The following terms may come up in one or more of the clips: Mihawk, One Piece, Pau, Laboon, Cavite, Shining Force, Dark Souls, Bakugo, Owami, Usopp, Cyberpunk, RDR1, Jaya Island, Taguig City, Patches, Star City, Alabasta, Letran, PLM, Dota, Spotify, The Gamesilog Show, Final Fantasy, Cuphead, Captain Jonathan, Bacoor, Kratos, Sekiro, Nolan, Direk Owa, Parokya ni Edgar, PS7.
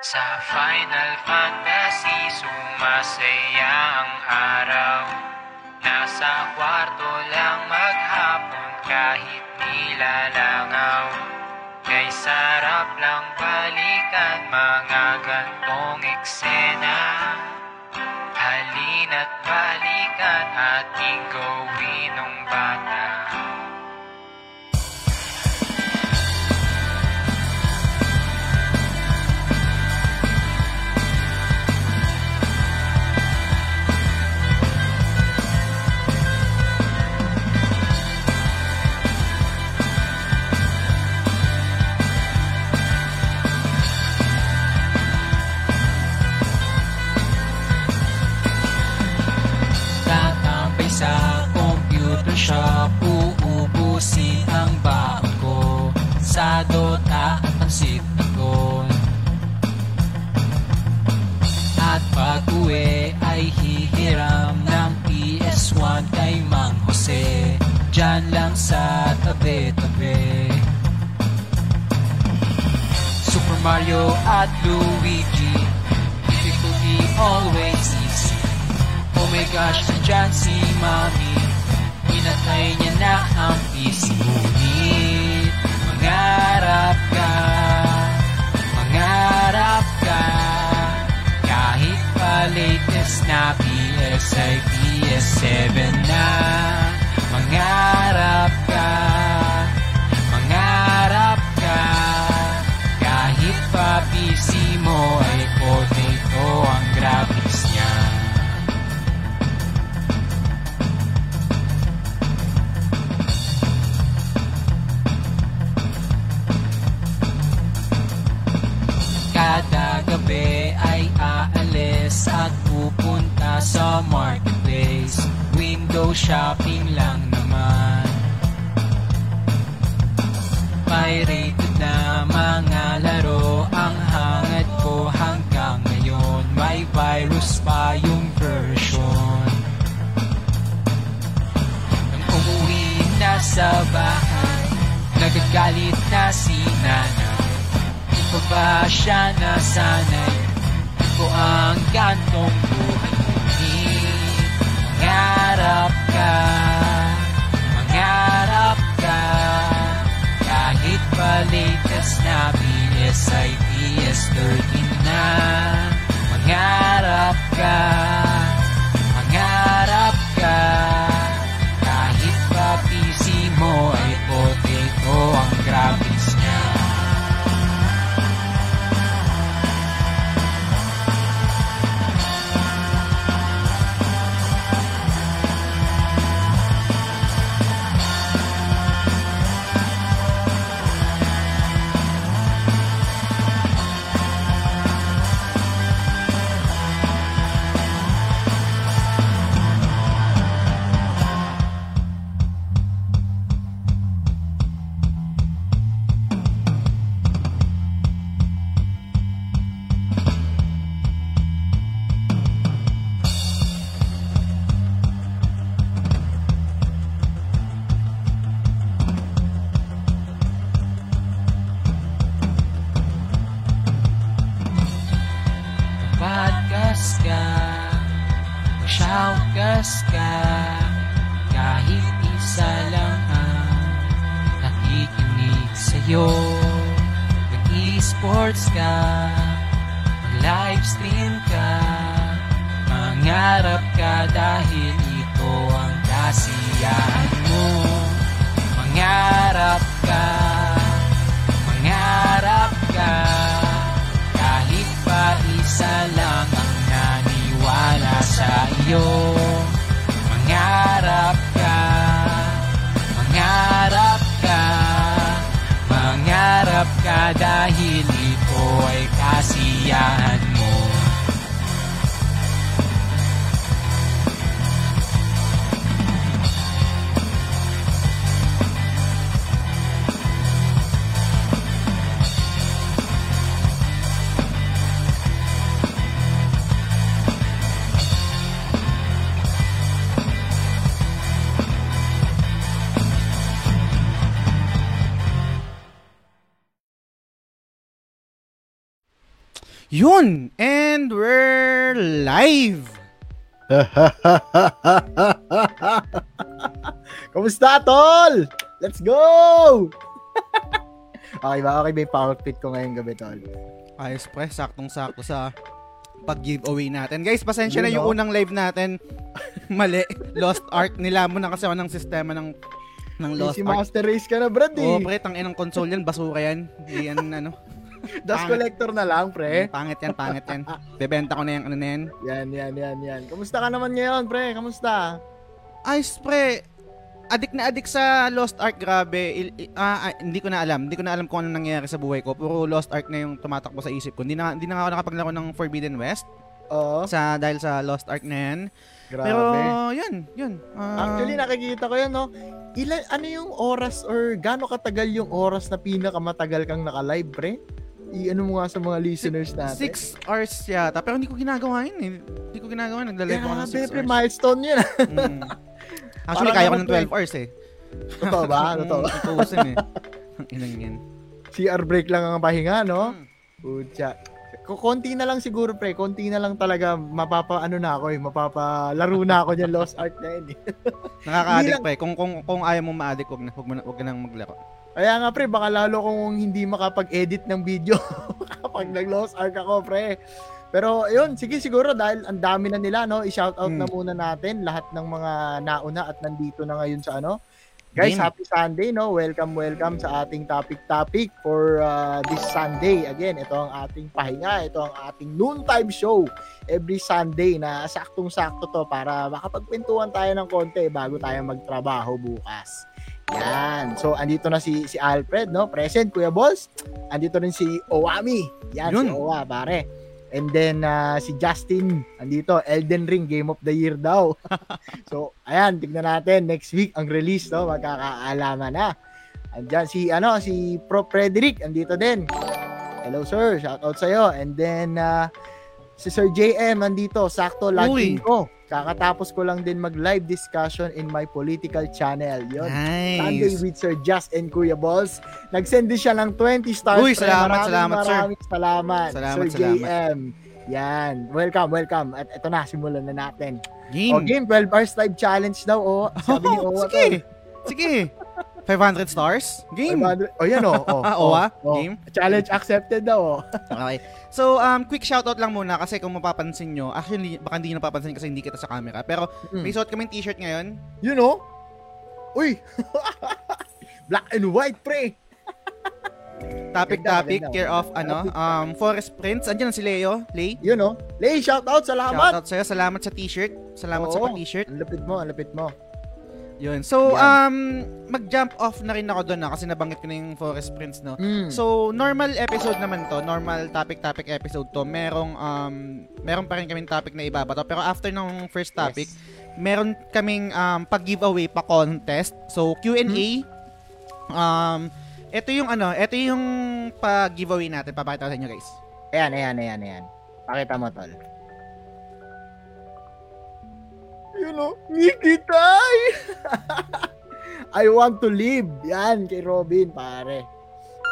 Sa Final Fantasy, sumasaya ang araw. Nasa kwarto lang maghapon kahit nilalangaw. Kay sarap lang balikan mga gantong eksena. Halina't balikan ating gawin ng bata. Sa computer shop, uubusin ang baon ko. Sa Dota at ang sitikon. At pag-uwi ay hihiram ng PS1 kay Mang Jose. Diyan lang sa tabi-tabi. Super Mario at Luigi, difficulty always easy. Oh my gosh, nandiyan si Mami. Pinatay niya na ang PC. Ngunit mangarap ka, mangarap ka. Kahit pa latest na PS ay PS7 na. Mangarap ka, mangarap ka. Kahit pa PC mo ay potato ang graphics niya. Kada gabi ay aalis at pupunta sa marketplace. Window shopping lang naman. Pirated na mga laro ang hangad ko hanggang ngayon. May virus pa yung version. Nang umuwi na sa bahay, nagagalit na si Nana. Hindi pa ba siya nasanay? Ito ang gantong buhay. Mangarap ka, mangarap ka. Kahit pa latest na PS ay PS13 na. Mangarap ka, mangarap ka. Kahit pa PC mo ay potato ang graphics niya. Yun! And we're live! Kamusta, tol? Let's go! Okay ba? Okay ba yung power pit ko ngayong gabi, tol? Ayos pre, saktong-sakto sa pag-giveaway natin. Guys, pasensya na yung unang live natin. Mali. Lost Ark. Nilamon na kasi ako ng sistema ng Lost Ark. Master Race ka na, brad, eh. Oo, pre. Tangin ng console yan. Basura yan. Yan, ano. Dust collector na lang, pre. Pangit yan. Bebenta ko na yung ano na yan. Yan. Kamusta ka naman ngayon, pre? Kamusta? Ayos, pre. Adik na adik sa Lost Ark, grabe. Hindi ko na alam kung ano nangyayari sa buhay ko. Puro Lost Ark na yung tumatakbo sa isip ko. Hindi na ako nakapaglaro ng Forbidden West. Oo. Dahil sa Lost Ark na yan. Grabe. Pero yun. Actually, nakikita ko yun, no? Ilan, ano yung oras or gaano katagal yung oras na pinakamatagal kang naka-live, pre? I-ano mo nga sa mga listeners natin? 6 hours yata. Pero hindi ko ginagawa yun. Nagla-live ako ng 6 hours. Grabe, pre, milestone yun. Actually, kaya ko ng 12 hours eh. Totoo ba? Totoo. Tutusin eh. Ang ilang yan. CR break lang ang pahinga, no? Pucha. Konti na lang siguro, pre. Konti na lang talaga mapapalaro na ako ng Lost Ark na yun. Nakaka-addict, pre. Kung ayaw mo ma-addict, huwag ka nang maglaro. Kaya nga, pre, baka lalo kung hindi makapag-edit ng video kapag nag-Lost Ark ako, pre. Pero yun, sige siguro dahil ang dami na nila, no? I-shoutout na muna natin lahat ng mga nauna at nandito na ngayon sa ano. Guys, happy Sunday, no? Welcome sa ating topic for this Sunday. Again, ito ang ating pahinga, ito ang ating noontime show every Sunday na saktong-sakto to para makapagpintuan tayo ng konti bago tayo magtrabaho bukas. Yan. So, andito na si Alfred, no? Present, Kuya Bols. Andito rin si Owami. Yan, yun. Si Owa, pare. And then, si Justin, andito, Elden Ring, Game of the Year daw. So, ayan, tignan natin, next week ang release, no? Magkakaalaman na. Andyan, si Pro Frederick, andito din. Hello, sir, shoutout sa'yo. And then, si Sir JM, andito, sakto, laging ko. Kakatapos ko lang din mag-live discussion in my political channel. Yun. Nice. Sunday with Sir Just and Kuya Bols. Nag-send din siya ng 20 stars. Uy, salamat, sir. Sir JM. Yan. Welcome. At ito na, simulan na natin. Game, 12 hours live challenge daw, oh. Sabi ni Owa. Sige. 500 stars? Game. 500. Oh, yan, oh. Owa, game. Challenge accepted daw, oh. Okay. So, quick shoutout lang muna kasi kung mapapansin nyo, actually, baka hindi nyo napapansin kasi hindi kita sa camera, pero may suot kami ng t-shirt ngayon. You know? Uy! Black and white, pre! Topic, care of, Forest Prints. Andiyan na si Leo. Lay? You know? Lay, shoutout! Salamat! Shoutout sa'yo. Salamat sa t-shirt. Salamat sa pa-t-shirt. Ang lapit mo. Yun. So, mag-jump off na rin ako doon na kasi nabanggit ko na yung Forest Prints, no? So, normal episode naman to. Normal topic episode to. Merong pa rin kaming topic na ibabato. Pero after ng first topic, meron kaming pag-giveaway pa contest. So, Q&A. Ito yung pag-giveaway natin. Papakita ko sa inyo, guys. Ayan. Pakita mo, tol. You know, Nikitay! I want to live. Yan, kay Robin, pare.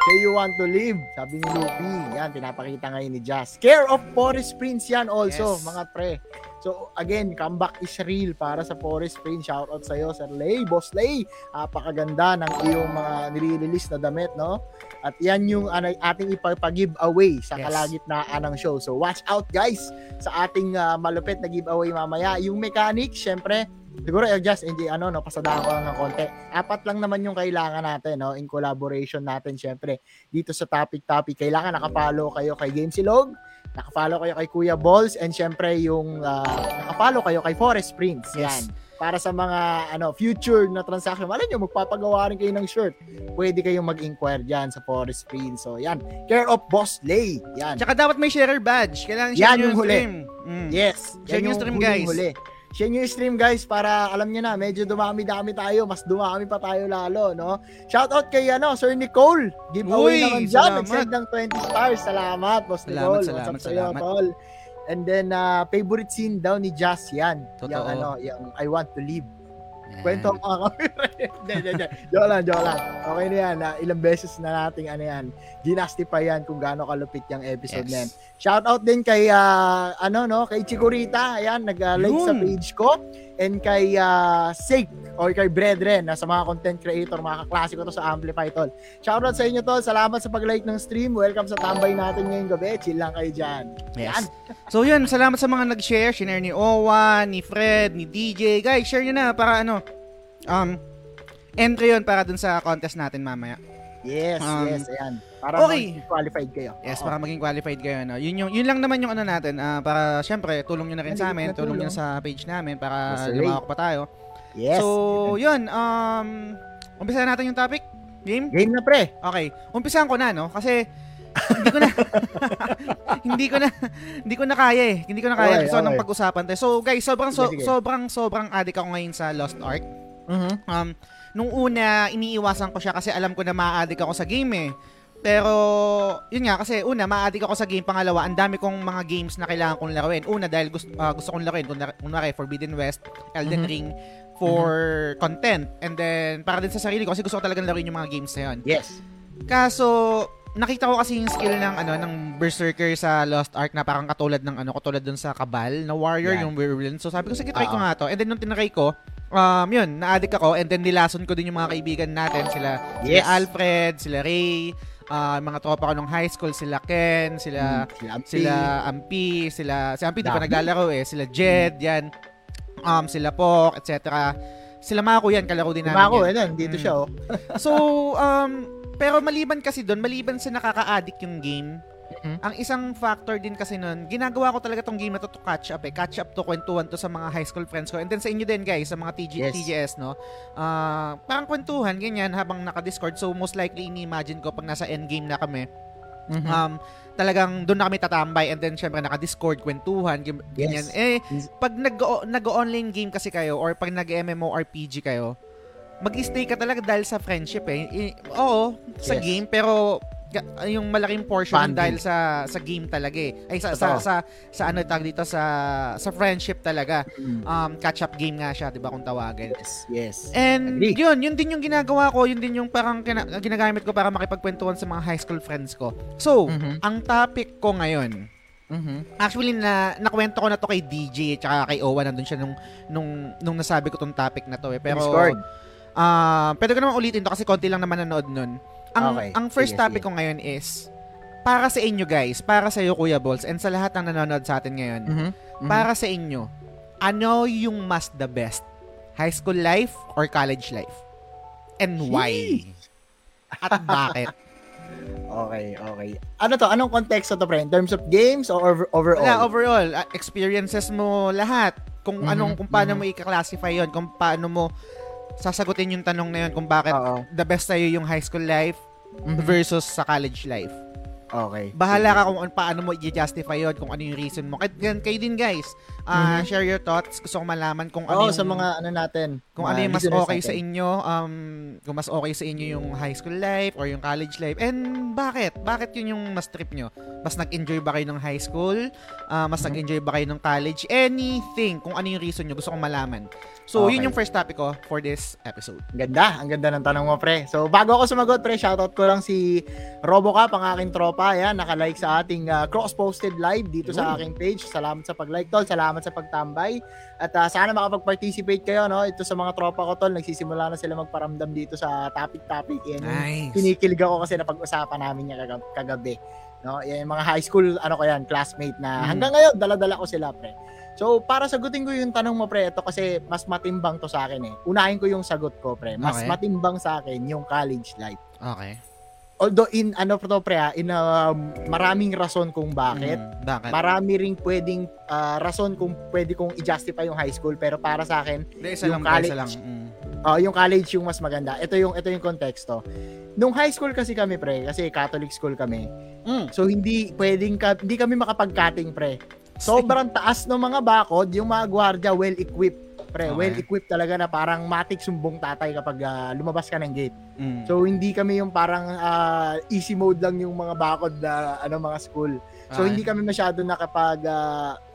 Say you want to live, sabi ni Lupi. Yan, pinapakita ngayon ni Jazz. Care of Forest Prince yan also, yes. Mga pre. So, again, comeback is real para sa Forest Prince. Shoutout sa'yo, Sir Lay, Boss Lay. Napakaganda ng iyong mga nire-release na damit, no? At yan yung ating ipag-giveaway sa kalagitnaan ng show. So, watch out, guys, sa ating malupit na giveaway mamaya. Yung mechanics, syempre, siguro, just, pasadaan ko lang ng konti. 4 lang naman yung kailangan natin, no? In collaboration natin, syempre, dito sa topic. Kailangan nakapalo kayo kay Gamesilog, nakafollow kayo kay Kuya Bols, and syempre yung nakafollow kayo kay Forest Prints. Yan. Para sa mga future na transaction, alam nyo, magpapagawa rin kayo ng shirt. Pwede kayong mag-inquire dyan sa Forest Prints. So, yan. Care of Boss Lay. Yan. Tsaka dapat may sharer badge. Kailangan share yung stream. Yes. Share yung stream, guys. Share yung stream, guys, para alam nyo na, medyo dumami-dami tayo. Mas dumami pa tayo lalo, no? Shoutout kay, Sir Nicole. Giveaway naman dyan. Nag-send ng 20 stars. Salamat, Boss Nicole. Salamat. Tol. And then, favorite scene daw ni Jazz yan. Totoo. Yung I want to live. Kwento ko ako. Joke lang. Okay na yan. Ilang beses na nating ano yan, ginastify yan kung gaano kalupit yung episode na yan. Shout out din kay kay Chikurita. Ayan, nag-like sa page ko. And kay Sig or kay Brethren na sa mga content creator, mga kaklase ko to sa Amplify, tol. Shout out sa inyo, tol. Salamat sa pag-like ng stream. Welcome sa tambay natin ngayong gabi. Chill lang kayo dyan. Yes. So yun, salamat sa mga nag-share. Share ni Owa, ni Fred, ni DJ. Guys, share nyo na para entry yun para dun sa contest natin mamaya. Yes, ayan. Para maging qualified kayo. Yes, para maging qualified kayo. No? Yun lang naman yung ano natin. Para syempre, tulong nyo na rin sa amin. Tulong nyo sa page namin para lumawak pa tayo. Yes. So, yun. Umpisahan natin yung topic. Game? Game na, pre. Okay. Umpisahan ko na, no? Kasi, Hindi ko na kaya. Okay, gusto ko ng pag-usapan tayo. So, guys, sobrang addict ako ngayon sa Lost Ark. Uh-huh. Nung una, iniiwasan ko siya kasi alam ko na ma-addict ako sa game eh. Pero, yun nga, kasi una, ma-addict ako sa game. Pangalawa, ang dami kong mga games na kailangan kong laruin. Una, dahil gusto kong laruin. Kunwari, Forbidden West, Elden Ring, for content. And then, para din sa sarili ko, kasi gusto ko talagang laruin yung mga games na yun. Yes. Kaso, nakita ko kasi yung skill ng Berserker sa Lost Ark na parang katulad dun sa Kabal na warrior, yung Werewolf. So sabi ko, sige, try ko nga to. And then nung tinry ko, yun, na-addict ako. And then nilason ko din yung mga kaibigan natin, sila Alfred, sila Ray, mga tropa ko nung high school, sila Ken, sila Ampi, di pa naglalaro eh, sila Jed, yan, sila Pok, etc. Sila Mako yan, kalaro din namin. Mako, yan, dito siya oh. So, pero maliban sa nakaka-addict yung game, ang isang factor din kasi nun, ginagawa ko talaga tong game na to catch up eh. Catch up to, kwentuhan to sa mga high school friends ko. And then sa inyo din guys, sa mga TGS, no? Parang kwentuhan, ganyan, habang naka-Discord. So most likely, ini-imagine ko pag nasa endgame na kami, talagang doon na kami tatambay and then syempre naka-Discord, kwentuhan, ganyan. Yes. Eh, pag nag-online game kasi kayo or pag nag-MMORPG kayo, mag-stay ka talaga dahil sa friendship eh. Oo, sa game, pero yung malaking portion Bandit. Dahil sa game talaga eh. Ay sa ano tawag dito, sa friendship talaga. Catch up game nga siya, 'di ba kung tawagin. Yes. And yun din yung ginagawa ko, yun din yung parang ginagamit ko para makipagkwentuhan sa mga high school friends ko. So, ang topic ko ngayon, actually, nakwento ko na to kay DJ tsaka kay Owa, nandun siya nung nasabi ko tong topic na to eh. Pero pwede ko naman ulitin to kasi konti lang naman nanood nun. Ang first topic ko ngayon is para sa inyo guys, para sa iyo Kuya Bols, and sa lahat ng nanonood sa atin ngayon. Para sa inyo, ano yung mas the best? High school life or college life? And why? At bakit? Okay. Ano to? Anong konteksto to, pre? In terms of games or overall? Overall. Experiences mo lahat. Kung paano mo i-classify yun. Kung paano mo sasagutin yung tanong na yun kung bakit the best sa'yo yung high school life versus sa college life. Okay. Bahala ka kung paano mo i-justify yun, kung ano yung reason mo. Kayo din guys, share your thoughts. Gusto kong malaman kung ano yung, sa mga ano natin. Kung ano yung mas okay natin sa inyo, kung mas okay sa inyo yung high school life or yung college life. And bakit? Bakit yun yung mas trip nyo? Mas nag-enjoy ba kayo ng high school? Mas nag-enjoy ba kayo ng college? Anything. Kung ano yung reason nyo, gusto kong malaman. So, yun yung first topic ko for this episode. Ganda. Ang ganda ng tanong mo, pre. So, bago ako sumagot, pre, shoutout ko lang si Robocap, ang aking tropa. Yan, nakalike sa ating cross-posted live dito sa aking page. Salamat sa pag-like, tol. Salamat sa pagtambay. At sana makapag-participate kayo, no? Ito sa mga tropa ko, tol. Nagsisimula na sila magparamdam dito sa topic. Yan, nice. Kinikilig ako kasi napag-usapan namin niya kagabi. No? Yan, yung mga high school, classmate na hanggang ngayon, dala-dala ko sila, pre. So, para sagutin ko yung tanong mo, pre, ito kasi mas matimbang to sa akin eh. Unahin ko yung sagot ko, pre. Mas matimbang sa akin yung college life. Okay. Although maraming rason kung bakit. Bakit? Marami ring pwedeng rason kung pwede kong i-justify yung high school, pero para sa akin, yung college. Yung college yung mas maganda. Ito yung konteksto. Nung high school kasi kami, pre, kasi Catholic school kami. So, hindi kami makapag-cutting, pre. Sobrang taas ng mga bakod, yung mga gwardiya well-equipped. Pre, well-equipped talaga na parang matik sumbong tatay kapag lumabas ka ng gate. So, hindi kami yung parang easy mode lang yung mga bakod na mga school. So hindi kami masyado nakapag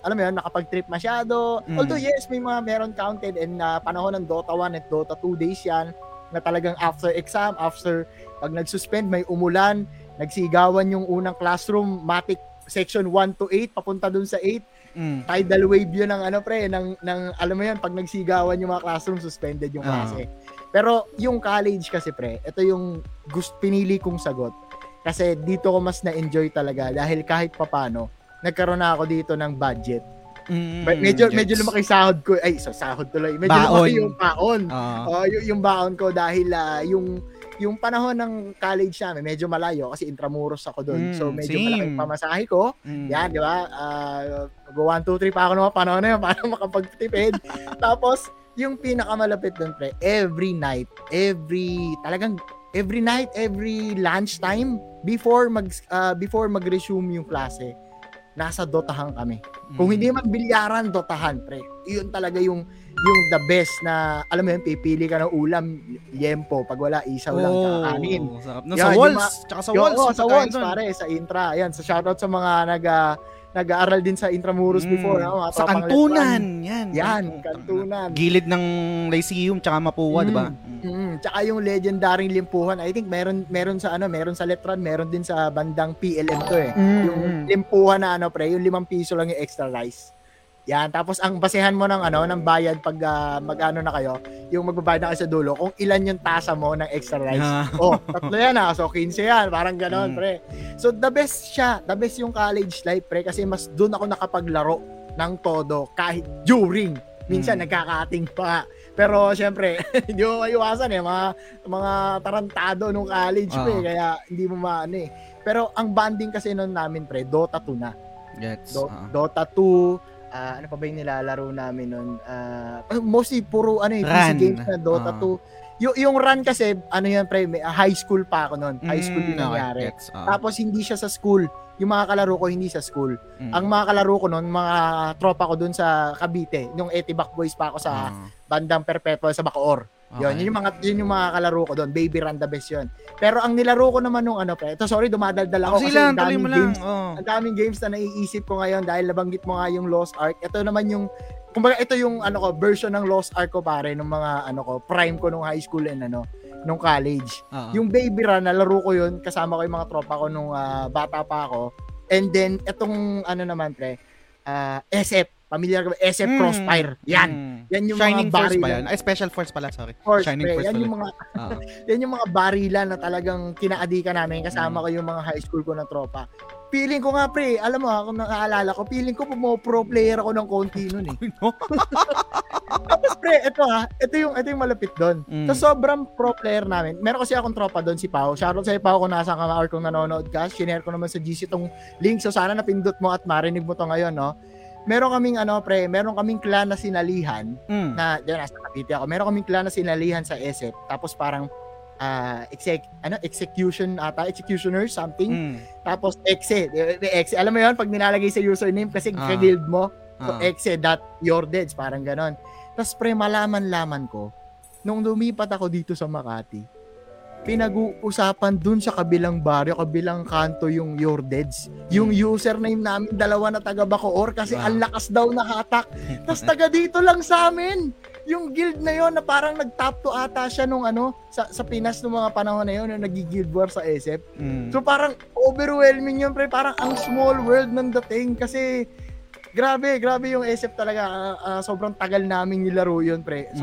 alam mo yun, nakapag-trip masyado. Although yes, may mga meron counted and panahon ng Dota 1 at Dota 2 days yan na talagang after exam, after pag nagsuspend, may umulan, nagsigawan yung unang classroom, matik section 1 to 8 papunta dun sa 8. Tidal wave yun ng ano pre, ng alam mo yun, pag nagsigawan yung mga classroom, suspended yung klase. Pero yung college kasi pre, ito yung pinili kong sagot. Kasi dito ko mas na-enjoy talaga dahil kahit papano, nagkaroon na ako dito ng budget. Medyo lumaki sahod ko. Ay, so sahod tuloy. Medyo baon. Lumaki yung baon. Yung baon ko dahil yung panahon ng college namin, medyo malayo kasi Intramuros ako doon. So medyo malaking pamasahe ko. Yan, di ba? Go 1, 2, 3 pa ako naman panahon na yun para makapagtipid. Tapos, yung pinakamalapit doon, pre, every night, every lunchtime, before mag-resume yung klase, nasa dotahan kami. Kung hindi magbilyaran, dotahan, pre. Iyon talaga yung the best na, alam mo yun, pipili ka ng ulam, yempo. Pag wala, isaw lang, tsaka kanin. No, yan, sa walls, sa walls, pare, sa intra. Ayan, sa shoutout sa mga nag-aaral din sa Intramuros before. Sa kantunan, yan. Kantunan. Gilid ng Lyceum, tsaka Mapua, di ba? Tsaka yung legendary Limpuhan. I think meron sa Letran, meron din sa bandang PLM to eh. Yung Limpuhan na ano pre, yung 5 piso lang yung extra rice. Yan, tapos ang basehan mo ng bayad pag mag-ano na kayo, yung magbabayad na kayo sa dulo, kung ilan yung tasa mo ng extra rice. Tatlo yan ha, so 15 yan, parang ganon pre. So the best siya, the best yung college life pre, kasi mas dun ako nakapaglaro ng todo kahit during. Minsan nagkakating pa. Pero syempre, hindi mo maiwasan eh, mga tarantado nung college pre, kaya hindi mo maano eh. Pero ang banding kasi nun namin pre, Dota 2 na. Yes. Dota 2, ano pa ba yung nilalaro namin nun? Mostly puro PC games na Dota 2. Yung run kasi, high school pa ako nun. High school yung nangyari. Tapos hindi siya sa school. Yung mga kalaro ko hindi sa school. Ang mga kalaro ko nun, mga tropa ko dun sa Cavite. Yung Etibac Boys pa ako sa bandang Perpetual sa Bacoor. Yun, yun yung mga kalaro ko doon. Baby run the best yun. Pero ang nilaro ko naman nung dumadaldal ako kasi ang daming games. Ang daming games na naiisip ko ngayon dahil nabanggit mo nga yung Lost Ark. Ito naman yung, kumbaga ito yung version ng Lost Ark ko pare nung mga prime ko nung high school and nung college. Yung baby run, nalaro ko yun kasama ko yung mga tropa ko nung bata pa ako. And then etong SF. Pamilyar ka ba? SF Crossfire. Yan. Yan yung Shining mga barila. Force ba yan? Ay, Special Force pala, sorry. Force, Shining Force yan pala. Yan yung mga barila na talagang kinaadika namin. Kasama ko yung mga high school ko na tropa. Feeling ko nga, pre, alam mo ha, kung nakaalala ko, feeling ko pro player ako ng konti nun eh. Tapos pre, ito yung malapit doon. So sobrang pro player namin. Meron kasi akong tropa doon, si Pau. Shoutout sa'yo, Pau, kung nasaan ka or kung nanonood ka. Shinare ko naman sa GC tong link. So sana napindot mo at marinig mo to ngayon, no? Meron kaming clan na sinalihan na diyan nasa Cavite ako. Meron kaming clan na sinalihan sa SF. Tapos parang executioner something. Tapos exe. Alam mo 'yon pag nilalagay sa username kasi ka-guild mo. So exe that your deads, parang ganon. Tapos pre, malaman ko nung lumipat ako dito sa Makati. Pinag-uusapan dun sa kabilang baryo, kabilang kanto yung Your Deads. Yung username namin, dalawa na taga Bacoor kasi ang lakas daw naka-attack. Tapos taga dito lang sa amin. Yung guild na yon na parang nag-top 2 ata siya nung sa Pinas nung mga panahon na yon yung nag-guild war sa SF. So parang overwhelming yun pre, parang ang small world ng dating kasi Grabe yung SF talaga. Sobrang tagal namin nilaro yun, pre.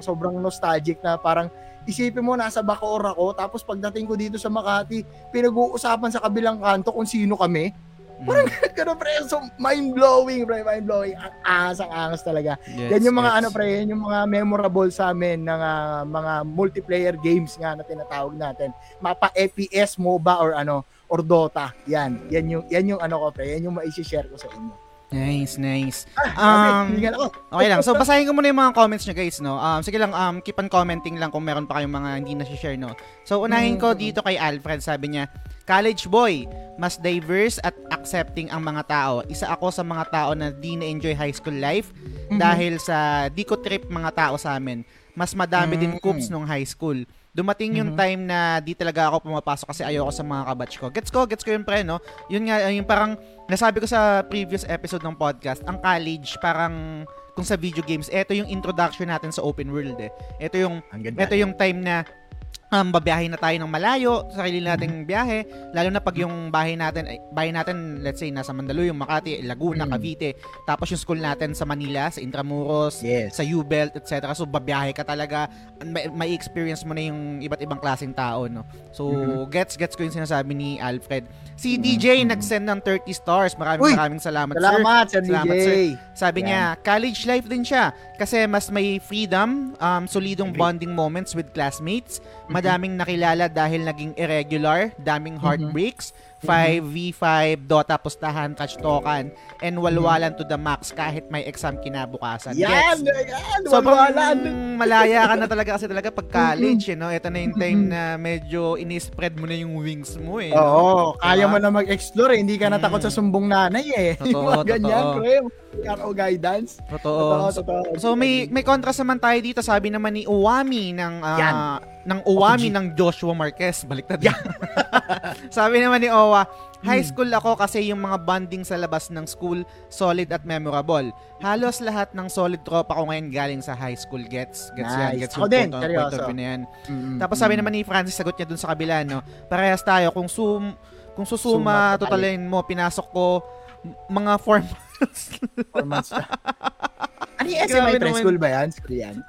Sobrang nostalgic na parang isipin mo, nasa Bacoor ako, tapos pagdating ko dito sa Makati, pinag-uusapan sa kabilang kanto kung sino kami. Parang gano'n, pre. So, mind-blowing, pre. Mind-blowing. Ang angas talaga. Yes, yan yung mga, yung mga memorable sa amin ng mga multiplayer games nga na tinatawag natin. Mapa FPS, MOBA, or Dota. Yan. Yan yung pre. Yan yung maishishare ko sa inyo. Nice. Okay lang. So, basahin ko muna yung mga comments nyo, guys, no? Sige lang, keep on commenting lang kung meron pa kayong mga hindi na-share, no? So, unahin ko dito kay Alfred. Sabi niya, college boy, mas diverse at accepting ang mga tao. Isa ako sa mga tao na di na-enjoy high school life dahil sa di ko trip mga tao sa amin. Mas madami din coops nung high school. dumating yung time na di talaga ako pumapasok kasi ayoko sa mga kabatch ko. Gets ko yung pre, no? Yun nga, yung parang nasabi ko sa previous episode ng podcast, ang college parang kung sa video games, eto yung introduction natin sa open world eh. Eto yung time na babiyahin na tayo ng malayo, sarili nating biyahe, lalo na pag yung bahay natin, let's say, nasa Mandaluyong, Makati, Laguna, Cavite, tapos yung school natin sa Manila, sa Intramuros, sa U-Belt, etc. So, babiyahe ka talaga, may experience mo na yung iba't ibang klaseng tao, no? So, gets ko yung sinasabi ni Alfred. Si DJ nag-send ng 30 stars. Maraming salamat, sir. Salamat, DJ. Sir. Sabi niya, college life din siya kasi mas may freedom, solidong bonding moments with classmates, daming nakilala dahil naging irregular, daming heartbreaks, 5v5, Dota, pustahan, catch-talkan, and walwalan to the max kahit may exam kinabukasan. Yan! Yes. Walwalan! Sobrang malaya ka na talaga kasi talaga pag college, you know? Ito na yung time na medyo inispread mo na yung wings mo eh. Oo, kaya mo na mag-explore eh. Hindi ka natakot sa sumbong nanay eh. Totoo, ganyan, totoo. RO guidance. Totoo. So, may contrast naman tayo dito. Sabi naman ni Uwami ng Joshua Marquez. Baliktad. Yeah. Sabi naman ni Owa, high school ako kasi yung mga bonding sa labas ng school, solid at memorable. Halos lahat ng solid tropa ko ngayon galing sa high school. Gets nice. Yan. Gets yung point of view na yan. Tapos sabi naman ni Francis, sagot niya dun sa kabila, no? Parehas tayo. Kung susuma, totalin mo, pinasok ko mga 4 months. 4 months na. Ano yung SMI preschool ba yan?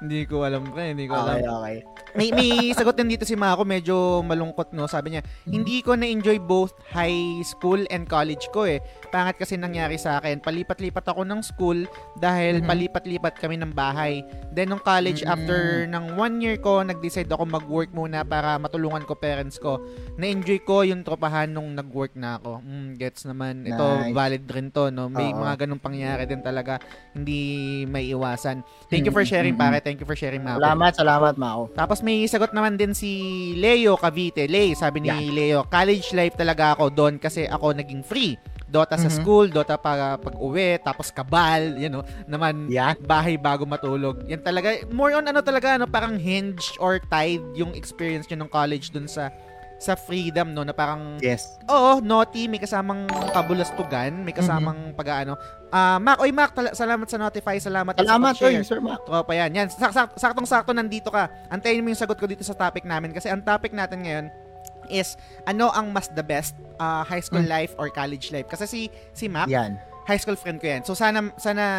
Hindi ko alam pa. Okay. May sagot din dito si Mako, medyo malungkot, no? Sabi niya, hindi ko na-enjoy both high school and college ko eh. Pangat kasi nangyari sa akin. Palipat-lipat ako ng school dahil palipat-lipat kami ng bahay. Then, nung college, after ng 1 year ko, nag-decide ako mag-work muna para matulungan ko parents ko. Na-enjoy ko yung tropahan nung nag-work na ako. Gets naman. Nice. Ito, valid rin to, no? May mga ganung pangyari din talaga. Hindi may iwasan. Thank you for sharing, pare. Thank you for sharing, Mako. Salamat, Mako. Tapos, may sagot naman din si Leo Cavite. Sabi ni Leo, college life talaga ako doon kasi ako naging free. Dota sa school, Dota para pag-uwi, tapos Kabal, you know, naman bahay bago matulog. Yan talaga, more on parang hinge or tied yung experience nyo ng college doon sa freedom, no, na parang oo, naughty, may kasamang kabulastugan, may kasamang pag-aano. Mac, salamat sa notify, salamat sa share. Sir Mac. Tropa yan. Yan, saktong-sakto nandito ka. Antayin mo yung sagot ko dito sa topic namin kasi ang topic natin ngayon is ano ang mas the best, high school life or college life. Kasi si Mac, high school friend ko yan. So sana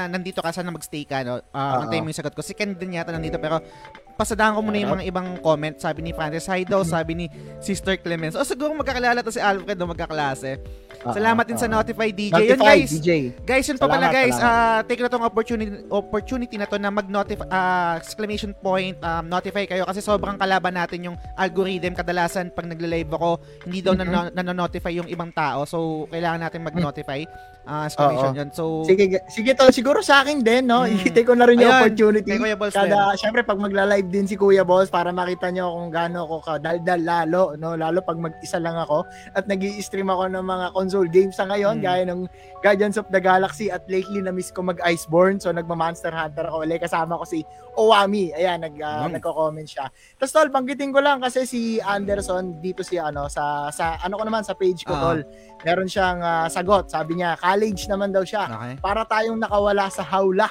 nandito ka, sana magstay ka, no. Antayin mo yung sagot ko. Si Ken din yata nandito pero pasadahan ko muna yung mga ibang comment. Sabi ni Francis, hi daw, sabi ni Sister Clemens. O siguro magkakalala to si Alfred, no, magkaklase. Salamat din sa Notify DJ. Yun, guys. DJ. Guys, yun pa pala, guys. Take na tong opportunity na to na mag-notify, exclamation point, notify kayo kasi sobrang kalaban natin yung algorithm. Kadalasan pag nagle-live ako, hindi daw na-notify yung ibang tao. So, kailangan natin mag-notify. Exclamation yun. So, sige to. Siguro sa akin din, no? Take ko na rin yung opportunity. Siyempre, pag magla-live din si Kuya Bols para makita nyo kung gaano ako kadaldal lalo pag mag-isa lang ako at nag-i-stream ako ng mga console games sa ngayon gaya ng Guardians of the Galaxy at lately na-miss ko mag-Iceborne, so nagma-Monster Hunter ako ulit, kasama ko si Owami, ayan, nagko-comment siya. Tapos tol, banggitin ko lang kasi si Anderson dito si sa ano ko naman sa page ko tol, meron siyang sagot, sabi niya college naman daw siya, para tayong nakawala sa hawla,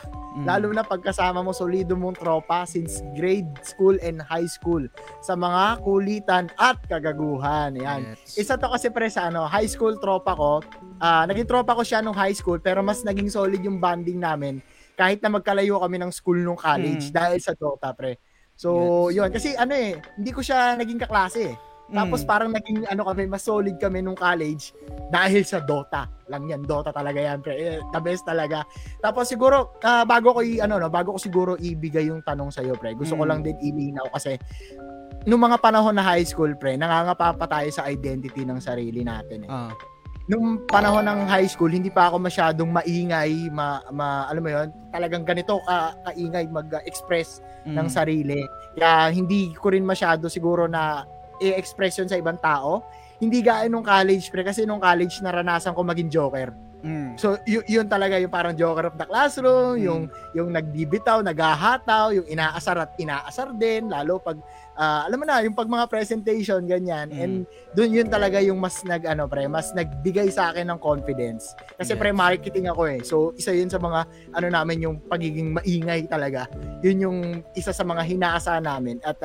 lalo na pagkasama mo solido mong tropa since grade school and high school sa mga kulitan at kagaguhan. Ayan. Isa to kasi pre sa high school tropa ko. Naging tropa ko siya nung high school pero mas naging solid yung bonding namin kahit na magkalayo kami ng school nung college dahil sa Dota pre. So, yun. Kasi hindi ko siya naging kaklase. Tapos parang naging kami, mas solid kami nung college dahil sa Dota lang yan. Dota talaga yan pre, the best talaga. Tapos siguro bago ko siguro ibigay yung tanong sa iyo pre, gusto ko lang din ilinaw kasi nung mga panahon na high school pre, nangangapa pa tayo sa identity ng sarili natin eh. Nung panahon ng high school, hindi pa ako masyadong maingay, alam mo yun, talagang ganito kaingay mag-express ng sarili, kaya hindi ko rin masyado siguro na i-express yun sa ibang tao. Hindi gaano nung college pre, kasi nung college naranasan ko maging joker. So, yun talaga yung parang joker of the classroom, yung nagbibitaw, naghahataw, yung inaasar at inaasar din, lalo pag, alam mo na, yung pag mga presentation, ganyan. And dun yun talaga yung mas mas nagbigay sa akin ng confidence. Kasi pre, marketing ako eh. So, isa yun sa mga, namin, yung pagiging maingay talaga. Yun yung isa sa mga hinaasa namin. At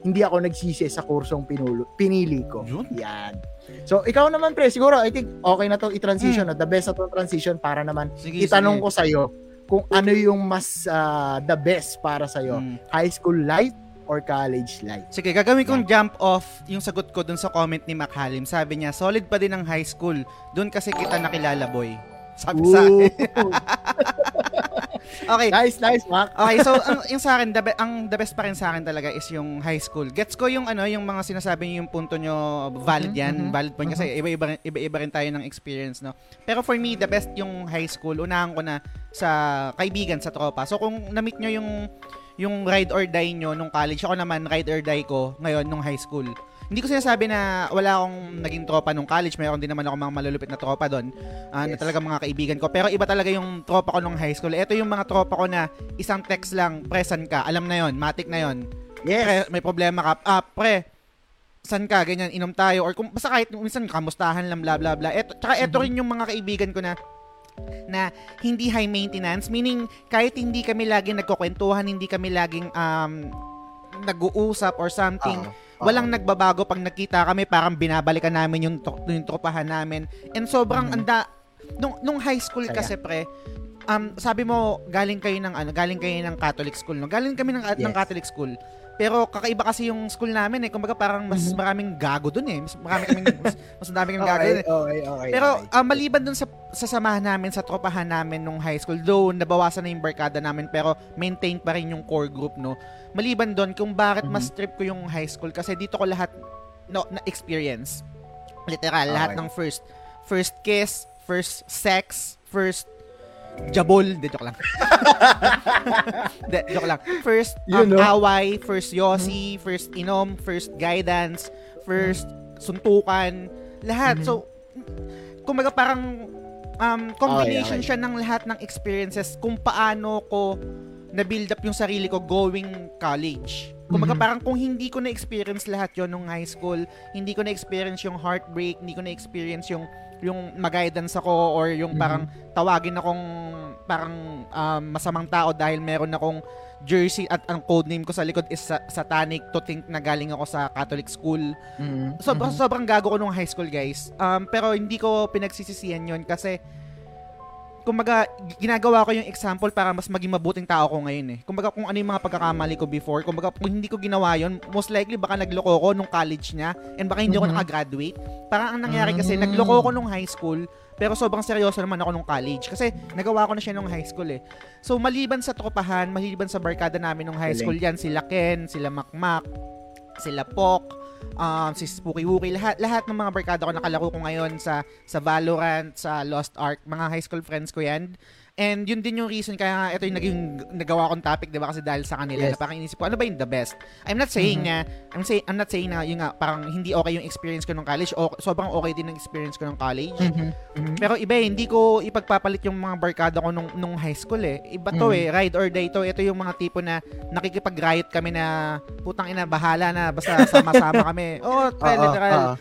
hindi ako nagsisi sa kursong pinili ko. Yan. So, ikaw naman pre, siguro I think okay na to i-transition at the best na to transition para naman itanong ko sa'yo kung ano yung mas the best para sa'yo, high school life or college life. Sige, gagawin kong jump off yung sagot ko dun sa comment ni Mac Halim. Sabi niya, solid pa din ang high school. Dun kasi kita nakilala, boy. Sabi sa akin. Okay. Nice, Mac. Okay, so yung sa akin, the best pa rin sa akin talaga is yung high school. Gets ko yung yung mga sinasabi niyo, yung punto niyo, valid yan, valid point kasi iba-iba rin tayo ng experience, no. Pero for me, the best yung high school. Unahan ko na sa kaibigan, sa tropa. So kung na-meet niyo yung ride or die niyo nung college, ako naman ride or die ko ngayon nung high school. Hindi ko sinasabi na wala akong naging tropa nung college. Mayroon din naman ako mga malulupit na tropa doon na talagang mga kaibigan ko. Pero iba talaga yung tropa ko nung high school. Ito yung mga tropa ko na isang text lang, pre, san ka? Alam na yon, matik na yon. Yes. Pre, may problema ka. Pre, san ka? Ganyan, inom tayo. Or kung, basta kahit minsan kamustahan lang, bla bla bla. Tsaka ito rin yung mga kaibigan ko na hindi high maintenance. Meaning, kahit hindi kami laging nagkukwentuhan, hindi kami laging nag-uusap or something. Walang nagbabago. Pag nakita kami, parang binabalikan namin yung tropahan namin. And sobrang anda nung high school kasi pre, sabi mo galing kayo ng Catholic school, no? Galing kami ng Catholic school. Pero kakaiba kasi yung school namin eh. Kumbaga parang mas maraming gago dun eh. Mas dami kaming gago dun eh. Okay, pero maliban dun sa samahan namin, sa tropahan namin nung high school, though nabawasan na yung barkada namin, pero maintain pa rin yung core group, no? Maliban dun, kung bakit mas trip ko yung high school, kasi dito ko lahat na-experience. Literal, lahat ng first kiss, first sex, first jabol, joke lang. First away, first yosi, first inom, first guidance, first suntukan, lahat. So, kumbaga parang combination siya ng lahat ng experiences kung paano ko na-build up yung sarili ko going college. Kumbaga parang kung hindi ko na-experience lahat yon nung high school, hindi ko na-experience yung heartbreak, hindi ko na-experience yung mag-guidance ako, or yung parang tawagin akong parang masamang tao dahil meron akong jersey at ang code name ko sa likod is satanic, to think na galing ako sa Catholic school. Sobrang gago ko nung high school, guys. Pero hindi ko pinagsisisihan yon kasi kumbaga ginagawa ko yung example para mas maging mabuting tao ko ngayon eh. Kumbaga kung ano yung mga pagkakamali ko before, kumbaga kung hindi ko ginawa yon, most likely baka nagloko ko nung college niya, and baka hindi ako nakagraduate. Parang ang nangyari kasi nagloko ko nung high school, pero sobrang seryoso naman ako nung college kasi nagawa ko na siya nung high school eh. So maliban sa tropahan, maliban sa barkada namin nung high school yan, sila Ken, sila Makmak, sila Pok, si Spooky Wookie, lahat ng mga barkada ko, nakalaro ko ngayon sa Valorant, sa Lost Ark, mga high school friends ko yan. And yun din yung reason kaya nga ito yung nagawa akong topic, diba, kasi dahil sa kanila na parang inisip ko, ano ba yung the best? I'm not saying na yun nga, parang hindi okay yung experience ko nung college, o sobrang okay din ang experience ko nung college. Pero iba, hindi ko ipagpapalit yung mga barkada ko nung high school eh. Iba to eh, ride or die to. Ito yung mga tipo na nakikipag-riot kami na putang ina, bahala na, basta sama-sama kami. Literal.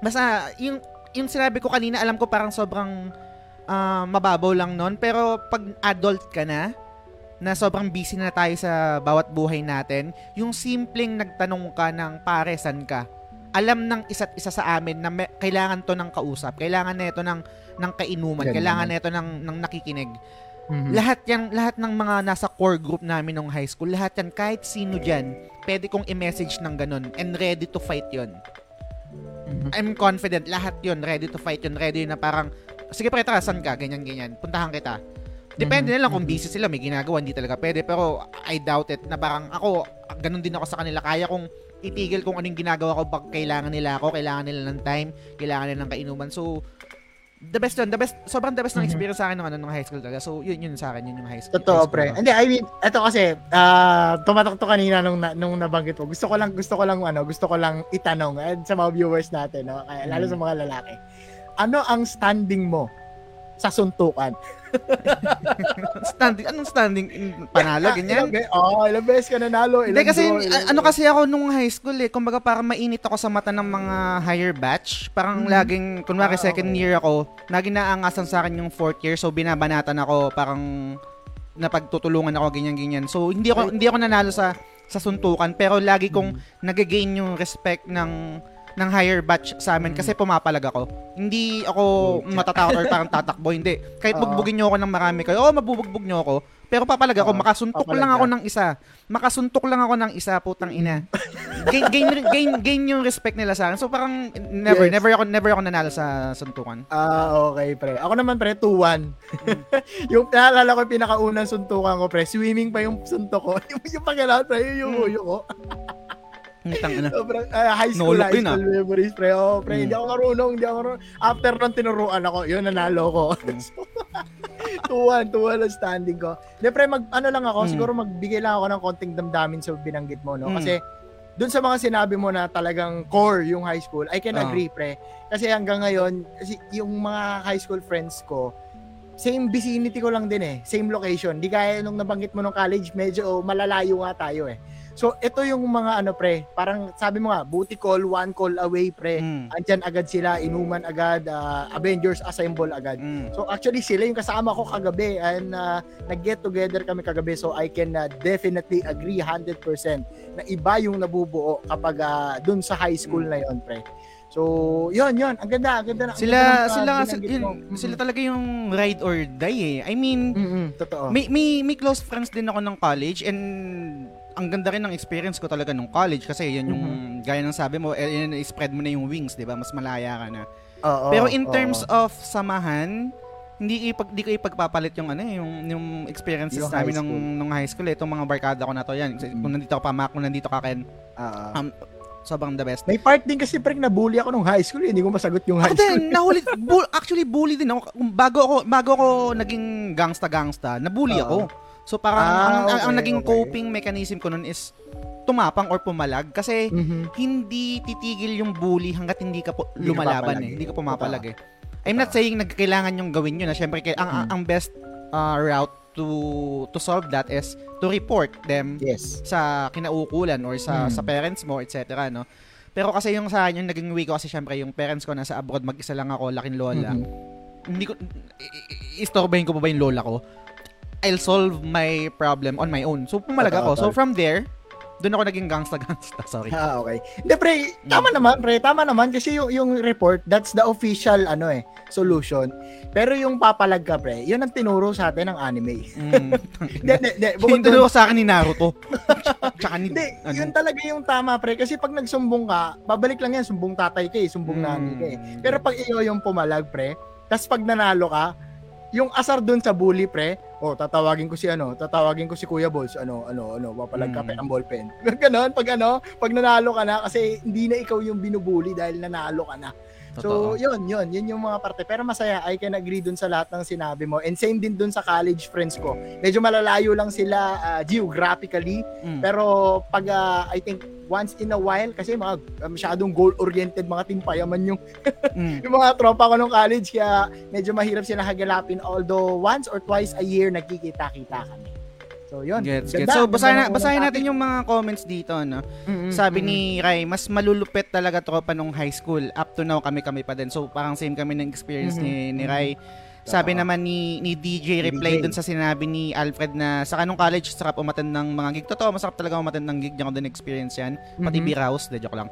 Basta yung sinabi ko kanina, alam ko parang sobrang mababaw lang nun, pero pag adult ka na sobrang busy na tayo sa bawat buhay natin, yung simpleng nagtanong ka ng pare, san ka? Alam ng isa't isa sa amin na kailangan to ng kausap, kailangan na ito ng kainuman, kailangan na ito ng nakikinig. Lahat ng mga nasa core group namin nung high school, lahat yan, kahit sino dyan, pwede kong i-message ng ganun, and ready to fight yon. I'm confident, lahat yon, ready to fight yon, ready na parang, sige pre, tara, san ka? Ganyan. Puntahan kita. Depende na lang kung busy sila, may ginagawa, hindi talaga pwede. Pero I doubt it na parang ako, ganun din ako sa kanila. Kaya kong itigil kung anong ginagawa ko pag kailangan nila ako, kailangan nila ng time, kailangan nila ng kainuman. So, the best yun. Sobrang the best ng experience sa akin nung high school talaga. So, yun sa akin, yun yung high school. Totoo, pre. Hindi, I mean, eto kasi, tumatak to kanina nung nabanggit mo. Gusto ko lang itanong sa mga viewers natin, no? Lalo sa mga lalaki. ano ang standing mo sa suntukan? Standing, anong standing? Panalo, ganyan? Oo, ilang beses ka nanalo. Hindi, kasi ano kasi ako nung high school eh, kumbaga parang mainit ako sa mata ng mga higher batch. Parang laging, kunwari second year ako, laging naangasan sa akin yung fourth year, so binabanatan ako, parang napagtutulungan ako, ganyan-ganyan. So, hindi ako nanalo sa suntukan, pero lagi kong nagagain yung respect ng higher batch sa amin kasi pumapalag ako. Hindi ako matatakot or parang tatakbo, hindi. Kahit bugbugin nyo ako ng marami kayo, mabubugbog nyo ako, pero papalag ako, makasuntok lang ako ng isa, putang ina. gain yung respect nila sa akin. So parang never ako nanalo sa suntukan. Okay, pre. Ako naman, pre, 2-1. Yung naalala ko, pinakaunang suntukan ko, pre, swimming pa yung suntok ko. Yung pagkalaot, pre, yung huyo ko. High school memories, pre. Hindi ako marunong. After nung tinuruan ako, yun, nanalo ko. So, 2-1 ang standing ko. Hindi, pre, siguro magbigay lang ako ng konting damdamin sa binanggit mo, no? Kasi, dun sa mga sinabi mo na talagang core yung high school, I can agree, pre. Kasi hanggang ngayon, yung mga high school friends ko, same vicinity ko lang din eh. Same location. Di kaya nung nabanggit mo nung college, medyo malalayo nga tayo eh. So, ito yung mga pre, parang sabi mo nga, booty call, one call away, pre. Andyan agad sila, inuman agad, Avengers assemble agad. So, actually, sila yung kasama ko kagabi and nag-get together kami kagabi. So, I can definitely agree 100% na iba yung nabubuo kapag dun sa high school na yon, pre. So, yun. Ang ganda. Sila talaga yung ride or die, eh. I mean, totoo. May close friends din ako ng college and ang ganda rin ng experience ko talaga nung college kasi yan yung gaya ng sabi mo, spread mo na yung wings, di ba? Mas malaya ka na. Pero in terms of samahan, hindi ko ipagpapalit yung yung experiences yung namin nung high school. Itong mga barkada ko na to yan. Kung nandito ka pa, Mac, kung nandito ka, Ken, sobrang the best. May part din kasi, prank, nabully ako nung high school. Hindi ko masagot yung high school. Actually, bully din ako. Bago ako naging gangsta, nabully ako. So parang ang naging coping mechanism ko nun is tumapang or pumalag kasi hindi titigil yung bully hanggat hindi ka lumalaban eh. Hindi ka pumapalag eh. I'm not saying nagkailangan yung gawin yun. Siyempre, ang best route to solve that is to report them sa kinaukulan or sa parents mo, etc. No? Pero kasi yung sa akin, yung naging way ko kasi siyempre yung parents ko nasa abroad, mag-isa lang ako, laking lola. Hindi ko, istorbahin ko pa ba yung lola ko? I'll solve my problem on my own. So, pumalag ako. So, from there, doon ako naging gangsta. Sorry. Okay. Hindi, pre. Tama naman. Kasi yung report, that's the official, solution. Pero yung papalag ka, pre, yun ang tinuro sa atin ng anime. Yung tinuro sa akin ni Naruto. Yun talaga yung tama, pre. Kasi pag nagsumbong ka, babalik lang yan, sumbong tatay ka eh, sumbong nanay ka eh. Pero pag iyo yung pumalag, pre, tas pag nanalo ka, yung asar dun sa bully, pre, tatawagin ko si Kuya Bols, papalag ka ng ballpen. Ganon, pag nanalo ka na, kasi hindi na ikaw yung binubuli dahil nanalo ka na. Totoo. So, yun yung mga parte. Pero masaya, I can agree dun sa lahat ng sinabi mo. And same din dun sa college friends ko. Medyo malalayo lang sila geographically. Pero pag, I think, once in a while, kasi mga masyadong goal-oriented mga team, payaman yung, yung mga tropa ko nung college. Kaya medyo mahirap sila hagalapin. Although, once or twice a year, nagkikita-kita kami. So, yun. Gets. So, basahin natin yung mga comments dito, no? Sabi ni Ray, mas malulupet talaga tropa nung high school. Up to now, kami pa din. So, parang same kami ng experience ni Ray. Sabi naman ni DJ Replay dun sa sinabi ni Alfred na sa kanong college, sarap umaten ng mga gig. Totoo, masarap talaga umaten ng gig. Diyan ko din experience yan. Pati beer house, joke lang.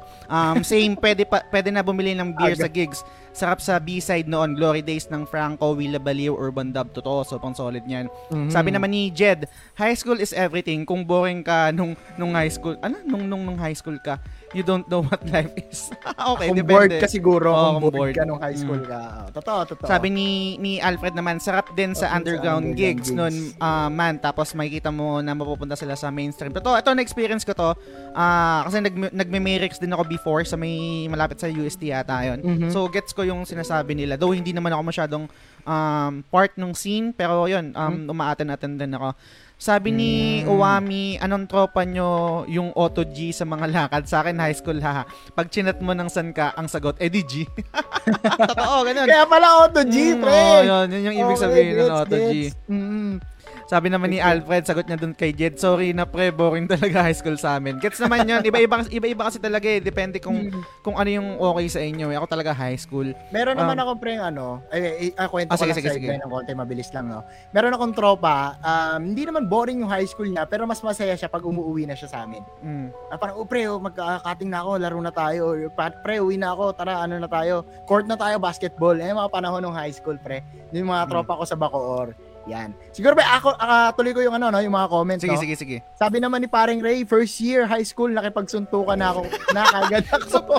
Same, pwede na bumili ng beer sa gigs. Sarap sa B-side noon, Glory Days ng Franco, Willa Baliw, Urban Dub. Totoo, so pang solid niyan. Sabi naman ni Jed, high school is everything. Kung boring ka nung high school, nung high school ka, you don't know what life is. Okay, kung depende. Bored ka siguro, kung bored ka nung high school ka. Totoo. Sabi ni Alfred naman, sarap din sa underground gigs noon, man. Tapos makikita mo na mapupunta sila sa mainstream. Totoo, ito na experience ko to. Kasi nagme-merix din ako before sa may malapit sa UST yata yun. So, gets ko yung sinasabi nila. Though hindi naman ako masyadong part ng scene. Pero yun, umaatan-atan din ako. Sabi ni Uwami, anong tropa nyo yung Auto-G sa mga lakad? Sa akin, high school, haha. Pag chinat mo ng san ka, ang sagot, edi G. Totoo, ganun. Kaya pala Auto-G, pre. Oo, yun yung ibig sabihin ng Auto-G. Sabi naman ni Alfred, sagot niya doon kay Jed, sorry na pre, boring talaga high school sa amin. Gets naman yun, iba-iba kasi talaga eh. Depende kung ano yung okay sa inyo. Ako talaga high school. Meron naman akong pre, ano, kwento ko lang sa iba ng konti, mabilis lang, no? Meron akong tropa, hindi naman boring yung high school niya, pero mas masaya siya pag umuwi na siya sa amin. Parang, pre, magka-cutting na ako, laro na tayo. Pre, uwi na ako, tara, ano na tayo. Court na tayo, basketball. Yung mga panahon ng high school, pre. Yung mga tropa ko sa Bacoor. Yan. Siguro ba ako tuloy ko yung ano no, yung mga comments. Sige. Sabi naman ni Paring Ray, first year high school nakipagsuntukan na ako. Nakagad ako.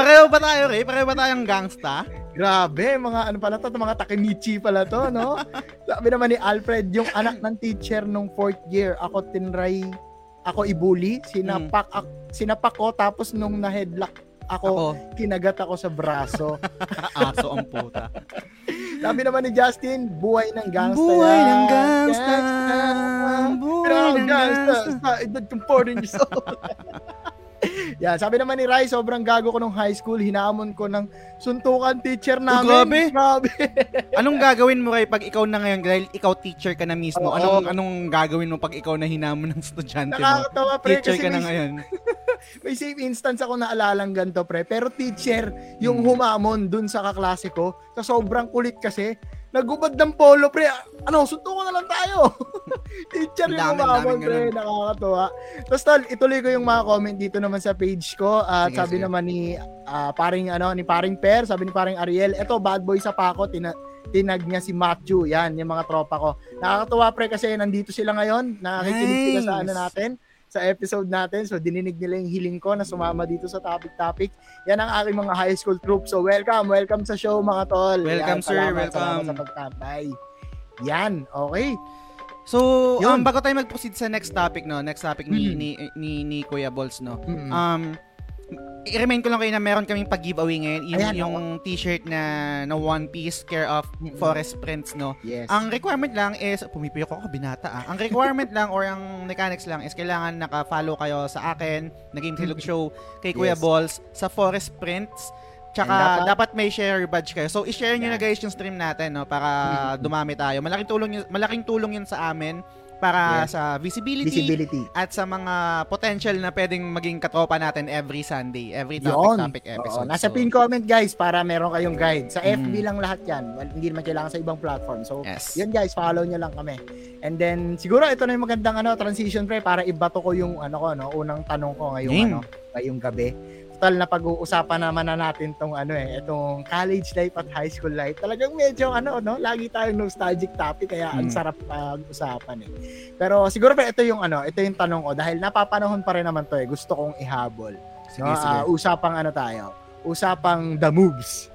Pareho ba tayo, Ray? Pareho ba tayong gangsta? Grabe, mga ano pala to, mga takemichi pala to, no? Sabi naman ni Alfred, yung anak ng teacher nung 4th year, ako ibuli, sinapak ko, tapos nung na-headlock ako, kinagat ako sa braso. Aso ang puta. Sabi naman ni Justin, buhay ng gangsta. Buhay ng gangsta. Buhay ng gangsta. Sa edad kong 14 years old. Yeah, sabi naman ni Rai, sobrang gago ko nung high school. Hinaamon ko ng suntukan teacher namin. Grabe. Anong gagawin mo, Rai, pag ikaw na ngayon, dahil ikaw teacher ka na mismo? Anong gagawin mo pag ikaw na hinamon ng estudyante mo? Nakakatawa, pre. Teacher ka na ngayon. May same instance ako naalalang ganito, pre. Pero teacher, yung humamon dun sa kaklase ko, sa sobrang kulit kasi, nagubad ng polo, pre. Ano, suntukan na lang tayo. Teacher yung umabang, pre. Nakakatuwa. Tapos, tol, ituloy ko yung mga comment dito naman sa page ko. Sabi naman ni paring Per, sabi ni paring Ariel, eto, bad boy sa Paco, tinag niya si Matthew. Yan, yung mga tropa ko. Nakakatuwa, pre, kasi nandito sila ngayon. Nakikinig sila sa ano natin, sa episode natin. So, dininig nila yung hiling ko na sumama dito sa topic. Yan ang aking mga high school troop. So, welcome sa show, mga tol. Welcome, yan, sir. Welcome. Sa pagtambay. Yan. Okay. So, bago tayo mag-proceed sa next topic, no? Next topic ni Kuya Bols, no? I-remind ko lang kayo na meron kaming pag-giveaway ngayon. Yung t-shirt na One Piece, care of Forest Prints, no? Yes. Ang requirement lang is, pumipiyo ko binata, ah. Ang requirement lang or ang mechanics lang is kailangan naka-follow kayo sa akin, na Gamesilog Show, kay Kuya Bols, sa Forest Prints. Tsaka dapat may share badge kayo. So, i-share nyo na guys yung stream natin, no? Para dumami tayo. Malaking tulong yun sa amin. Para sa visibility at sa mga potential na pwedeng maging katropa natin every Sunday, every topic episode. Nasa pin comment guys para meron kayong guide. Sa FB lang lahat yan. Well, hindi naman kailangan sa ibang platform. So, yun guys, follow nyo lang kami. And then, siguro ito na yung magandang transition pre para ibato ko yung unang tanong ko ngayong ngayong gabi. Total na pag-uusapan naman na natin itong college life at high school life. Talagang medyo lagi tayong nostalgic topic kaya ang sarap pag-usapan eh. Pero siguro pa ito yung tanong ko dahil napapanahon pa rin naman to eh. Gusto kong ihabol. Sige. Usapang tayo. Usapang the moves.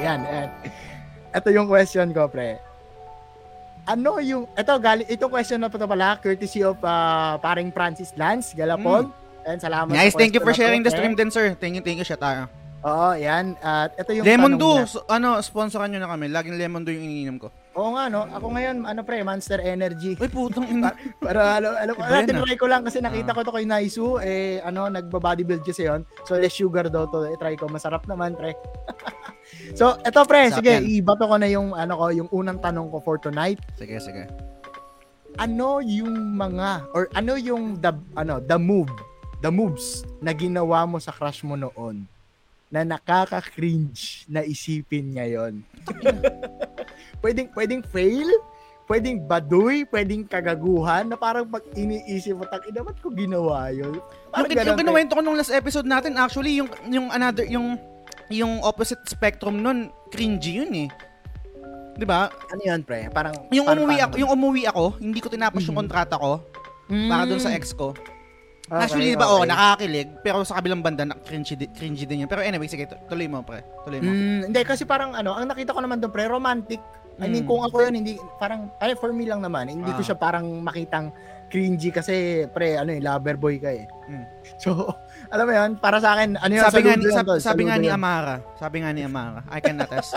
Yan. Ito yung question ko, pre. Itong question na ito pala, courtesy of paring Francis Lance Galapon. And salamat. Nice, thank you for sharing the stream din, sir. Thank you, siya tayo. Oo, yan. At ito yung Lemon Do, sponsoran nyo na kami. Laging Lemon Do yung iniinom ko. Oo nga, no? Ako ngayon, Monster Energy. Uy, putong ina. Para, tinry ko lang kasi nakita ko to kay Naisu, nagba-bodybuild kasi yun. So, less sugar daw to. Try ko. Masarap naman, pre. So, ito, pre. Sige, ibato ko na yung, yung unang tanong ko for tonight. Sige. The moves na ginawa mo sa crush mo noon na nakaka-cringe na isipin ngayon. pwedeng fail, pwedeng baduy, pwedeng kagaguhan na parang pag iniisip mo, takina, ba't ko ginawa yun? Yung kinuwento ko nung last episode natin, actually, yung opposite spectrum nun, cringy yun eh. Diba? Ano yun, pre? Parang, yung umuwi ako, hindi ko tinapos yung kontrata ko para dun sa ex ko. Actually, diba, nakakakilig, pero sa kabilang banda, cringy din yun. Pero anyway, sige, tuloy mo, pre. Hindi, kasi parang, ang nakita ko naman doon, pre, romantic. I mean, kung ako yun, hindi, parang, for me lang naman, hindi ko siya parang makitang cringy kasi, pre, lover boy ka eh. So, alam mo yun, para sa akin, sabi nga ni Amara, I can attest.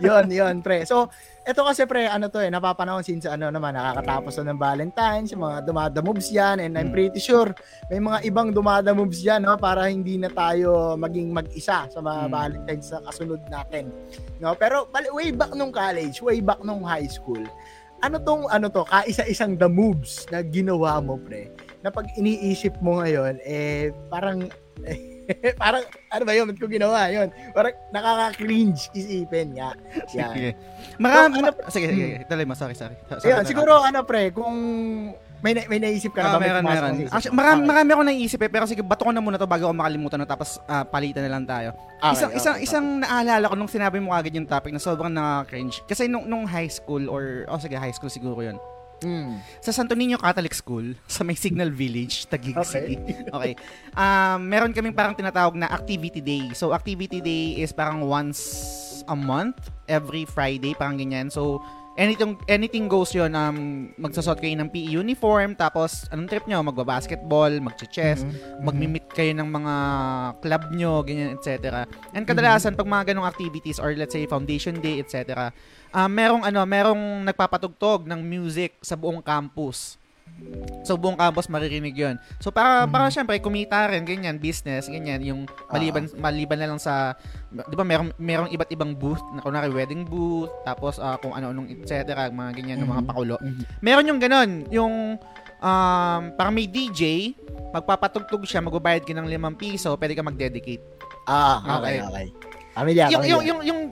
Yun, pre. So, eto kasi, pre, ano to eh, napapanahon since ano naman, nakakatapos na ng Valentine's, yung mga dumada moves yan, and I'm pretty sure may mga ibang dumada moves yan, no, para hindi na tayo maging mag-isa sa mga Valentine's na kasunod natin. No? Pero way back nung college, way back nung high school, ano to, kaisa-isang the moves na ginawa mo, pre, na pag iniisip mo ngayon, eh, parang... parang, ano ba yun? Ba't ko ginawa yun? Parang nakaka-cringe isipin nga. Sige. Sige. Talay mo, sorry. Ayan, siguro, ano pre, kung may naisip ka na ba? Meron. Actually, marami akong naisip eh, pero sige, bato ko na muna to bago ako makalimutan na tapos palitan na lang tayo. Isang naalala ko nung sinabi mo agad yung topic na sobrang nakaka-cringe. Kasi nung high school high school siguro yun. Sa Santo Niño Catholic School sa may Signal Village, Taguig City. Okay. Meron kaming parang tinatawag na activity day. So activity day is parang once a month, every Friday parang ganyan. So anything goes 'yon. Magsasuot kayo ng PE uniform, tapos anong trip nyo? Magba-basketball, magche-chess, magmi-meet kayo ng mga club nyo, ganyan, etc. And kadalasan pag mga ganong activities or let's say foundation day, etc. Merong nagpapatugtog ng music sa buong campus. So buong campus maririnig 'yon. So para syempre kumita rin ganyan, business, ganyan yung maliban na lang sa 'di ba merong iba't ibang booth, na kunwari wedding booth, tapos kung ano-anong etc, mga ganyan ng mga pakulo. Meron yung ganun, yung parang may DJ, magpapatugtog siya, magbabayad ka ng ₱5, pwede ka mag-dedicate. Okay.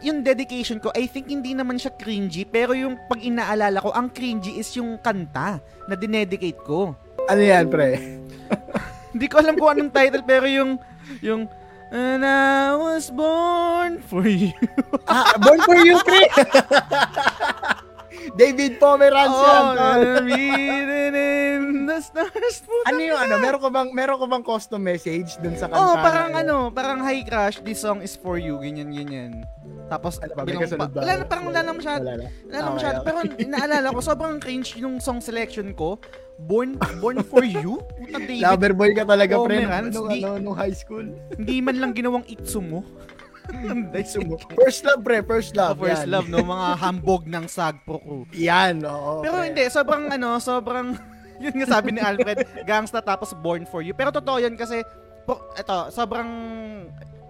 Yung dedication ko, I think hindi naman siya cringy, pero yung pag inaalala ko, ang cringy is yung kanta na dinedicate ko. Ano yan, pre? Hindi ko alam kung anong title, pero yung And I was born for you. Born for you, pre? David Pomeranz yan. Meron ko bang custom message dun sa kanta? Parang hi crush, this song is for you, ganyan. Tapos, wala na masyado. Pero naalala ko, sobrang cringe yung song selection ko. Born for you? Lover boy ka talaga, friend. Nung high school. Hindi man lang ginawang itsumo. First love, pre. First love, no? Mga hambog ng sagpo ko. Yan, oo. Pero pre. Hindi, sobrang, yun nga sabi ni Alfred, gangsta tapos born for you. Pero totoo yun kasi, eto, sobrang,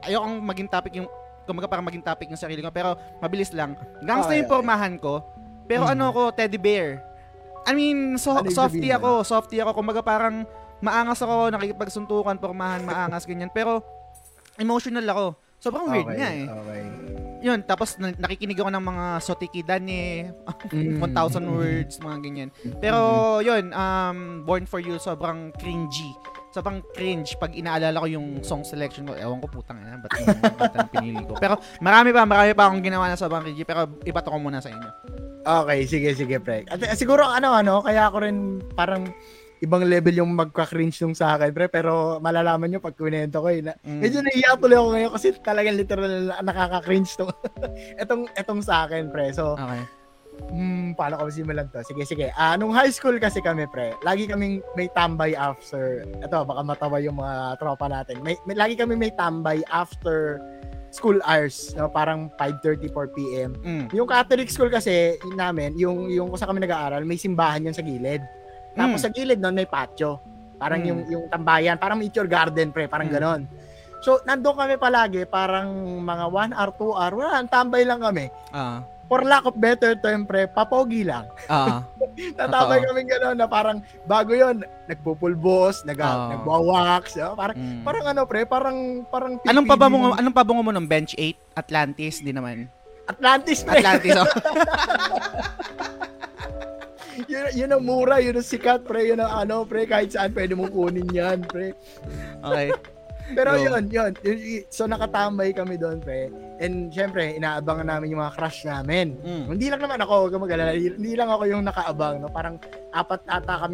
ayokong maging topic yung, kumaga parang maging topic yung sarili ko, pero mabilis lang. Gangsta yung pormahan ko, pero teddy bear. I mean, softy ako, kumaga parang, maangas ako, nakikipagsuntukan, pormahan, maangas, ganyan. Pero, emotional ako. Sobrang weird niya eh. Okay. Yun, tapos nakikinig ako ng mga sotikidan eh. 1,000 words, mga ganyan. Pero yun, Born For You, sobrang cringy. Sobrang cringe pag inaalala ko yung song selection ko. Ewan ko putang ina, ba't yung batang pinili ko. Pero marami pa akong ginawa na sobrang cringy. Pero ibato ko muna sa inyo. Okay, sige, pre. At siguro kaya ako rin parang... ibang level yung magka-cringe nung sa akin, pre, pero malalaman nyo pag kwento ko medyo naiyak tuloy ako ngayon kasi talagang literal na nakaka-cringe tong etong sa akin, pre. So paano ko simulan to? Sige. Nung high school kasi kami, pre, lagi kaming may tambay after eto, baka matawa yung mga tropa natin. Lagi kami may tambay after school hours, no? Parang 5:30, 4 p.m. Yung Catholic school kasi namin, yung kung saan kami nag-aaral, may simbahan yun sa gilid. Tapos sa gilid nun, may patio. Parang yung tambayan. Parang eat your garden, pre. Parang ganon. So, nandun kami palagi. Parang mga 1 or 2 hour. Wala, tambay lang kami. For lack of better term, pre, papogi lang. Natabay kami ganon na parang bago yon nagpupulbos, nagwawax. Parang pre. Parang anong pabango mo ng Bench 8? Atlantis? Hindi naman. Atlantis, pre. Atlantis, Yun ang mura, yun ang sikat, pre. Yun ang pre, kahit saan pwede mong kunin yan, pre. Okay. Pero yun. So, nakatambay kami doon, pre. And, syempre, inaabangan namin yung mga crush namin. Hindi lang naman ako, mag-alala. Hindi lang ako yung nakaabang, no? Parang 4, 5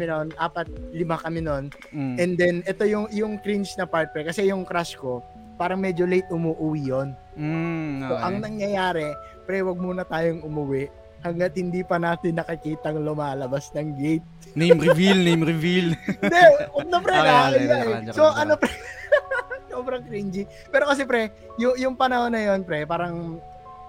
kami noon. And then, ito yung cringe na part, pre. Kasi yung crush ko, parang medyo late umuwi yun. Okay. So, ang nangyayari, pre, wag muna tayong umuwi hanggat hindi pa natin nakikitang lumalabas ng gate. Name reveal. Hindi, huwag na, pre. So, pre, sobrang cringy. Pero kasi, pre, yung panahon na yun, pre, parang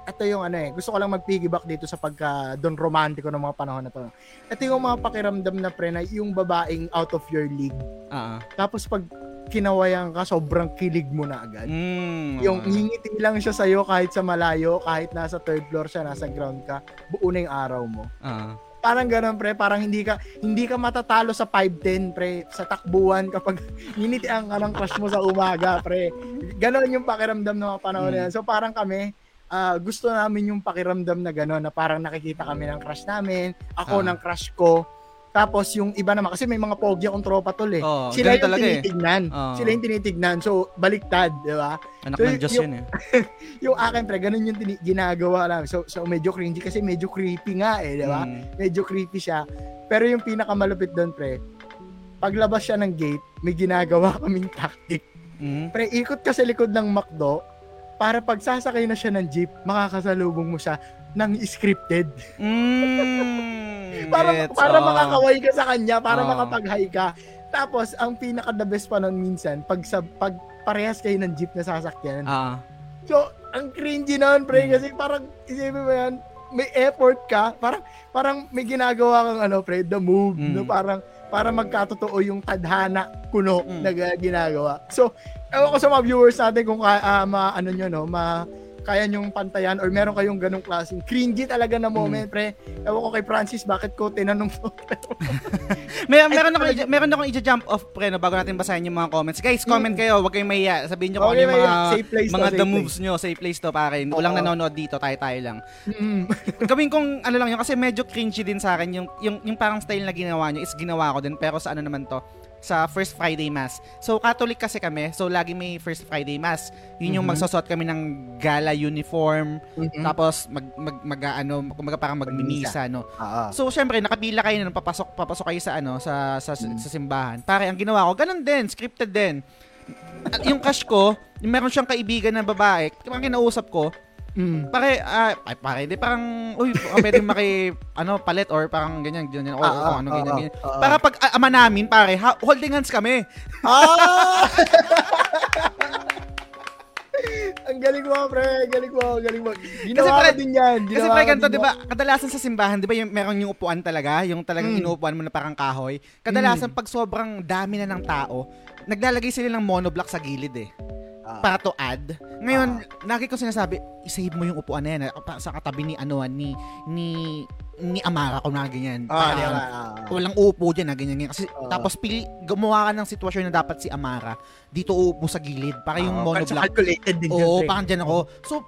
ito yung ano eh, gusto ko lang mag-piggyback dito sa pagka Don Romantico ng mga panahon na to. Ito yung mga pakiramdam na pre na yung babaeng out of your league. Uh-huh. Tapos pag kinawayan ka, sobrang kilig mo na agad. Mm-hmm. Yung hingiti lang siya sa'yo kahit sa malayo, kahit nasa third floor siya, nasa ground ka, buo na yung araw mo. Uh-huh. Parang ganun pre, parang hindi ka matatalo sa 5-10 pre, sa takbuhan kapag ninitian ka ng crush mo sa umaga pre. Ganun yung pakiramdam ng mga panahon na yan. So parang kami, gusto namin yung pakiramdam na gano'n, na parang nakikita kami ng crush namin, ako ng crush ko. Tapos yung iba naman, kasi may mga pogi akong tropa tol eh. Oh, sila yung tinitignan. Eh. Oh. Sila yung tinitignan. So, baliktad, di ba? Anak so, ng Diyos yun eh. Yung akin pre, ganun yung ginagawa namin. So, medyo cringy kasi medyo creepy nga eh, di ba? Medyo creepy siya. Pero yung pinakamalupit doon pre, paglabas siya ng gate, may ginagawa kaming tactic. Mm. Pre, ikot ka sa likod ng McDo, para pagsasakay na siya ng jeep, makakasalubong mo siya ng scripted. Para makakaway ka sa kanya, para makapag-high ka. Tapos, ang pinaka-the best pa nun minsan, pag parehas kayo ng jeep na sasakyan. So, ang cringy nun, pre, kasi parang, isipin mo yan, may effort ka, parang may ginagawa kang, ano, pre, the move, no? Parang, para magkatotoo yung tadhana kuno na ginagawa. So, ewan ko sa mga viewers natin kung ano nyo, no, kaya nyong pantayan or meron kayong ganung klaseng cringy talaga na moment pre. Ewan ko kay Francis, bakit ko tinanong to? meron akong i-jump off pre na bago natin basahin yung mga comments. Guys, comment kayo, wag kayong mahiya. Sabihin niyo kung ano yung mga the moves niyo, safe place to pare. Walang nanonood dito, tayo lang. Gawin kong ano lang yun kasi medyo cringy din sa akin yung parang style na ginawa niyo is ginawa ko din pero sa ano naman to, sa First Friday Mass. So, Catholic kasi kami. So, lagi may First Friday Mass. Yun yung magsusot kami ng gala uniform. Tapos, parang magmimisa, no? So, syempre, nakapila kayo na papasok kayo sa, ano, sa simbahan. Pare, ang ginawa ko, ganun din, scripted din. At yung crush ko, meron siyang kaibigan na babae. Parang kinausap ko, parang uy, pwedeng palit or parang ganyan ganyan. Para pag ama namin, pare, holding hands kami. Ang galing mo, pre. Galing mo. Ginawa din yan. Kasi pre, ganito, diba, kadalasan sa simbahan, diba, meron yung upuan talaga, yung talagang inuupuan mo na parang kahoy. Kadalasan, pag sobrang dami na ng tao, naglalagay sila ng monoblock sa gilid eh. Para to add. Ngayon, lagi ko sinasabi, isave mo yung upuan na yan sa katabi ni Amara ko na ganyan. Walang upo dyan na ganyan. Kasi, tapos gumawa ka ng sitwasyon na dapat si Amara dito uupo sa gilid. Para yung monoblock. Calculated din. Oo, parang dyan ako. So,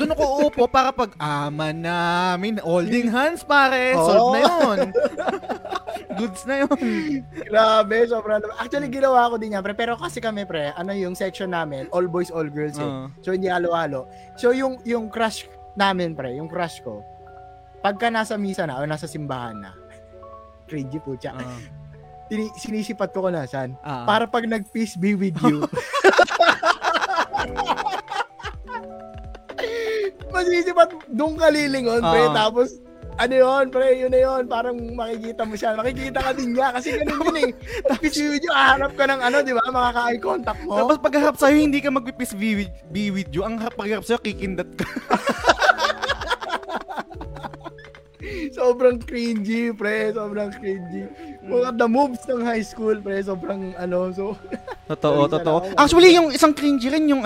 doon ako uupo para pag ama namin, holding hands pare. Solve na yun. Goods na yun. Grabe, sobrang. Actually, ginawa ko din yan, pre. Pero kasi kami, pre, yung section namin, all boys, all girls, eh. So, hindi halo-halo. So, yung crush namin, pre, yung crush ko, pagka nasa misa na, o nasa simbahan na, crazy po, tsa. Sinisipat ko nasan. Para pag nag-peace be with you. Masisipat, doon kalilingon, pre, tapos, yun na yun. Parang makikita mo siya. Makikita ka din niya. Kasi ganun din eh. Tapos video, aharap ka ng di ba? Makaka-eye contact mo. Tapos pagharap sa'yo, hindi ka mag-peace be with you. Ang pagharap sa'yo, kikindat ka. Sobrang cringy, pre. Sobrang cringy. Mga the moves ng high school, pre. Sobrang so. Totoo. Actually, yung isang cringy rin yung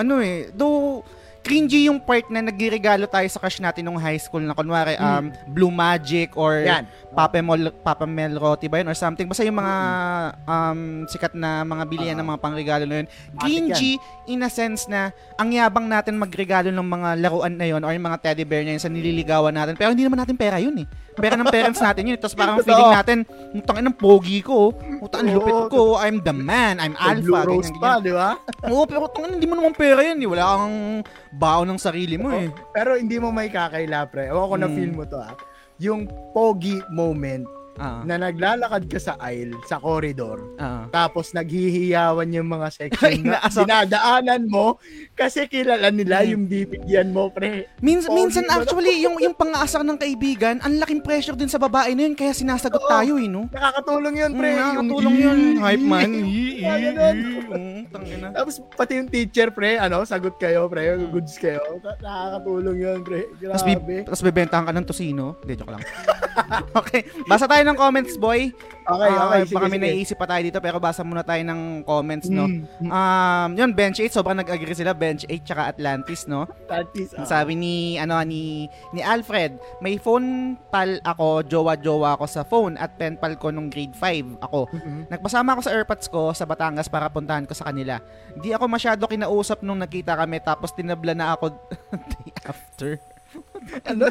cringy yung part na nagregalo tayo sa crush natin nung high school na kunwari Blue Magic or Papamel Roti ba yun or something, basta yung mga sikat na mga bilihan ng mga pangregalo na yun. Cringy in a sense na ang yabang natin magregalo ng mga laruan na yun or yung mga teddy bear na yun sa nililigawan natin pero hindi naman natin pera yun eh. Pera ng parents natin yun. Tapos parang feeling natin utangin ng pogi ko, utangin lupit ko, I'm the man, I'm alpha. Blue Rose pa, di ba? Oo, pero utangin hindi mo naman pera yun eh. Wala kang bao ng sarili mo eh. Pero hindi mo may kakaila, pre. Ewan ko na feel mo to yung pogi moment na naglalakad ka sa aisle, sa corridor, tapos naghihiyawan yung mga section na dinadaanan mo kasi kilala nila yung bibigyan mo, pre. Minsan actually, yung pang-aasar ng kaibigan, ang laking pressure din sa babae na yun, kaya sinasagot tayo, no? Nakakatulong yun, pre. Nakakatulong yun. Hype man. mga ganun. Tapos pati yung teacher, pre, ano, sagot kayo, pre, goods kayo. Nakakatulong yun, pre. Grabe. Tapos bibentahan ka ng tosino. Hindi, joke lang. Okay. Basa tayo ng comments, boy. Okay, okay. Sige, baka may naiisip pa tayo dito, pero basa muna tayo ng comments, no? Yun, Bench 8. Sobrang nag-agree sila. Bench 8 tsaka Atlantis, no? Atlantis, sabi ni, ano, ni Alfred, may phone pal ako, jowa-jowa ako sa phone at pen pal ko nung grade 5 ako. Nagpasama ako sa airpods ko sa Batangas para puntahan ko sa kanila. Hindi ako masyado kinausap nung nakita kami, tapos tinabla na ako day after. Ano?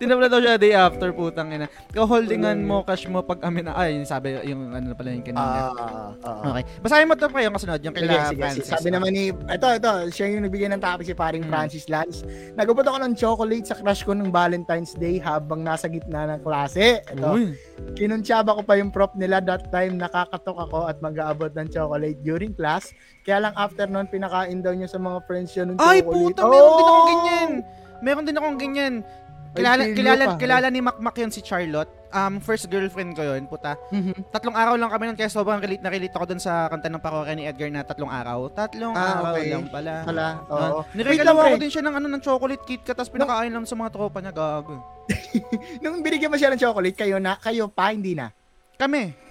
Tinabla daw siya day after, putang ina. Kaholdingan mo, cash mo pag amin na, ay, sabi yung ano pala yung kanina. Okay. Basahin mo ito pa yung kasunod, yung kila Francis. Sabi naman ni, ito, siya yung nagbigay ng topic si paring Francis Lance. Nagupot ako ng chocolate sa crush ko nung Valentine's Day habang nasa gitna ng klase. Ito. Kinuntsaba ko pa yung prop nila that time, nakakatok ako at mag-aabot ng chocolate during class. Kaya lang after noon, pinakain daw niya sa mga friends yun ng chocolate. Ay, puta, meron din akong ganyan. Kilala ni Makmak yun si Charlotte. First girlfriend ko yun, puta. 3 araw lang kami nun, kaya sobrang relate ako dun sa kanta ng parokya ni Edgar na 3 araw. 3 araw okay lang pala. Niregalawa ko din siya ng ano, ng chocolate KitKat, tapos pinakain lang sa mga tropa niya, gago. Nung binigyan mo siya ng chocolate, kayo pa, hindi na? Kami.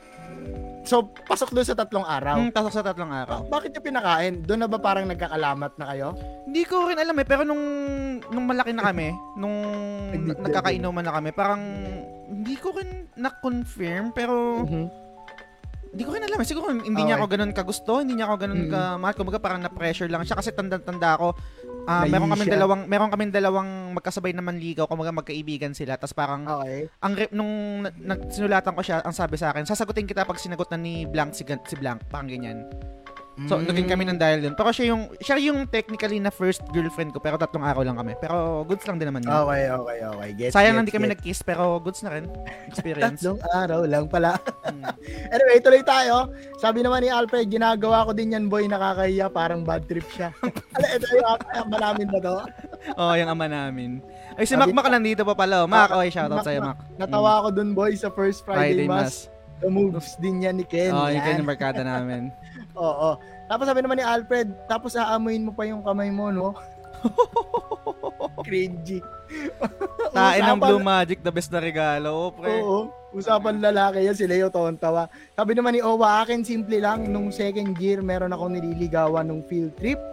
So, pasok doon sa 3 araw? Pasok sa 3 araw. Bakit niya pinakain? Doon na ba parang nagkakalamat na kayo? Hindi ko rin alam eh, pero nung malaki na kami, nung nagkakainuman na kami, parang hindi ko rin na-confirm, pero hindi ko rin alam eh. Siguro hindi niya ako ganun kagusto, hindi niya ako ganun ka-mahal. Kumbaga parang na-pressure lang siya kasi tanda-tanda ako. Meron kaming dalawang magkasabay na manligaw, kumbaga magkaibigan sila. Tapos parang ang rep nung sinulatan ko siya, ang sabi sa akin, sasagutin kita pag sinagot na ni Blank si Blank, parang ganyan. So, naging kami ng dahil doon. Pero siya yung technically na first girlfriend ko, pero 3 araw lang kami. Pero goods lang din naman yun. Okay. Sayang hindi kami nag-kiss, pero goods na rin. Experience. 3 araw lang pala. Anyway, tuloy tayo. Sabi naman ni Alfred, ginagawa ko din yan, boy, nakakahiya, parang bad trip siya. Ito yung ama namin ba to? Oo, yung ama namin. Ay, si Makmak nandito pa pala. Mac, shoutout sa'yo, Mac. Natawa ko dun, boy, sa first Friday Mass. The moves din yan ni Ken. Oo, yung Ken yung barkada namin. Oo. Tapos sabi naman ni Alfred, tapos aamuin mo pa yung kamay mo, no? Cringy. Tain ng Blue Magic, the best na regalo, pre. Oo. Usapan lalaki yan, sila yung tontawa. Sabi naman ni Owa, akin simple lang, nung second year, meron akong nililigawan nung field trip.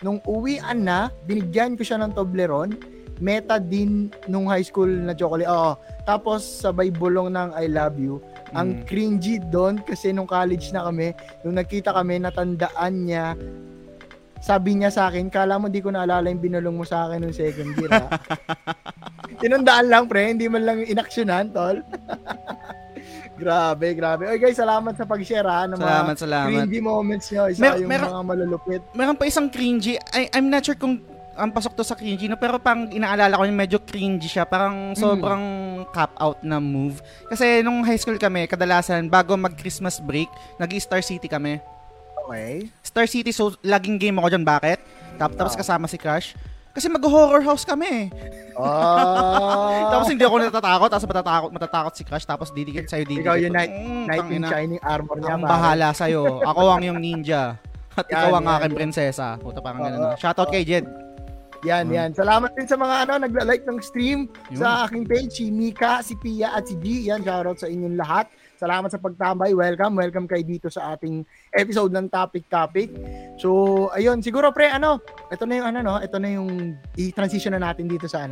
Nung uwian na, binigyan ko siya ng Toblerone, meta din nung high school na chocolate. Oo. Tapos sabay bulong ng I love you. Ang cringy doon kasi nung college na kami, nung nakita kami, natandaan niya, sabi niya sa akin, kala mo di ko naalala yung binulong mo sa akin nung second year, ha? Tinandaan lang, pre, hindi man lang inaksyonan, tol. Grabe. Oy guys, salamat sa pag-share ng mga cringy moments niyo. Yung mga malulupit. Meron pa isang cringy, I'm not sure kung ang pasok to sa cringy, no? Pero parang inaalala ko yung medyo cringy siya. Parang sobrang cop-out na move. Kasi nung high school kami, kadalasan, bago mag-Christmas break, nag-Star City kami. Okay. Star City, so laging game ako dyan. Bakit? Tapos kasama si Crush. Kasi mag-horror house kami. Tapos hindi ako natatakot. Tapos matatakot si Crush. Tapos didikit sa'yo. Ikaw yung knight in shining armor niya. Ang bahala sa'yo. Ako ang yung ninja. At ikaw ang aking prinsesa. Puta, parang ganun. Shoutout kay Jed. Yan. Salamat din sa mga nagla-like ng stream sa aking page, si Mika, si Pia at si G. Yan, shoutout sa inyong lahat. Salamat sa pagtambay. Welcome kayo dito sa ating episode ng Topic Topic. So, ayun, siguro pre, ito na yung i-transition na natin dito sa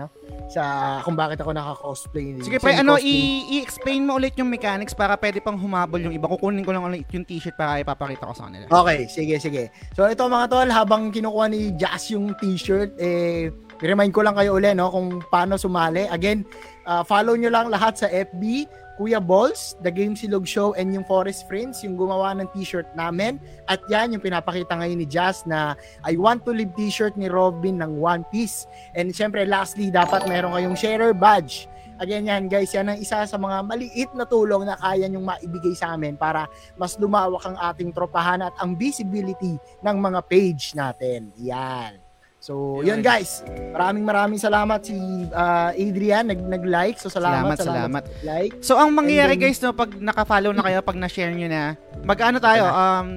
sa kung bakit ako naka-cosplay. Sige pre, i-explain mo ulit yung mechanics para pwede pang humabol yung iba. Kukunin ko lang ulit yung t-shirt para ipapakita ko sa kanila. Okay, sige. So, ito mga tol, habang kinukuha ni Jazz yung t-shirt, remind ko lang kayo ulit, kung paano sumali. Again, follow nyo lang lahat sa FB, Kuya Bols, The Gamesilog Show, and yung Forest Prints, yung gumawa ng t-shirt namin. At yan, yung pinapakita ngayon ni Jazz na I Want to Live t-shirt ni Robin ng One Piece. And syempre, lastly, dapat meron kayong sharer badge. Again, yan guys, yan ang isa sa mga maliit na tulong na kaya nyong maibigay sa amin para mas lumawak ang ating tropahan at ang visibility ng mga page natin. Yan. So, yun guys. Maraming salamat si Adrian nag-like. So, salamat. Like. So, ang mangyayari then, guys, no, pag naka-follow na kayo, pag na-share nyo na, mag-ano tayo,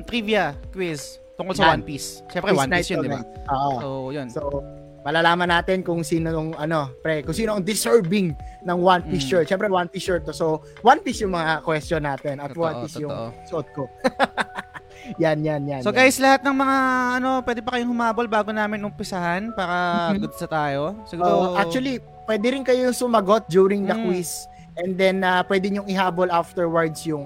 trivia quiz tungkol sa One Piece. Siyempre, One Piece yun, di ba? So, yun. So, malalaman natin kung sino yung, kung sino ang deserving ng One Piece shirt. Siyempre, One Piece shirt to. So, One Piece yung mga question natin at One Piece yung suot ko. Yan. So guys, lahat ng mga pwede pa kayong humabol bago namin umpisahan para good sa tayo. Siguro actually, pwede rin kayo sumagot during the quiz and then pwede niyong ihabol afterwards yung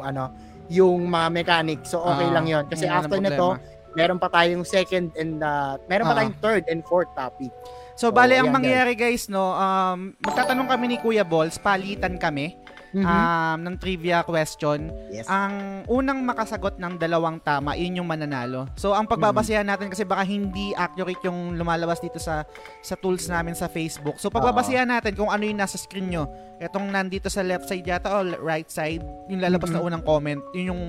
yung mga mechanic. So okay lang 'yon kasi after nito, meron pa tayong second and meron pa tayong third and fourth topic. So bale ang mangyayari guys, magtatanong kami ni Kuya Bols, palitan kami. Ng trivia question. Yes. Ang unang makasagot ng dalawang tama, yun yung mananalo. So, ang pagbabasehan natin, kasi baka hindi accurate yung lumalabas dito sa tools namin sa Facebook. So, pagbabasehan natin kung ano yung nasa screen nyo. Itong nandito sa left side yata o right side, yung lalabas na unang comment, yun yung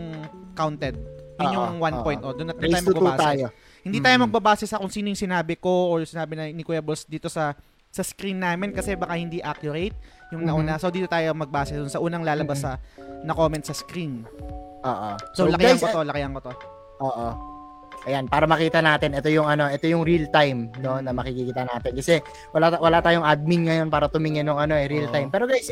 counted. Yun yung one point. Doon natin tayo magbabase. Hindi tayo magbabase sa kung sino yung sinabi ko or sinabi ni Kuya Boss dito sa screen namin kasi baka hindi accurate yung nauna. So, dito tayo magbase dun sa unang lalabas na comment sa screen. So, lakihan ko to. Ayan, para makita natin, ito yung real time, na makikita natin. Kasi wala tayong admin ngayon para tumingin ng real time. Pero guys,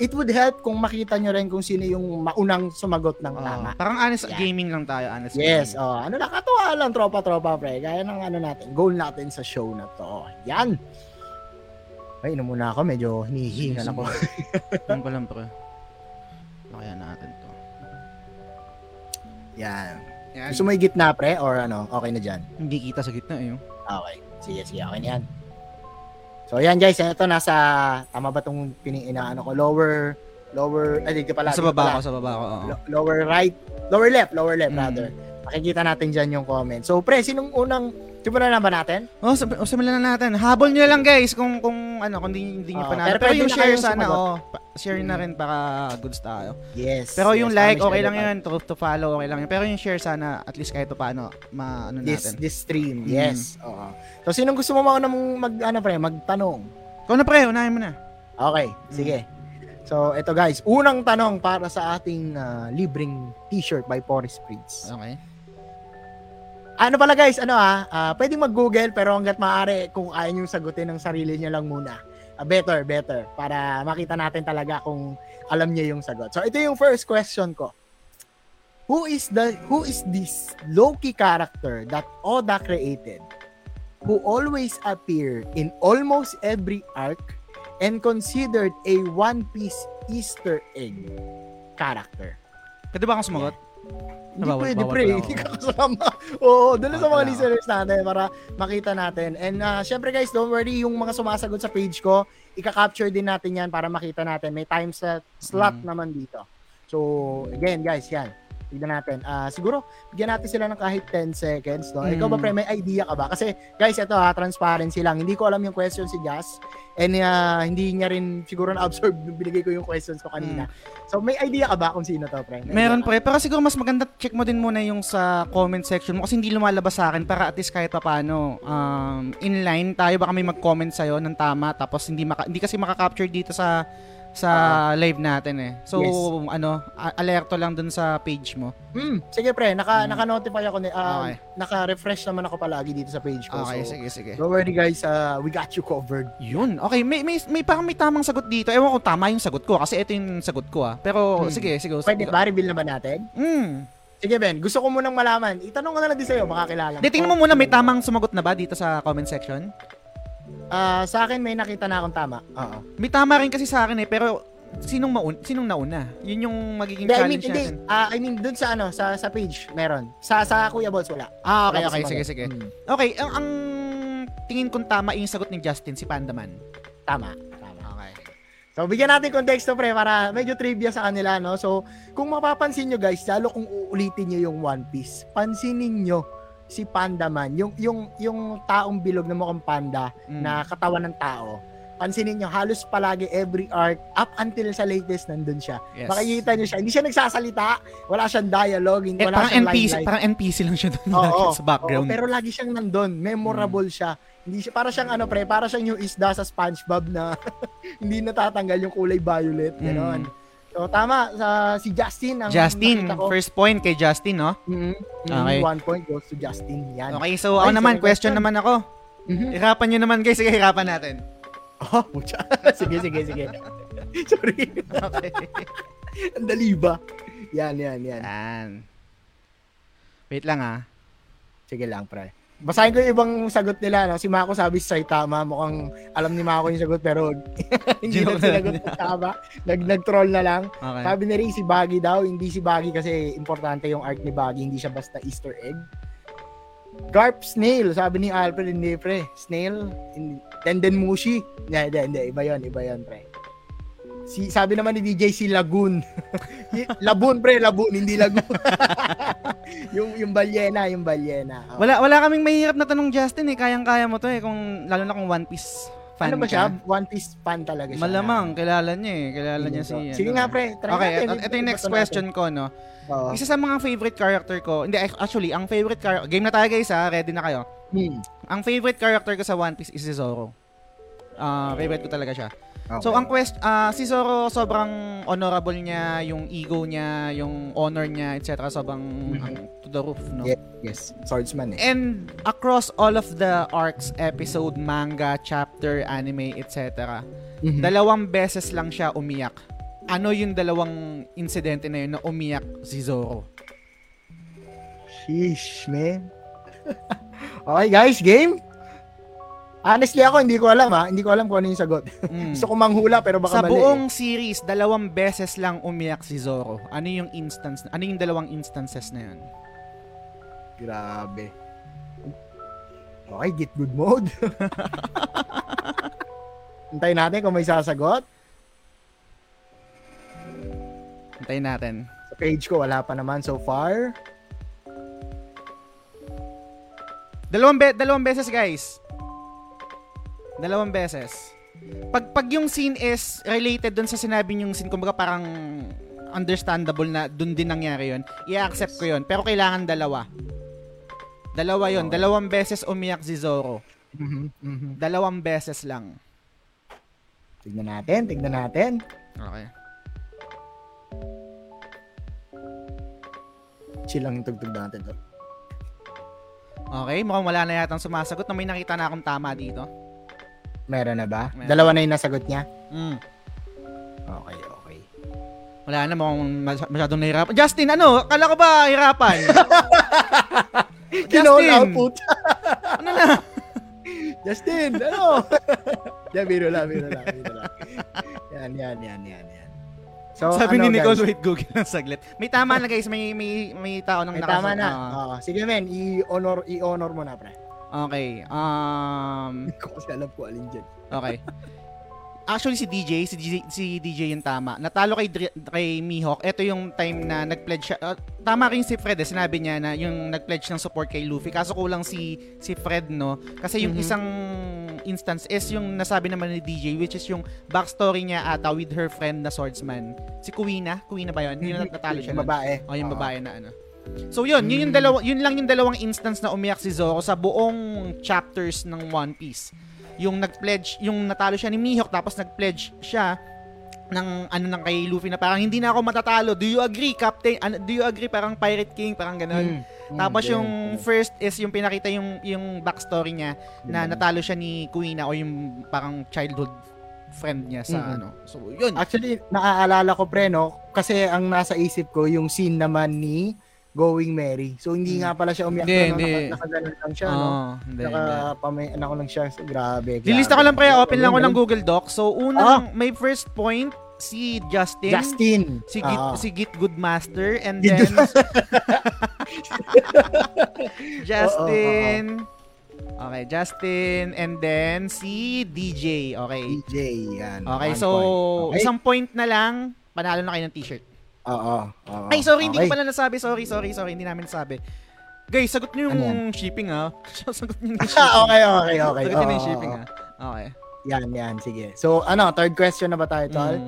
it would help kung makita nyo rin kung sino yung maunang sumagot ng tama. Parang honest gaming lang tayo, honest. Yes, gaming. Nakatuwa lang tropa-tropa, pre. Kaya ng natin, goal natin sa show na to. Yan. Ay, inom muna ako, medyo hinihingan ako. Inom ko lang, pre. Kaya natin to. Yan. Yan. Gusto mo yung gitna, pre? Or okay na dyan? Hindi kita sa gitna, eh. Okay. Sige. Okay na yan. So, yan, guys. Ito, nasa... Tama ba itong piniinaan ko? Lower... Ay, dito pala. Sa baba ko. Lower left, rather. Makikita natin dyan yung comment. So, pre, sinong unang... Simulan na ba natin? Simulan na natin. Habol nyo lang, guys, kung hindi nyo pa natin. Pero yung share sana, share na rin para goods tayo. Yes. Pero yung like, okay lang yun. Truth to follow, okay lang yun. Pero yung share sana, at least kahit paano, natin. This stream, yes. So, sinong gusto mo magtanong? Ikaw na, pre. Unahin mo na. Okay, sige. So, ito, guys. Unang tanong para sa ating libreng t-shirt by Forest Prints. Okay. Pala guys, pwedeng mag-Google pero hanggat maaari kung ayaw niyong sagutin ng sarili niyo lang muna. Better para makita natin talaga kung alam niyo yung sagot. So ito yung first question ko. Who is this low-key character that Oda created who always appear in almost every arc and considered a One Piece Easter egg character? Pwede ba akong sumagot? Hindi ka kasama. Oo, doon sa mga listeners natin para makita natin. And syempre guys, don't worry, yung mga sumasagot sa page ko, ika-capture din natin yan para makita natin. May time slot naman dito. So, again guys, yan. Tignan natin. Siguro, bigyan natin sila ng kahit 10 seconds. No? Ikaw ba, pre, may idea ka ba? Kasi, guys, ito transparency lang. Hindi ko alam yung question si Jazz. And hindi niya rin siguro na-absorb nung binigay ko yung questions ko kanina. So, may idea ka ba kung sino to, pre? Meron, pre. Pero siguro mas maganda, check mo din muna yung sa comment section mo kasi hindi lumalabas sa akin para at least kahit paano inline tayo. Baka may mag-comment sa'yo ng tama tapos hindi kasi maka-capture dito sa live natin eh. So, yes. Alerto lang dun sa page mo. Sige pre, naka-notify ako. Okay. Naka-refresh naman ako palagi dito sa page ko. Okay, so, sige. Don't worry guys, we got you covered. Yun. Okay, may parang may tamang sagot dito. Ewan ko tama yung sagot ko kasi ito yung sagot ko Pero, sige. Pwede ba? Reveal naman natin? Sige Ben, gusto ko munang malaman. Itanong ko na lang din sa'yo, makakilala. Tingnan mo muna, may tamang sumagot na ba dito sa comment section? Sa akin may nakita na akong tama. May tama rin kasi sa akin pero sinong nauna? Yun yung magiging challenge natin. I mean doon sa sa page meron. Sa Kuya Bols wala. Okay, sige. Okay, ang tingin kong tama yung sagot ni Justin si Pandaman. Tama. Okay. So bigyan natin konteksto pre para medyo trivia sa kanila So kung mapapansin niyo guys, lalo kung uulitin niyo yung One Piece, pansinin niyo si Pandaman, yung taong bilog na mukhang panda na katawan ng tao. pansinin nyo, halos palagi every arc, up until sa latest, nandun siya. Yes. Makikita nyo siya. Hindi siya nagsasalita, wala siyang dialogue, eh, wala siyang limelight. Parang NPC lang siya doon sa background. Pero lagi siyang nandun. Memorable siya. Hindi siya, para siyang ano pre, para siyang yung isda sa SpongeBob na hindi natatanggal yung kulay violet. Ganon. So, tama, si Justin. Justin, first point kay Justin, no? Okay. 1 point goes to Justin. Yan. Okay, so ako naman, question naman ako. Hirapan nyo naman guys, sige, hirapan natin. Oh, pucha. Sige. Sorry. Okay. Ang dali ba? Yan. Wait lang ah. Sige lang, pre. Basahin ko yung ibang sagot nila. No? Si Mako sabi, Saitama. Mukhang alam ni Mako yung sagot, pero hindi na sinagot na tama. Nag-troll na lang. Okay. Sabi na rin si Baggy daw. Hindi si Baggy kasi importante yung art ni Baggy. Hindi siya basta Easter egg. Garp Snail. Sabi ni Alfred, hindi pre. Snail. Tenden Mushi. Hindi. Iba yun, pre. Sabi naman ni DJ si Lagoon. Laboon, hindi Lagoon. yung balyena. Okay. Wala kaming mahirap na tanong, Justin eh. Kayang-kaya mo to eh, kung lalo na kung One Piece fan. Ano ba siya? One Piece fan talaga siya. Malamang kilala niya eh. Kilala niya si Sige nga pre, try natin. Okay, ito yung next question ko, no. Oh. Isa sa mga favorite character ko. Hindi, actually, ang favorite character. Game na tayo guys, ha. Ready na kayo. Ang favorite character ko sa One Piece is si Zoro. Favorite ko talaga siya. Okay. So, ang si Zoro, sobrang honorable niya, yung ego niya, yung honor niya, etc. Sobrang to the roof, no? Yes. Swordsman, eh. And across all of the arcs, episode, manga, chapter, anime, etc. Dalawang beses lang siya umiyak. Ano yung dalawang insidente na yun na umiyak si Zoro? Sheesh, man. Okay, guys, game? Honestly ako, hindi ko alam ha. Hindi ko alam kung ano yung sagot. Gusto ko manghula pero baka mali. Sa buong series, dalawang beses lang umiyak si Zoro. Ano yung instance? Ano yung dalawang instances na yun? Grabe. Okay, get good mode. Hintayin natin kung may sasagot. Hintayin natin. Sa page ko, wala pa naman so far. Dalawang beses guys. Dalawang beses. Pag yung scene is related dun sa sinabi niyong scene, kumbaga parang understandable na dun din nangyari yun, i-accept ko yun. Pero kailangan dalawa. Dalawa yun. Dalawang beses umiyak si Zoro. Dalawang beses lang. Tignan natin. Okay. Chill lang yung tugtog natin. Okay, mukhang wala na yatang sumasagot na may nakita na akong tama dito. Meron na ba? Meron. Dalawa na yung nasagot niya? Okay. Wala na, mukhang masyadong nahirapan. Justin, ano? Kala ko ba hirapan? Justin! Ano na? Justin, ano? Biro lang. Yan. So, sabi ni Nicole, wait, Google lang saglit. May tama na guys, may tao nang nakasagot. May tama na. Sige men, i-honor mo na pre. Okay. Kasi alam ko alin dyan. Okay. Actually, si DJ yung tama. Natalo kay Mihawk. Ito yung time na nag-pledge siya. Tama rin si Fred eh. Sinabi niya na yung nag-pledge ng support kay Luffy. Kaso kulang si Fred, no? Kasi yung isang instance is yung nasabi naman ni DJ, which is yung backstory niya ata with her friend na swordsman. Si Kuina. Kuina ba yun? Yung natalo siya. Yung babae. Yung babae na ano. So yun lang yung dalawang instance na umiyak si Zoro sa buong chapters ng One Piece. Yung nag-pledge, yung natalo siya ni Mihawk tapos nag-pledge siya ng kay Luffy na parang hindi na ako matatalo. Do you agree, Captain? Do you agree? Parang Pirate King, parang ganoon. Tapos yung first is yung pinakita yung backstory niya na natalo siya ni Kuina o yung parang childhood friend niya sa So yun. Actually, naaalala ko pre no kasi ang nasa isip ko yung scene naman ni Going Merry. So hindi nga pala siya umiyak na nakagalan lang siya Nakapamay lang siya. So, grabe. Dilista ko lang pre, open lang ko ng Google Doc. So unang may first point si Justin. Si Git Goodmaster and then Justin. Okay, Justin and then si DJ. Okay. DJ yan. Okay, so isang point na lang, panalo na kayo ng t-shirt. Ay, sorry, hindi ko pala nasabi. Sorry, hindi namin nasabi. Guys, sagot niyo yung shipping, ha? Sagot niyo yung shipping. Okay. Sagot niyo yung shipping, ha? Okay. Yan. Sige. So, ano? Third question na ba tayo, Tol?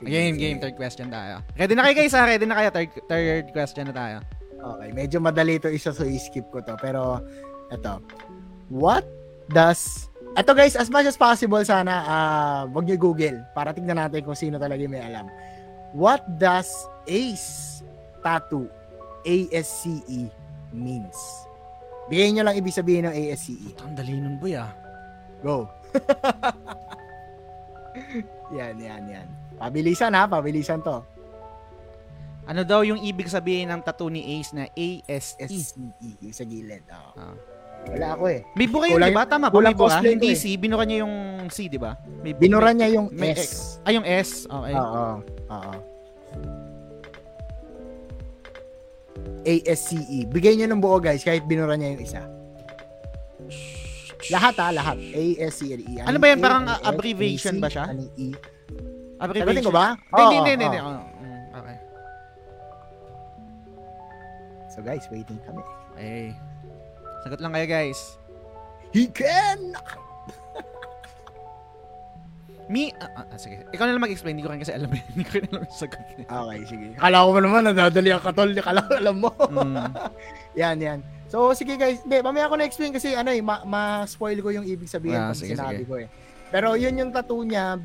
Sige, game. Third question tayo. Ready na kayo, guys? Ready na kayo? Third question na tayo. Okay. Medyo madali ito isa, so i-skip ko to. Pero, eto. What does... Eto, guys, as much as possible, sana, wag niyo Google para tignan natin kung sino talaga may alam. What does Ace tattoo, ASCE, means? Bigay niyo lang ibig sabihin ng ASCE. Ang dali nun, boy, ah. Go. Yan. Pabilisan to. Ano daw yung ibig sabihin ng tattoo ni Ace na ASCE? Yung sa gilid. Oh. Wala ako eh. May buka yun, diba? Tama ba? May buka? Hindi C. Binura niya yung C, diba? Binura niya yung S. Ay, yung S. Oo. ASCE. Bigay niyo ng buo, guys, kahit binura niya yung isa. Lahat. ASCE. Ano ba yan? Parang abbreviation ba siya? Anong E? Abbreviation. Sagutin ko ba? Hindi. Okay. So, guys, waiting kami. Hey. Sagot lang kayo, guys. He can! Sige. Ikaw na lang mag-explain. Hindi ko rin kasi alam eh. Hindi ko rin alam yung sagot. Okay, sige. Akala ko mo naman, nadadali ang katol. Akala ko alam mo. Yan. So, sige, guys. Hindi, mamaya ako na-explain kasi ma-spoil ko yung ibig sabihin kung sinabi ko eh. Pero yun yung tattoo niya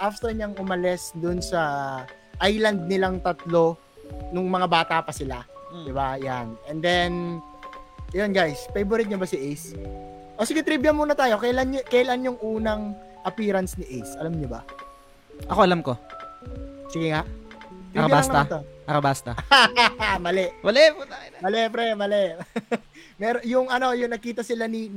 after niyang umalis dun sa island nilang tatlo nung mga bata pa sila. Diba? Yan. And then... Yun, guys, favorite niyo ba si Ace? O sige, trivia muna tayo. Kailan yung unang appearance ni Ace? Alam niyo ba? Ako alam ko. Sige nga. Arabasta. Mali, pre. Yung nakita sila ni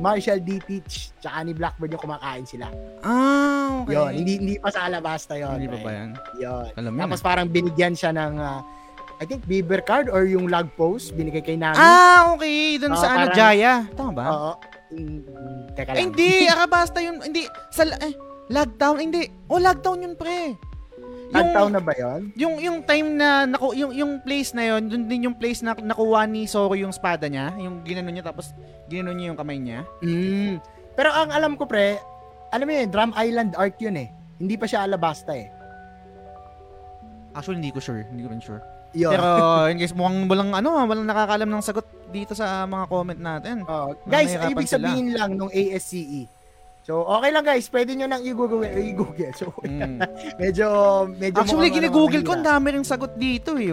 Marshall D. Teach tsaka ni Blackbird yung kumakain sila. Ah, okay. Yun, hindi pa sa Alabasta yun. Hindi pa ba yan? Yun. Tapos parang binigyan siya ng... I think beaver card or yung log post binigay kay Nami. Ah, okay. Doon sa Jaya. Tama ba? Oo. Teka lang. Hindi, Arabasta yun. Hindi. Lockdown. Hindi. Oh, lockdown yun, pre. Lockdown na ba yun? Yung time na, yung place na yun, doon din yung place na nakuha ni Zoro yung espada niya. Yung ginano niya, tapos ginano niya yung kamay niya. Pero ang alam ko, pre, alam mo yun, Drum Island Arc yun eh. Hindi pa siya Alabasta eh. Actually, hindi ko rin sure. Yo. Pero in case walang nakakaalam ng sagot dito sa mga comment natin. Guys, ibig sabihin sila lang nung ASCE. So, okay lang, guys, pwede niyo nang i-google. So, medyo actually gine-google ko, dami ring sagot dito eh.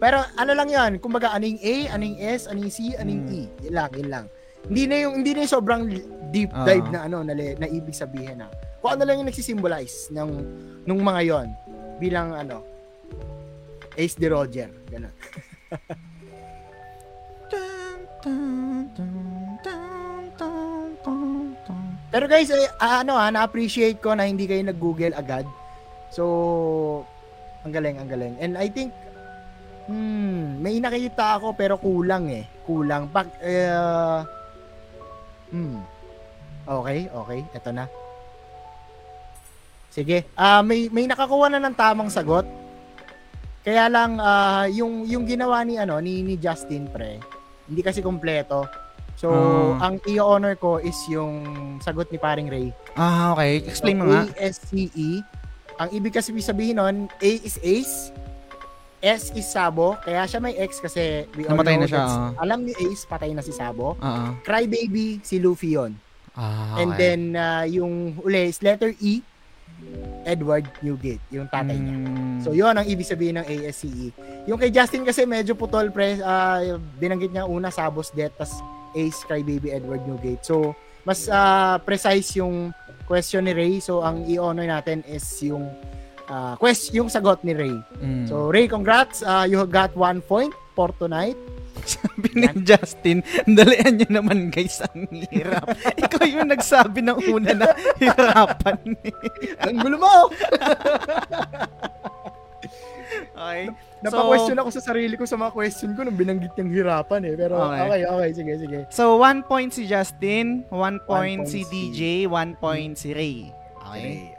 Pero ano lang 'yan, kumbaga aning A, aning S, aning C, aning E. Yun lang. Hindi na yung sobrang deep dive na na ibig sabihin na. Kung ano lang yung nagsisimbolize ng nung mga 'yon bilang Ace de Roger, gano'n. Pero guys, na-appreciate ko na hindi kayo nag-google agad. So, ang galing. And I think, may nakita ako pero kulang eh. Okay, eto na. Sige, may nakakuha na ng tamang sagot. Kaya lang yung ginawa ni Justin, pre, hindi kasi kumpleto. So, ang i-honor ko is yung sagot ni Paring Ray. Ah, okay. Explain mo nga. ASCE. Ang ibig kasi sabihin nun, A is Ace, S is Sabo, kaya siya may X kasi we all know na siya. Alam ni Ace, patay na si Sabo. Crybaby, si Luffy yun. Okay. And then, yung uli is letter E, Edward Newgate, yung tatay niya. So, yun ang ibig sabihin ng ASCE. Yung kay Justin kasi medyo putol, pre, binanggit niya una, Sabos Death, tas Ace, Crybaby, Edward Newgate. So, mas precise yung question ni Ray. So, ang i-honor natin is yung yung sagot ni Ray. So, Ray, congrats. You got 1 point for tonight. Sabi ni Justin, dalian niyo naman, guys, ang hirap. Ikaw yung nagsabi ng una na hirapan eh. Ang gulo mo! Okay. Napa-question ako sa sarili ko sa mga question ko nung binanggit niyang hirapan eh. Pero okay, sige. So, 1 point si Justin, 1 point si DJ, 1 point si Ray. Okay.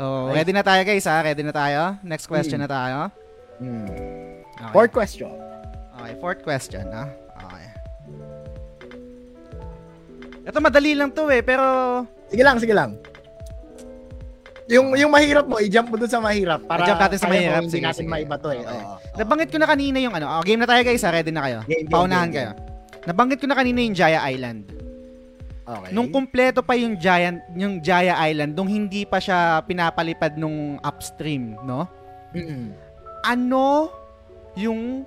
So, ready na tayo, guys, ha? Ready na tayo? Next question na tayo. Okay. Fourth question, ha? Okay. Ito madali lang to eh, pero... Sige lang. Yung mahirap mo, i-jump mo dun sa mahirap. Para i-jump natin sa mahirap. Hindi natin maiba to eh. Okay. Nabanggit ko na kanina yung ano. Oh, game na tayo guys ha, ready na kayo. Paunahan kayo. Nabanggit ko na kanina yung Jaya Island. Okay. Nung kumpleto pa yung Jaya Island, nung hindi pa siya pinapalipad nung upstream, no? Mm-mm. Ano yung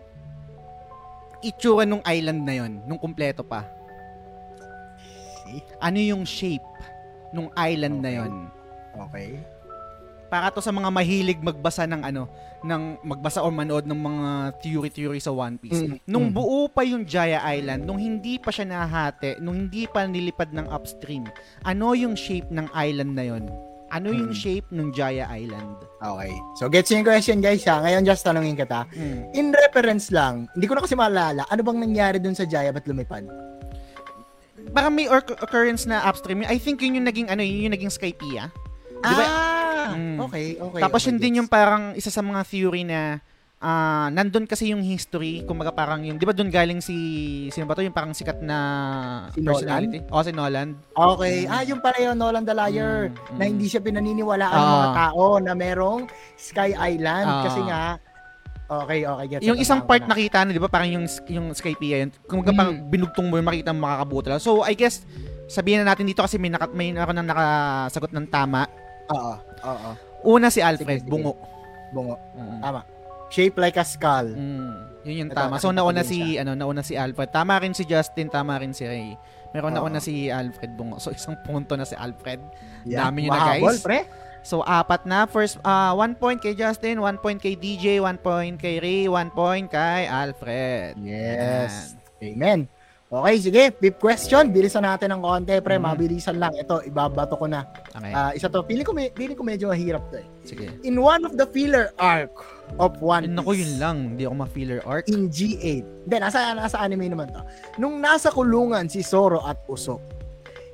itsura nung island na yon nung kumpleto pa? Ano yung shape nung island na yon? Okay. Para to sa mga mahilig magbasa ng ano, ng magbasa o manood ng mga theory sa One Piece. Mm-hmm. Nung buo pa yung Jaya Island, nung hindi pa siya nahati, nung hindi pa nilipad ng upstream, ano yung shape ng island na yon? Ano yung shape ng Jaya Island? Okay. So, gets yung question guys ha. Ngayon just tanungin kita. In reference lang, hindi ko na kasi maalala, ano bang nangyari dun sa Jaya ba't lumipad? Baka may occurrence na upstream. I think yun yung naging, ano, yun yung naging Skypiea. Diba? Okay. Tapos yun din yung parang isa sa mga theory na nandun kasi yung history, kumbaga parang yung, di ba dun galing sino ba to? Yung parang sikat na si personality? Nolan? O, si Nolan. Okay. Yung pala yung Nolan the Liar na hindi siya pinaniniwalaan ng mga tao na merong Sky Island kasi nga, Okay. Yes, yung isang part na nakita na, di ba? Parang yung Skypiea yun. Kumbaga parang binugtong mo yung makita mo makakabutala. So, I guess, sabihin na natin dito kasi may ako nang nakasagot ng tama. Oo. Una si Alfred, sige. Bungo. Tama. Shape like a skull. Yun yung tama. So nauna si Alfred. Tama rin si Justin, tama rin si Ray. Meron nauna si Alfred bungo. So isang punto na si Alfred. Yeah. Dami nyo na guys. Mahabol, pre. So apat na. First 1 point kay Justin, 1 point kay DJ, 1 point kay Ray, 1 point kay Alfred. Yes. Ayan. Amen. Okay, sige. 5th question. Bilisan natin ng konti, pre. Mabilisan lang. Ito, ibabato ko na. Okay. Isa to. Feeling ko medyo mahirap to eh. Sige. In one of the filler arc of One Piece. Naku, yun lang. Hindi ako ma-filler arc. In G8. Then, nasa anime naman to. Nung nasa kulungan si Zoro at Usopp,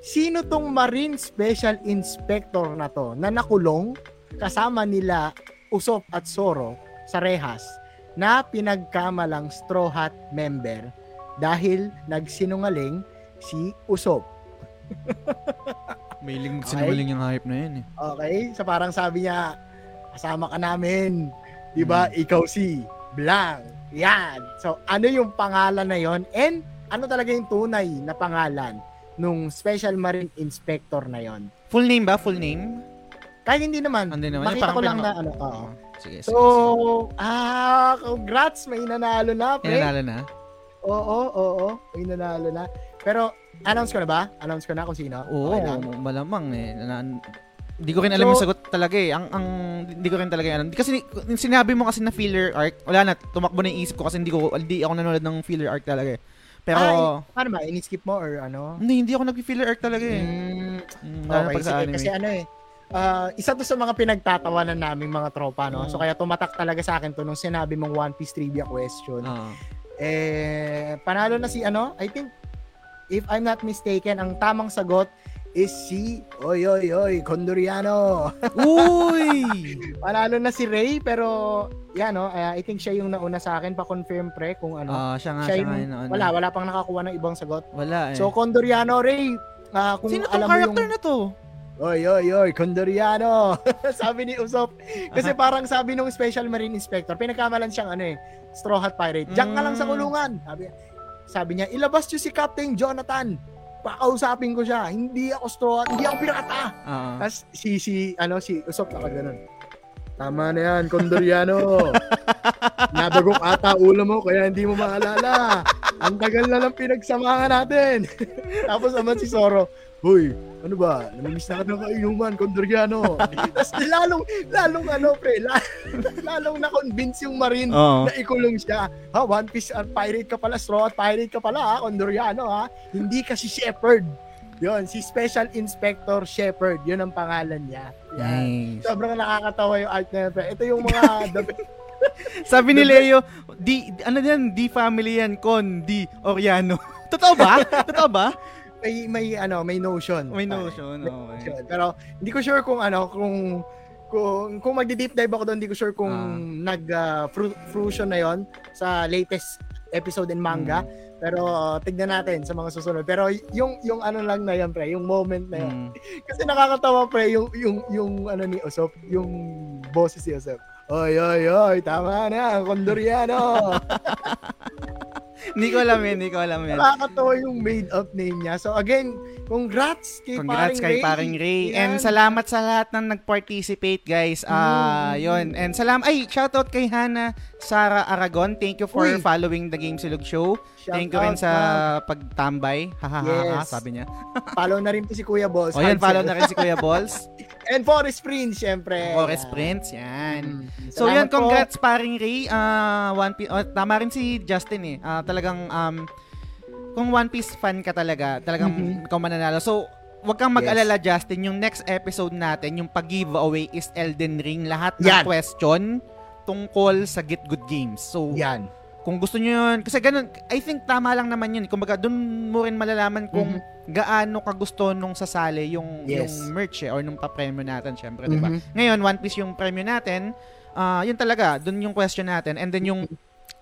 sino tong Marine Special Inspector na to na nakulong kasama nila Usopp at Zoro sa rehas na pinagkamalang Straw Hat member dahil nagsinungaling si Usopp. May link sinungaling yung hype na yun eh. Okay, so parang sabi niya, kasama ka namin, di ba? Ikaw si Blanc. Yan. So ano yung pangalan na yon? And ano talaga yung tunay na pangalan nung Special Marine Inspector na yon? Full name ba? Full name? Kahit hindi naman. Makita ko lang na ano. Sige. So, congrats. May nanalo na, pre. Oo. May nanalo na. Pero, announce ko na ba? Announce ko na kung sino? Oo, okay, malamang eh. Hindi ko rin alam yung sagot talaga eh. Hindi ko rin talaga alam. Kasi sinabi mo kasi na filler arc. Wala na, tumakbo na yung isip ko kasi hindi ako nanonood ng filler arc talaga eh. Pero... paano ba? In-skip mo or ano? Hindi ako nag-filler arc talaga eh. Okay, sige. Kasi ano eh. Isa to sa mga pinagtatawanan naming mga tropa, no? So, kaya tumatak talaga sa akin to nung sinabi mong One Piece trivia question. Panalo na si ano, I think, if I'm not mistaken, ang tamang sagot is si Kondoriano. Uy! Panalo na si Ray, pero yan no, I think siya yung nauna sa akin, pa-confirm pre kung ano. Siya yung wala pang nakakuha ng ibang sagot. Wala eh. So Kondoriano, Ray, kung sino alam mo yung character na to? Kondoriano. Sabi ni Usopp. Kasi parang sabi nung Special Marine Inspector, pinagkamalan siyang ano eh, Straw Hat Pirate. Diyan ka lang sa kulungan. Sabi niya, ilabas niyo si Captain Jonathan. Pakausapin ko siya. Hindi ako Straw Hat, hindi ako pirata. Tapos si Usopp na ganoon. Tama na yan, Kondoriano. Nabagok ata ulo mo, kaya hindi mo maalala. Ang tagal na lang pinagsamahan natin. Tapos naman si Zoro, huy, ano ba? Namimiss na ka ng kainuman, Kondoriano. Tapos lalong na-convince yung Marine na ikulong siya. Ha, One Piece pirate ka pala, Straw Hat pirate ka pala, ha, Kondoriano, ha. Hindi ka si Shepherd. Yun, si Special Inspector Shepherd. Yun ang pangalan niya. Nice. Sobrang nakakatawa yung art na yun. Ito yung mga... Sabi ni Leo, D-family yan, Kondoriano. Totoo ba? May notion. May notion, okay. Pero hindi ko sure kung kung magdi-deep dive ako doon, hindi ko sure kung nag-fruition na 'yon sa latest episode in manga. Pero tignan natin sa mga susunod. Pero yung ano lang na yan, pre, yung moment na yan. Kasi nakakatawa, pre, yung ano ni Usopp, yung boses ni Usopp. Oy, oy, oy, tama na, Kondoriano. Hindi ko alam yan. Nakakatawa yung made-up name niya. So again, congrats kay Paring Ray. And salamat sa lahat ng nag-participate, guys. Yun. And salamat. Ay, shoutout kay Hannah Sara Aragon. Thank you for following The Gamesilog Show. Thank you rin sa pagtambay. Hahaha, sabi niya. Follow na rin po si Kuya Bols. O yan, follow na rin si Kuya Bols. And Forest Prints, syempre. Forest Prints, yan. So yan, congrats Paring Ray. Tama rin si Justin eh. Talagang... kung One Piece fan ka talagang ikaw mananalo. So, wag kang mag-alala, Justin. Yung next episode natin, yung pag-giveaway is Elden Ring. Lahat ng question tungkol sa Get Good Games. So, kung gusto nyo yun, kasi ganun, I think tama lang naman yun. Kumbaga, dun mo rin malalaman kung gaano ka gusto nung sasali yung merch or nung pa-premyo natin, syempre, diba? Ngayon, One Piece yung premyo natin, yun talaga, dun yung question natin. And then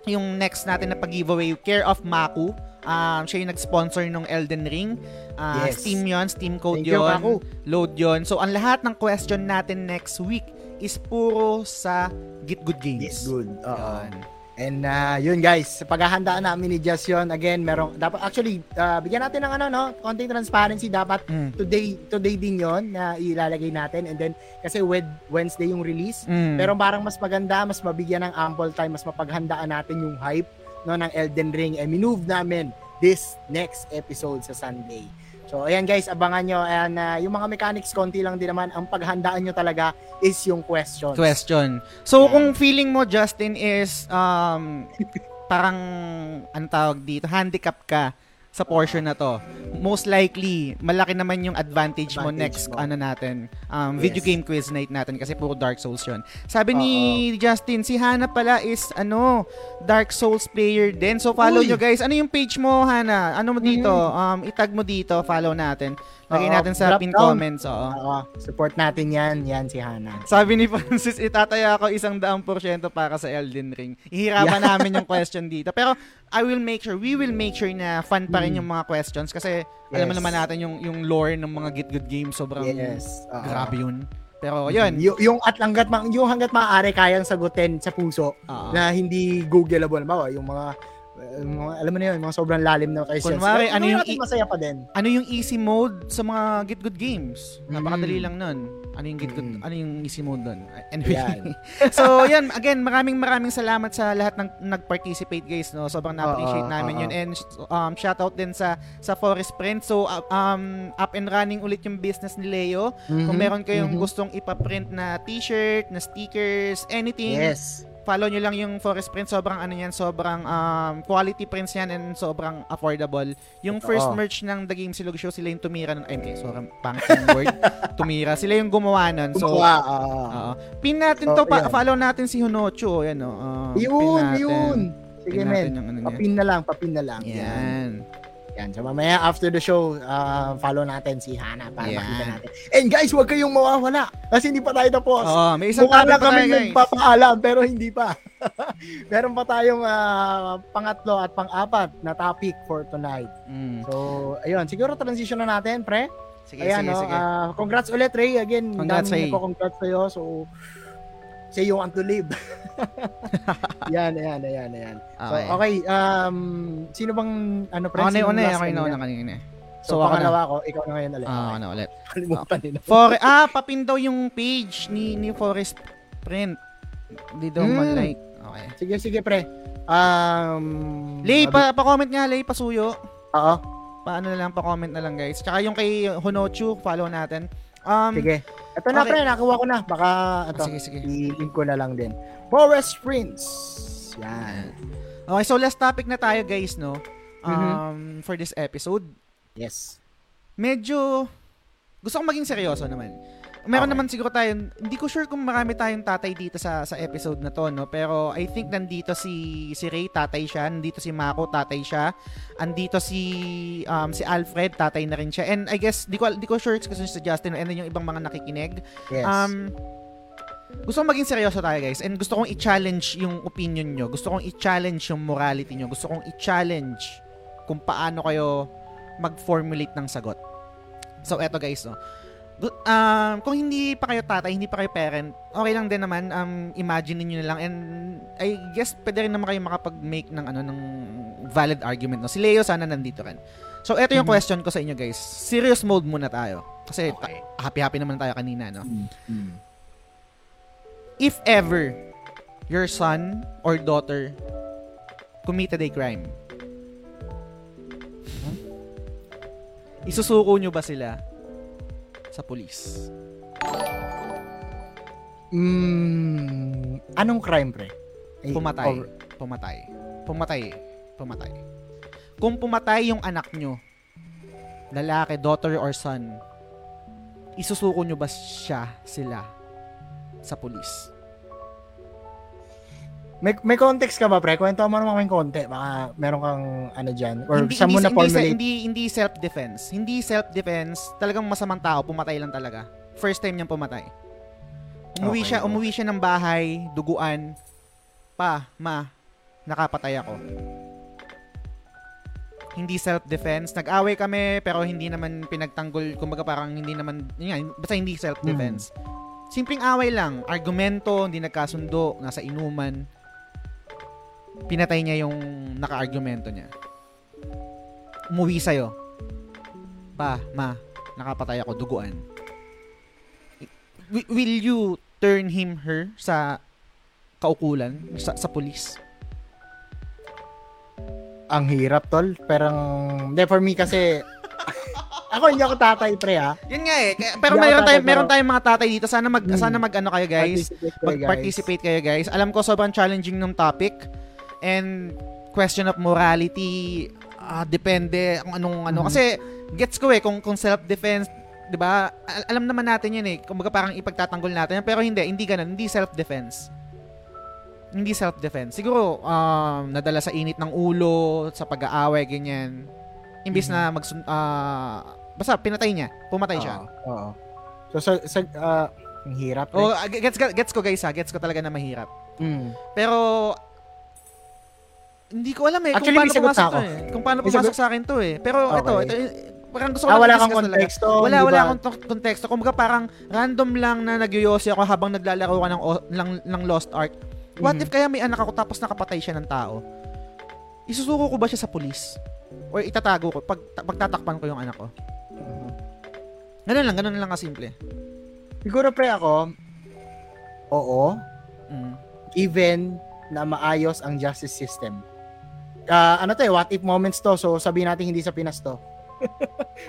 yung next natin na pag-giveaway, Care of Maku. Siya yung nag-sponsor ng Elden Ring. Steam yun, Steam code yun, load yun. So, ang lahat ng question natin next week is puro sa Get Good Games. Get Good. And yun guys, paghahandaan namin ni Jess yun. Again, dapat actually, bigyan natin ng konting transparency. Dapat today din yun na ilalagay natin. And then, kasi Wednesday yung release. Pero parang mas maganda, mas mabigyan ng ample time, mas mapaghandaan natin yung hype ng Elden Ring, and minove namin this next episode sa Sunday. So, ayan guys, abangan nyo. Ayan, yung mga mechanics, konti lang din naman. Ang paghandaan nyo talaga is yung questions. So, kung feeling mo, Justin, is parang, anong tawag dito, handicap ka sa portion na to, most likely malaki naman yung advantage mo next mo. Video game quiz night natin kasi puro Dark Souls yun. Sabi ni Justin, si Hannah pala is Dark Souls player din. So follow nyo guys. Ano yung page mo, Hannah? Ano mo dito? Itag mo dito, follow natin. Lagay natin sa pin comments. Support natin yan si Hannah. Sabi ni Francis, itataya ako 100% para sa Elden Ring. Ihirapan namin yung question dito. Pero we will make sure na fun pa rin yung mga questions kasi alam naman natin yung lore ng mga Get Good Games, sobrang grabe yun. Pero yun, yung hanggat maaari kayang sagutin sa puso na hindi googleable ba yung mga alam mo na yun, mga sobrang lalim na questions. Kunwari, ano yung masaya pa din? Ano yung easy mode sa mga Get Good Games? Napakadali lang nun. Ano yung easy mode doon? Anyway. So, yan. Again, maraming salamat sa lahat ng nag-participate, guys. No? Sobrang na-appreciate namin yun. And shoutout din sa Forest Print. So, up and running ulit yung business ni Leo. Kung meron kayong gustong ipaprint na t-shirt, na stickers, anything. Yes. Follow nyo lang yung Forest Print. Sobrang sobrang quality prints yan and sobrang affordable. Yung first merch ng The Gamesilog Show, sila yung tumira ng MK. So, pang-ing word. Tumira. Sila yung gumawa nun. So, pin natin to. Follow natin si Hunocho. Yan, yun. Sige, men. Papin na lang. Yan. Yan. So, mamaya after the show, follow natin si Hannah para makita natin. And guys, huwag kayong mawawala kasi hindi pa tayo tapos. May isang topic pa tayo, guys. Papaalam, pero hindi pa. Meron pa tayong pangatlo at pang-apat na topic for tonight. So, ayun. Siguro transition na natin, pre. Sige, ayan, sige. Congrats ulit, Ray. Again, congrats sa'yo. So, say you want to live. Yan. Okay. So, sino bang, friends? Ako na kanina. So, pangalawa ko, ikaw na ngayon ulit. Ulit. Kalimutan nila. Papin daw yung page ni Forest Print. Hindi daw mag-like. Okay. Sige, pre. Lay, pa-comment nga, Lay, pasuyo. Oo. Pa-comment na lang, guys. Tsaka yung kay Honochu, follow natin. Sige. Ito na, pre, nakuha ko na. Baka, sige. I-link ko na lang din. Forest Prints. Yan. Okay, so last topic na tayo, guys, no? For this episode. Yes. Medyo, gusto kong maging seryoso naman. Meron naman siguro tayong, hindi ko sure kung marami tayong tatay dito sa episode na to, no? Pero I think nandito si Ray, tatay siya. Nandito si Mako, tatay siya. Andito si Alfred, tatay na rin siya. And I guess, di ko sure kasi si Justin and then yung ibang mga nakikinig. Yes. gusto kong maging seryoso tayo, guys. And gusto kong i-challenge yung opinion nyo. Gusto kong i-challenge yung morality nyo. Gusto kong i-challenge kung paano kayo mag-formulate ng sagot. So, eto, guys, no. Kung hindi pa kayo tatay, hindi pa kayo parent, okay lang din naman, imagine niyo na lang, and I guess pwede rin naman kayo makapag-make ng ano, ng valid argument, no? Si Leo sana nandito rin. So eto yung question ko sa inyo, guys. Serious mode muna tayo. Kasi okay, happy-happy naman tayo kanina, no? If ever your son or daughter committed a crime, isusuko nyo ba sila sa police? Anong crime, pre? Pumatay. Kung pumatay yung anak nyo, lalaki, daughter or son, isusuko nyo ba sila sa police? May context ka ba, pre? Kwento mo naman may konti. Baka meron kang ano dyan. Or hindi, saan mo na formulate? Hindi self-defense. Hindi self-defense. Talagang masamang tao. Pumatay lang talaga. First time niyang pumatay. Umuwi siya ng bahay, duguan. Nakapatay ako. Hindi self-defense. Nag-away kami, pero hindi naman pinagtanggol. Kumbaga parang hindi naman, yun, basta hindi self-defense. Simpleng away lang. Argumento, hindi nagkasundo, nasa inuman. Pinatay niya yung naka-argumento niya. Umuwi sa'yo. Nakapatay ako, duguan. Will you turn him, her, sa kaukulan, sa police? Ang hirap, tol. Parang, for me kasi, ako hindi ako tatay, pre, ha. Yun nga eh. Pero meron tayong mga tatay dito. Sana mag kayo, guys. Mag-participate kayo, guys. Alam ko sobrang challenging ng topic and question of morality, depende kung anong kasi gets ko eh kung self-defense, 'di ba? Alam naman natin 'yan eh. Kumbaga parang ipagtatanggol natin yan, pero hindi ganoon, hindi self-defense. Hindi self-defense. Siguro nadala sa init ng ulo, sa pag-aaway ganyan. Imbis na basta pinatay niya, pumatay siya. Oo. So hirap. Oh, gets ko, guys, ha. Gets ko talaga na mahirap. Pero hindi ko alam eh actually, kung paano pumasok to eh. Kung paano pumasok sa akin to eh. Pero okay. Ito parang gusto ko lang. Wala kang konteksto. Wala akong konteksto. Kumbaga parang random lang na nagyoyosi ako habang naglalaro ka ng Lost Ark. What if kaya may anak ako tapos nakapatay siya ng tao? Isusuko ko ba siya sa police? Or itatago ko, pagtatakpan ko yung anak ko? Ganun lang kasimple. Siguro, pre, ako, oo, even na maayos ang justice system. What if moments to, so sabihin natin hindi sa Pinas to.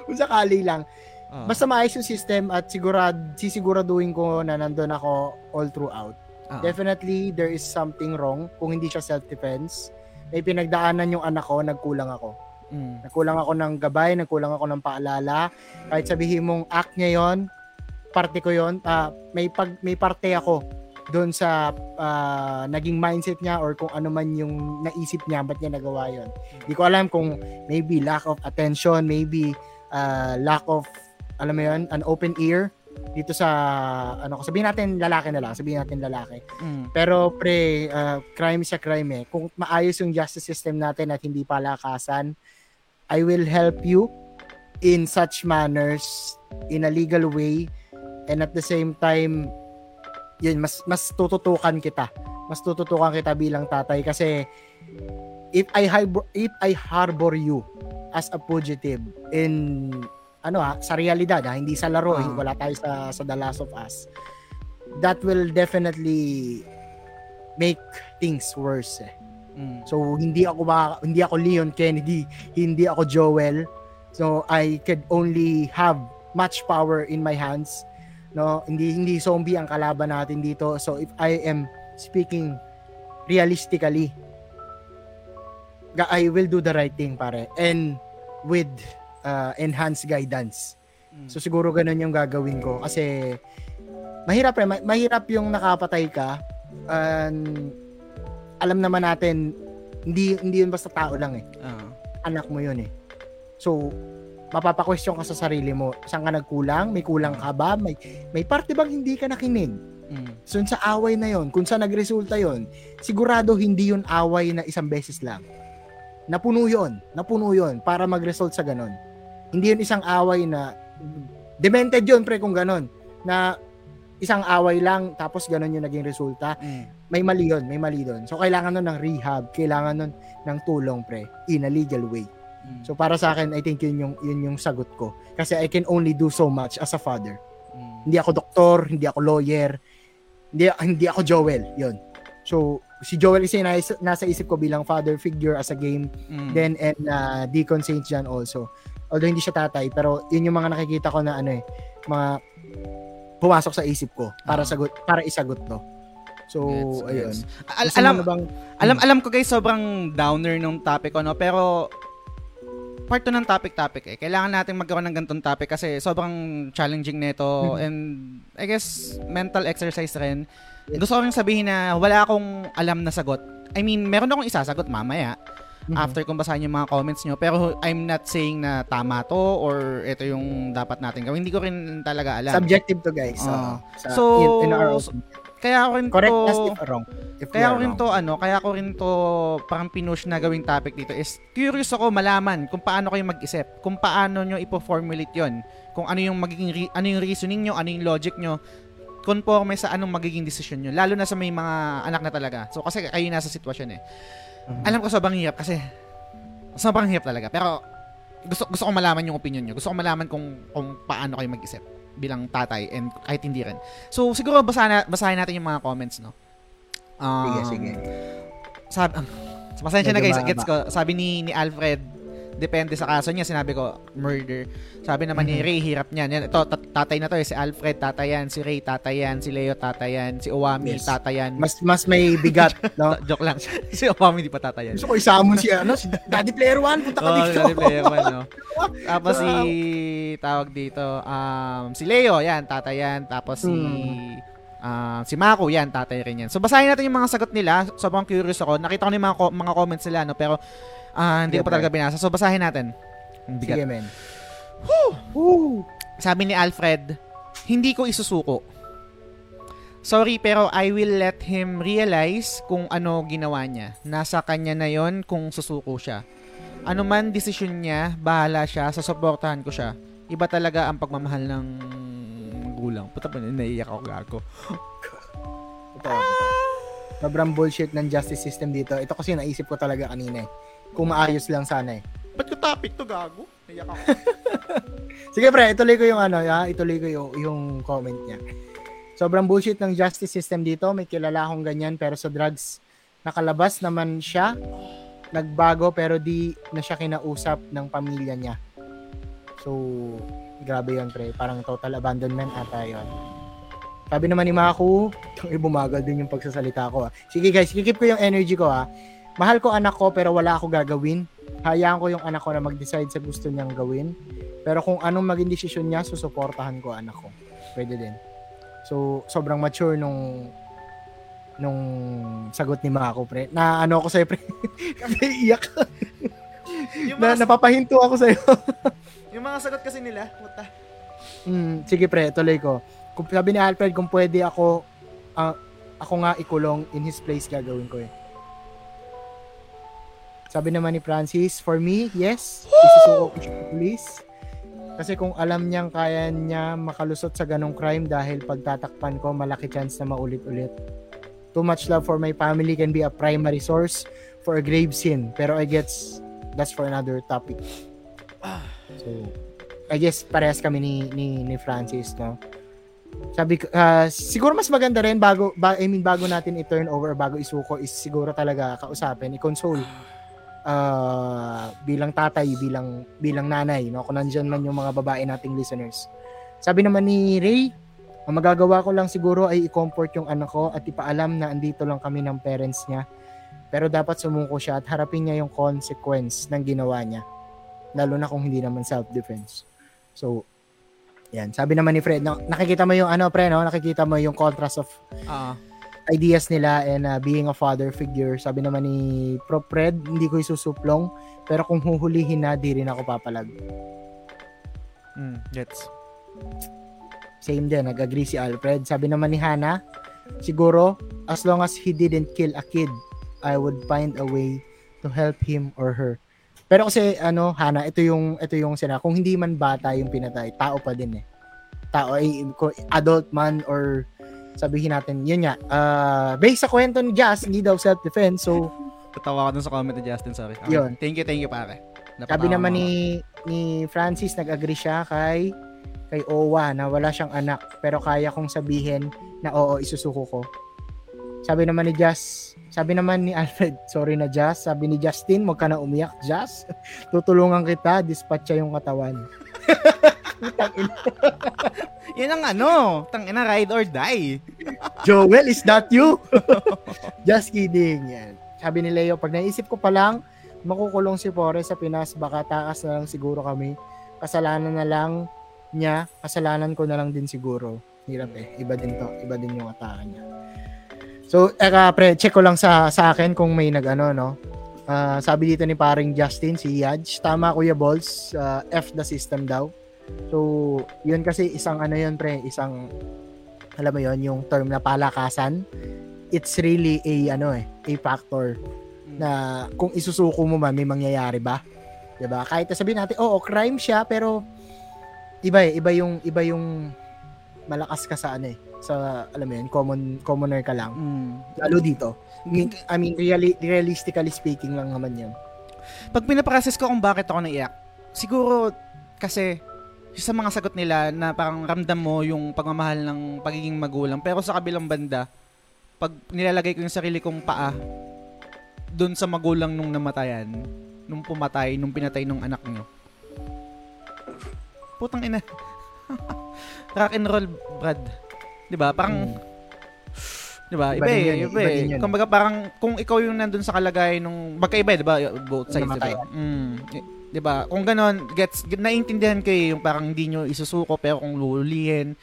Kung sakali lang. Basta maayos yung system at sisiguraduhin ko na nandun ako all throughout. Definitely, there is something wrong kung hindi siya self-defense. May pinagdaanan yung anak ko, nagkulang ako. Nagkulang ako ng gabay, nagkulang ako ng paalala. Kahit sabihin mong act niya yon, parte ko yon, may parte ako doon sa naging mindset niya or kung ano man yung naisip niya, ba't niya nagawa yon. Hindi ko alam kung maybe lack of attention, maybe lack of, alam mo yon, an open ear dito sa sabihin natin lalaki. Pero pre, crime siya, crime eh. Kung maayos yung justice system natin at hindi palakasan, I will help you in such manners, in a legal way, and at the same time yun, mas tututukan kita bilang tatay, kasi if I harbor you as a fugitive in sa realidad, hindi sa laro, wala tayo sa The Last of Us. That will definitely make things worse. So hindi ako Leon Kennedy, hindi ako Joel. So I could only have much power in my hands. No, hindi zombie ang kalaban natin dito. So if I am speaking realistically, I will do the right thing, pare. And with enhanced guidance. So siguro ganun yung gagawin ko, kasi mahirap yung nakapatay ka. Alam naman natin hindi yun basta tao lang eh. Anak mo yun eh. So mapapa-question ka sa sarili mo, saan ka nagkulang, may kulang ka ba, may parte bang hindi ka nakinig? So sa away na yon, kung saan nagresulta yon, sigurado hindi yun away na isang beses lang. Napuno yun para mag-result sa ganon. Hindi yun isang away na demented yun, pre, kung ganon. Na isang away lang tapos ganon yung naging resulta. May mali doon. So kailangan nun ng rehab, kailangan nun ng tulong, pre, in a legal way. So para sa akin, I think yun yung sagot ko. Kasi I can only do so much as a father. Hindi ako doktor, hindi ako lawyer, hindi ako Joel, yun. So, si Joel is nasa isip ko bilang father figure as a game, then and Deacon Saint John also. Although hindi siya tatay, pero yun yung mga nakikita ko na mga pumasok sa isip ko para isagot to. So, ayun. Alam ko guys, sobrang downer nung topic ko, no? Pero part 2 ng topic eh. Kailangan natin magkaroon ng ganitong topic kasi sobrang challenging nito and I guess mental exercise rin. Gusto ko rin sabihin na wala akong alam na sagot. I mean, meron akong isasagot mamaya after kung basahin yung mga comments nyo, pero I'm not saying na tama to or ito yung dapat natin gawin. Hindi ko rin talaga alam. Subjective to, guys. So in our own. Kaya ako rin correct us if wrong. Kaya ako rin to parang pinush na gawing topic dito is curious ako malaman kung paano kayo mag-isip, kung paano nyo ipo-formulate yon, kung ano yung magiging ano yung reasoning nyo, ano yung logic nyo, conforme sa anong magiging decision nyo, lalo na sa may mga anak na talaga. So kasi kayo nasa sitwasyon eh. Alam ko sobrang hirap talaga, pero gusto ko malaman yung opinion nyo. Gusto ko malaman kung paano kayo mag-isip bilang tatay and kahit hindi rin. So, siguro basahin natin yung mga comments, no? Sige. Pasensya na guys, gets ko. Sabi ni Alfred, depende sa kaso niya. Sinabi ko, murder. Sabi naman ni Ray, hirap niyan. Yan, ito, tatay na to eh. Si Alfred, tatay yan. Si Ray, tatay yan. Si Leo, tatay yan. Si Owami, tatay yan. Mas may bigat, no? Joke lang. Si Owami, di pa tatay yan. Gusto ko isamon si, si Daddy Player One. Punta ka dito. Daddy Player One, no? Tapos si, tawag dito, si Leo, yan, tatay yan. Tapos si Mako, yan, tatay rin yan. So, basahin natin yung mga sagot nila. Sobrang curious ako. Nakita ko na yung mga comments nila, no? Pero, hindi ko pa talaga binasa. So, basahin natin. Sige, men. Sabi ni Alfred, hindi ko isusuko. Sorry, pero I will let him realize kung ano ginawa niya. Nasa kanya na yon kung susuko siya. Ano man desisyon niya, bahala siya. Sasuportahan ko siya. Iba talaga ang pagmamahal ng magulang. Puta pa, naiiyak ako gago. Sobrang bullshit ng justice system dito. Ito kasi naisip ko talaga kanina eh. Kung maayos lang sana eh. Ba't yung topic to, gago? Naiyak ako. Sige pre, ituloy ko yung yung comment niya. Sobrang bullshit ng justice system dito. May kilala akong ganyan pero sa drugs. Nakalabas naman siya. Nagbago pero di na siya kinausap ng pamilya niya. So, grabe yun pre. Parang total abandonment ata yun. Sabi naman ni Maku, bumagal din yung pagsasalita ko. Sige guys, kikip ko yung energy ko . Mahal ko anak ko pero wala ako gagawin. Hayaan ko yung anak ko na mag-decide sa gusto niyang gawin. Pero kung anong maging desisyon niya, susuportahan ko anak ko. Pwede din. So, sobrang mature nung sagot ni Mako, pre. Na ano ako sa'yo, pre. Kasi iyak. Napapahinto ako sa'yo. Yung mga sagot kasi nila, puta. Sige, pre. Tuloy ko. Kung sabi ni Alfred, kung pwede ako nga ikulong, in his place gagawin ko eh. Sabi naman ni Francis, for me, yes, isusuko ko siya sa police. Kasi kung alam niyang kaya niya makalusot sa ganong crime dahil pagtatakpan ko, malaki chance na maulit-ulit. Too much love for my family can be a primary source for a grave sin. Pero I guess, that's for another topic. So, I guess parehas kami ni Francis, no? Sabi siguro mas maganda rin bago natin i-turn over, bago isuko, is siguro talaga kausapin, i-console. Bilang tatay, bilang nanay, no? Kung nandiyan man yung mga babae nating listeners. Sabi naman ni Ray, ang magagawa ko lang siguro ay i-comfort yung anak ko at ipaalam na andito lang kami ng parents niya. Pero dapat sumuko siya at harapin niya yung consequence ng ginawa niya. Lalo na kung hindi naman self-defense. So, yan. Sabi naman ni Fred, nakikita mo yung nakikita mo yung contrast of ideas nila and being a father figure. Sabi naman ni Prof. Fred, hindi ko isusuplong pero kung huhulihin na, di rin ako papalag. Gets. Same din, nag-agree si Alfred. Sabi naman ni Hannah, siguro, as long as he didn't kill a kid, I would find a way to help him or her. Pero kasi ano, Hana, ito yung sina, kung hindi man bata yung pinatay, tao pa din eh. Tao ay adult man or sabihin natin, yun nga. Based sa kwento ni Jazz, hindi daw self-defense. So, tatawa ko dun sa comment ni Justin, sorry. Yun. Thank you pare. Sabi naman ni Francis, nag-agree siya kay Owa na wala siyang anak, pero kaya kong sabihin na oo, isusuko ko. Sabi naman ni Alfred, sorry na Jazz. Sabi ni Justin, huwag ka na umiyak, Jazz. Tutulungan kita, dispatcha yung katawan. Yan ang ano, tangina, ride or die. Joel, is that you? Just kidding. Yan. Sabi ni Leo, pag naisip ko pa lang, makukulong si Forest sa Pinas, baka takas na lang siguro kami. Kasalanan na lang niya, kasalanan ko na lang din siguro. Hirap eh, iba din to, iba din yung ataka niya. So, pre, check ko lang sa akin kung may nag-ano, no? Sabi dito ni paring Justin, si Yaj, tama Kuya Bols, F the system daw. So, yun kasi isang ano yun, pre, isang, alam mo yun, yung term na palakasan, it's really a factor na kung isusuko mo man, may mangyayari ba? Diba? Kahit sabihin natin, oo, crime siya, pero iba yung malakas ka sa ano eh. Sa, alam mo yun, commoner ka lang. Lalo dito. I mean, realistically speaking lang naman yun. Pag pinaprocess ko kung bakit ako naiyak, siguro kasi sa mga sagot nila na parang ramdam mo yung pagmamahal ng pagiging magulang. Pero sa kabilang banda, pag nilalagay ko yung sarili kong paa doon sa magulang nung namatayan, nung pumatay, nung pinatay nung anak nyo. Putang ina. Rock and roll, Brad. Diba? Parang, diba? Iba eh. Kumbaga parang, kung ikaw yung nandun sa kalagay nung, magkaiba eh, diba? Both sides, diba? Diba? Kung ganon, naiintindihan kayo yung parang hindi nyo isusuko, pero kung lulihin,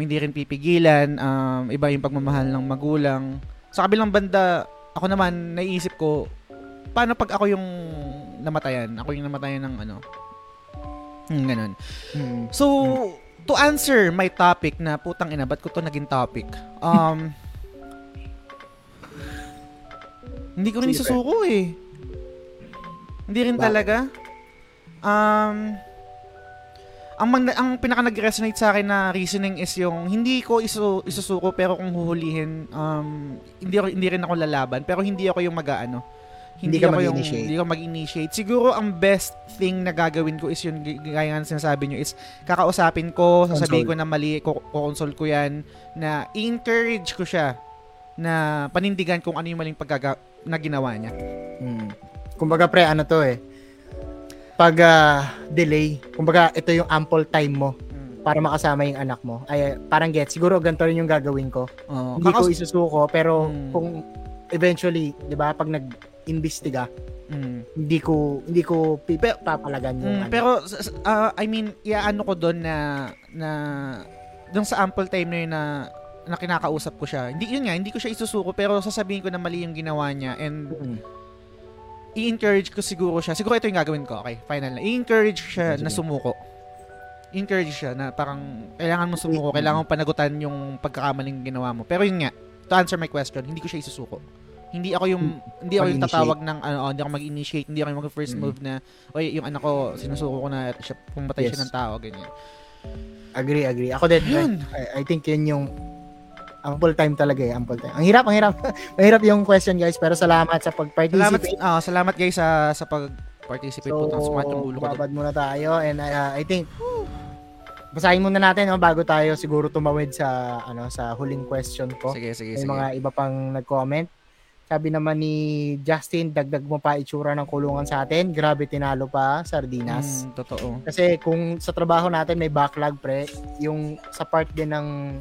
hindi rin pipigilan, iba yung pagmamahal ng magulang. Sa kabilang banda, ako naman, naiisip ko, paano pag ako yung namatayan? Ako yung namatayan ng ano? Ganon. So, to answer my topic na putang ina, ba't ko to naging topic? Hindi ko rin isusuko eh. Hindi rin talaga. Ang pinaka nag-resonate sa akin na reasoning is yung hindi ko isusuko, pero kung huhulihin, hindi rin ako lalaban, pero hindi ako yung mag-aano. Hindi ko mag-initiate. Siguro ang best thing na gagawin ko is yung gaya ng sinasabi nyo is kakausapin ko, sasabihin ko na mali, ko-console ko yan, na encourage ko siya na panindigan kung ano yung maling na ginawa niya. Kumbaga pre, ano to eh, pag delay, kumbaga ito yung ample time mo para makasama yung anak mo. Ay, parang siguro ganito rin yung gagawin ko. Hindi ko isusuko, pero kung eventually, di ba, pag nag-imbestiga, hindi ko papalagan yung ano. Pero I mean, iaano ko doon na doon sa ample time na yun na kinakausap ko siya. Hindi ko siya isusuko, pero sasabihin ko na mali yung ginawa niya, and i-encourage ko siguro siya. Siguro ito yung gagawin ko. Okay, final na. I-encourage siya na sumuko. Encourage siya na parang kailangan mo sumuko, kailangan mo panagutan yung pagkakamaling ginawa mo. Pero yun nga, to answer my question, hindi ko siya isusuko. Hindi ako yung tatawag ng hindi ako mag-initiate, hindi ako yung mag-first move na oy, yung anak ko sinusuko ko na siya, pumatay siya ng tao, ganyan. Agree. Ako din. I think yun yung ample time talaga eh, ample time. Ang hirap. Mahirap yung question, guys, pero salamat sa pag-participate. Salamat guys sa pag-participate po. Tang sumat yung ulo ko. Babad muna tayo, and I think basahin muna natin bago tayo siguro tumawid sa sa huling question ko. Sige. Mga iba pang nag-comment. Sabi naman ni Justin, dagdag mo pa itsura ng kulungan sa atin. Grabe, tinalo pa, Sardinas. Totoo. Kasi kung sa trabaho natin may backlog, pre, yung sa part din ng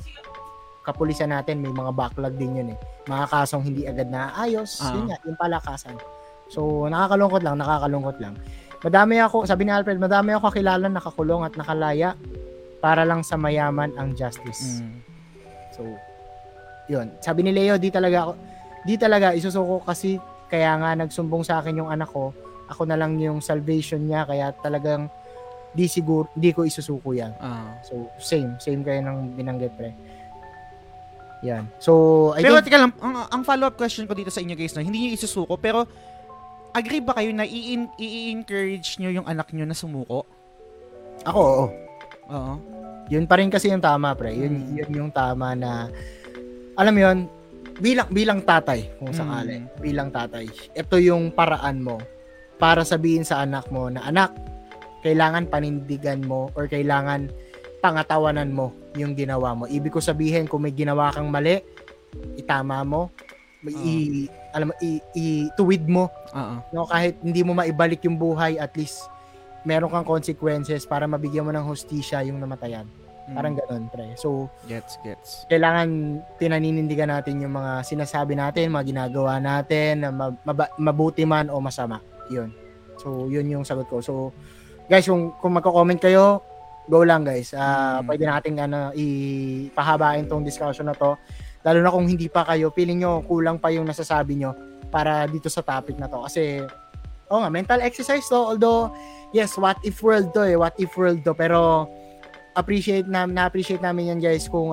kapulisan natin, may mga backlog din yun eh. Mga kasong hindi agad naayos. Yun nga, yung palakasan. So, nakakalungkot lang. Sabi ni Alfred, madami ako kakilala nakakulong at nakalaya para lang sa mayaman ang justice. So, yun. Sabi ni Leo, di talaga isusuko kasi kaya nga nagsumbong sa akin yung anak ko. Ako na lang yung salvation niya, kaya talagang di siguro, di ko isusuko yan. So, same kaya ng binanggit, pre. Yan. So, pero teka lang, ang follow-up question ko dito sa inyo, guys, no, hindi niyo isusuko, pero agree ba kayo na i-encourage niyo yung anak niyo na sumuko? Ako, oo. Oo. Yun pa rin kasi yung tama, pre. Yun yung tama na, alam mo yun, bilang tatay, kung sakali, bilang tatay, ito yung paraan mo para sabihin sa anak mo na, anak, kailangan panindigan mo or kailangan pangatawanan mo yung ginawa mo. Ibig ko sabihin, kung may ginawa kang mali, itama mo, ituwid mo. No, kahit hindi mo maibalik yung buhay, at least meron kang consequences para mabigyan mo ng hostisya yung namatayan. Parang gano'n, pre. So, gets. Kailangan tinaninindigan natin yung mga sinasabi natin, mga ginagawa natin, na mabuti man o masama. Yun. So, yun yung sagot ko. So, guys, kung magko-comment kayo, go lang, guys. Pwede nating ipahabain tong discussion na to. Lalo na kung hindi pa kayo, feeling nyo kulang pa yung nasasabi nyo para dito sa topic na to. Kasi, mental exercise to. Although, yes, what if world to eh. What if world to. Pero, na-appreciate namin yan, guys, kung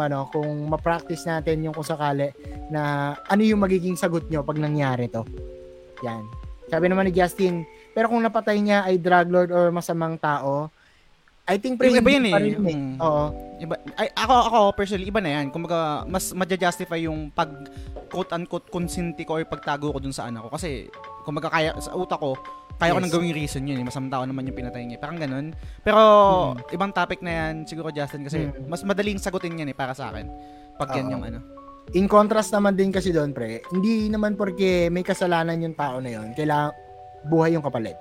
ma-practice natin yung kung sakali na ano yung magiging sagot nyo pag nangyari to. Yan. Sabi naman ni Justin, pero kung napatay niya ay drug lord or masamang tao, I think pre, iba yun eh. Oo. Iba. Ako personally, iba na yan. Kumbaga, mas ma-justify yung pag quote-unquote konsente ko or pagtago ko dun sa anak ko. Kasi, kumbaga, kaya, sa utak ko, kaya ko nang gawing reason yun. Masamang tao naman yung pinatay niya. Parang ganun. Pero, ibang topic na yan, siguro, Justin, kasi mas madaling sagutin yan eh, para sa akin. Pag yan yung ano. In contrast naman din kasi doon, pre, hindi naman porque may kasalanan yung tao na yun, kailangan buhay yung kapalit.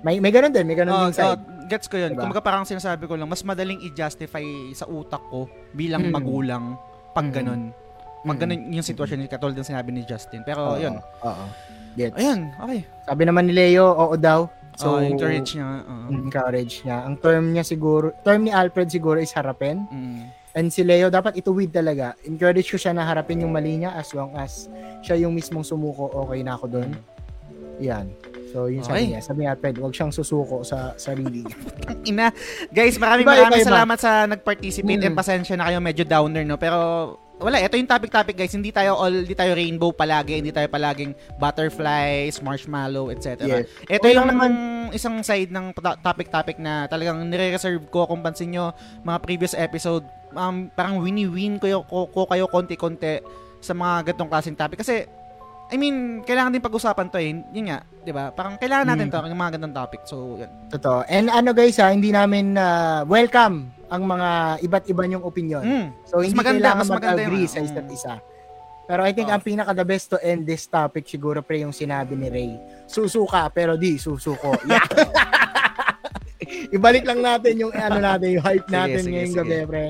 May ganun din, may ganun din side. Gets ko yun. Diba? Kumbaga parang sinasabi ko lang, mas madaling i-justify sa utak ko bilang magulang pag ganun. Pag ganun yung sitwasyon, katulad ng sinabi ni Justin. Pero yun. Gets. Ayun, okay. Sabi naman ni Leo, oo daw. So, encourage niya. Encourage niya. Ang term ni Alfred siguro is harapin. And si Leo, dapat ituwid talaga. Encourage ko siya na harapin yung mali niya, as long as siya yung mismong sumuko, okay na ako doon. Yan. So, yun okay. Sabi niya. Sabi niya, Ped, huwag siyang susuko sa sarili niya. Ina. Guys, maraming salamat sa nag-participate. And pasensya na kayo, medyo downer, no? Pero, wala, ito yung topic, guys. Hindi tayo rainbow palagi. Hindi tayo palaging butterflies, marshmallow, etc. Yes. Ito yung naman isang side ng topic na talagang nire-reserve ko. Kung pansin nyo, mga previous episode, parang wini-win ko kayo konti-konti sa mga gatong klaseng topic. Kasi, I mean, kailangan din pag-usapan to eh. Yun nga, di ba? Parang kailangan natin to, yung mga gandang topic. So, yun. Totoo. And guys, hindi namin welcome ang mga iba't iba yung opinion. So, hindi kailangan mag-agree sa isa't isa. Pero I think ang pinaka-the best to end this topic siguro, pre, yung sinabi ni Ray. Susuka, pero di susuko. Yeah. Ibalik lang natin yung yung hype natin ngayong gabi, pre.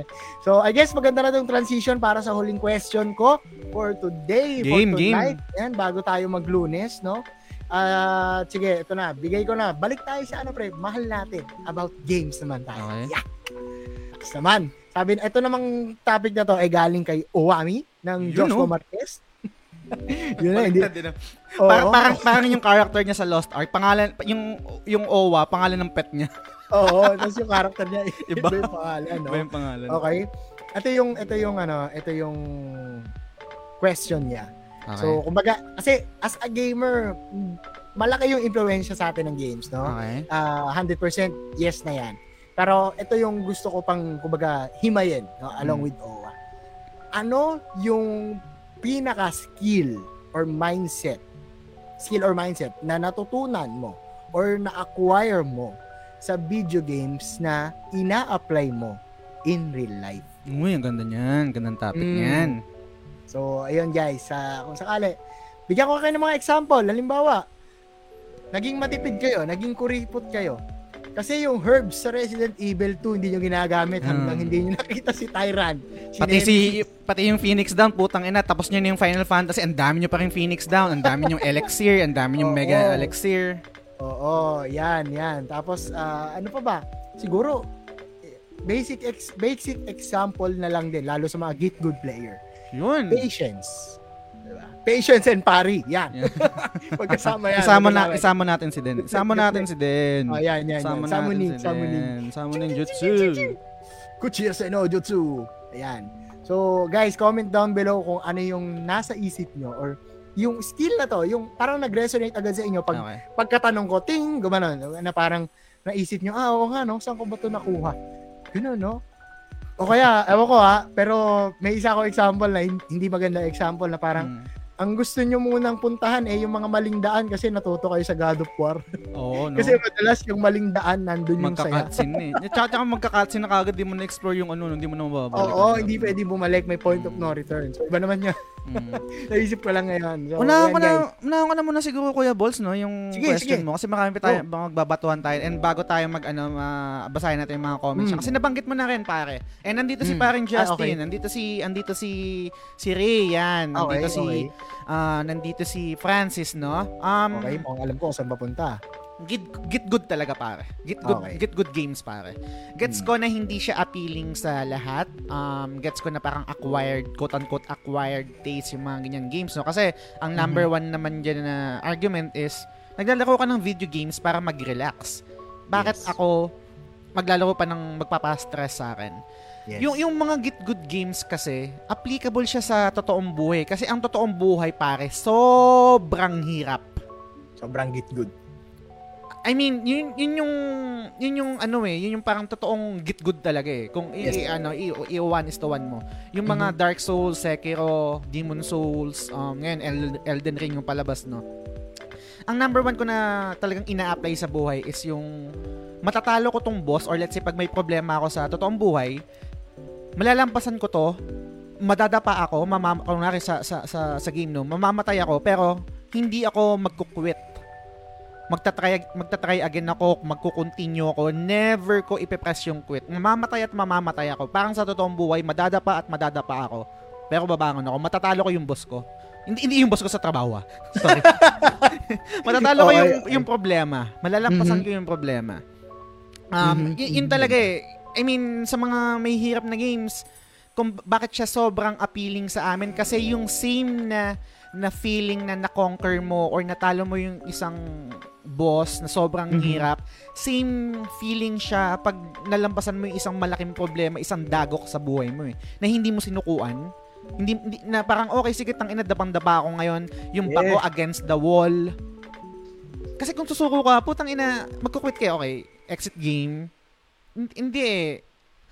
So, I guess maganda na itong transition para sa huling question ko for today, for tonight. Yan, bago tayo mag-Lunes, no? Sige, ito na. Bigay ko na. Balik tayo sa pre. Mahal natin. About games naman tayo. Okay. Yeah. Saman. Sabi, ito namang topic na to ay galing kay Owami ng Joshua Marquez. Yun na, hindi. Parang yung character niya sa Lost Ark, pangalan yung Owa, pangalan ng pet niya. Oo, tapos yung character niya iba yung pangalan, no? Iba yung pangalan. Okay. Ito yung question niya. Okay. So, kumbaga, kasi as a gamer, malaki yung impluwensya sa atin ng games, no? Okay. 100% yes na 'yan. Pero ito yung gusto ko pang kumbaga himayin, no? Along with Owa. Ano yung pinaka skill or mindset na natutunan mo or na-acquire mo sa video games na ina-apply mo in real life? Uy, ang ganda niyan. Gandang topic niyan. So, ayun guys. Kung sakali, bigyan ko kayo ng mga example. Halimbawa, naging matipid kayo, naging kuripot kayo. Kasi yung herbs sa Resident Evil 2 hindi nyo ginagamit hanggang hindi nyo nakita si Tyrant. Pati yung Phoenix Down, putang ina, tapos nyo na yung Final Fantasy, ang dami nyo pa rin Phoenix Down, ang dami yung Elixir, ang dami yung Mega Elixir. Oo, yan. Tapos, ano pa ba? Siguro, basic example na lang din, lalo sa mga Git Good player. Yun. Patience. Diba? Patience and pari. Yan. Yeah. Pagkasama yan. Isama natin si Den. Isama natin si Den. Oh, yan. Summoning jutsu. Kuchiya seno jutsu. Ayan. So, guys, comment down below kung ano yung nasa isip nyo or yung skill na to, yung parang nag-resonate agad sa inyo pag okay. Pagkatanong ko, ting, gumano, na parang naisip nyo, ah, oo nga, no, saan ko ba ito nakuha? Ganun, no? O kaya, ewan ko ha, pero may isa ko example na hindi maganda example na parang ang gusto nyo munang puntahan eh yung mga maling daan kasi natuto kayo sa God of War. Oo, no? Kasi madalas yung maling daan nandun yung saya. Magka-cutscene eh. Tsaka magka-cutscene na kagad, di mo na-explore yung ano, hindi mo na mababalik. Oo, hindi pwede bumalik, may point of no return. So, iba naman yun. Naisip ko lang ngayon. So, Unahan ko na muna siguro Kuya Bols, no? Yung sige, question sige. Mo kasi marami pa tayo magbabatuhan tayo and bago tayo basahin natin yung mga comments. Kasi nabanggit mo na rin pare. Eh nandito si pareng Justin, okay. nandito si Ray yan, nandito si Francis, no? Okay, mukhang alam ko kung saan papunta. Get good talaga pare. Get good games pare. Gets ko na hindi siya appealing sa lahat. Gets ko na parang acquired, quote-unquote acquired taste yung mga ganyan games, no? Kasi ang number one naman dyan na argument is naglalaro ka ng video games para mag-relax. Bakit ako maglalaro pa ng magpapastress sa akin? Yes. Yung mga get good games kasi applicable siya sa totoong buhay. Kasi ang totoong buhay pare, sobrang hirap. Sobrang get good. I mean, yun yung parang totoong get good talaga eh. Kung i-one is to one mo. Yung mga Dark Souls, Sekiro, Demon Souls, ngayon Elden Ring yung palabas, no. Ang number one ko na talagang ina-apply sa buhay is yung matatalo ko tong boss or let's say pag may problema ako sa totoong buhay, malalampasan ko to, madadapa ako, kunwari sa game, no, mamamatay ako pero hindi ako magkukwit. Magtatry again ako, magkukontinue ako, never ko ipe-press yung quit. Mamamatay ako. Parang sa totoong buhay, madadapa ako. Pero babangon ako, matatalo ko yung boss ko. Hindi yung boss ko sa trabaho. Sorry. Matatalo ko yung problema. Malalampasan ko yung problema. Yun talaga eh. I mean, sa mga may hirap na games, kung bakit siya sobrang appealing sa amin kasi yung same na feeling na na-conquer mo or natalo mo yung isang boss na sobrang hirap, same feeling siya pag nalampasan mo yung isang malaking problema, isang dagok sa buhay mo eh, na hindi mo sinukuan, hindi na parang okay sige tang ina dapang-dapa ako ngayon yung bako against the wall. Kasi kung susuko ka, putang ina, magkukwit kayo, okay, exit game. Hindi eh.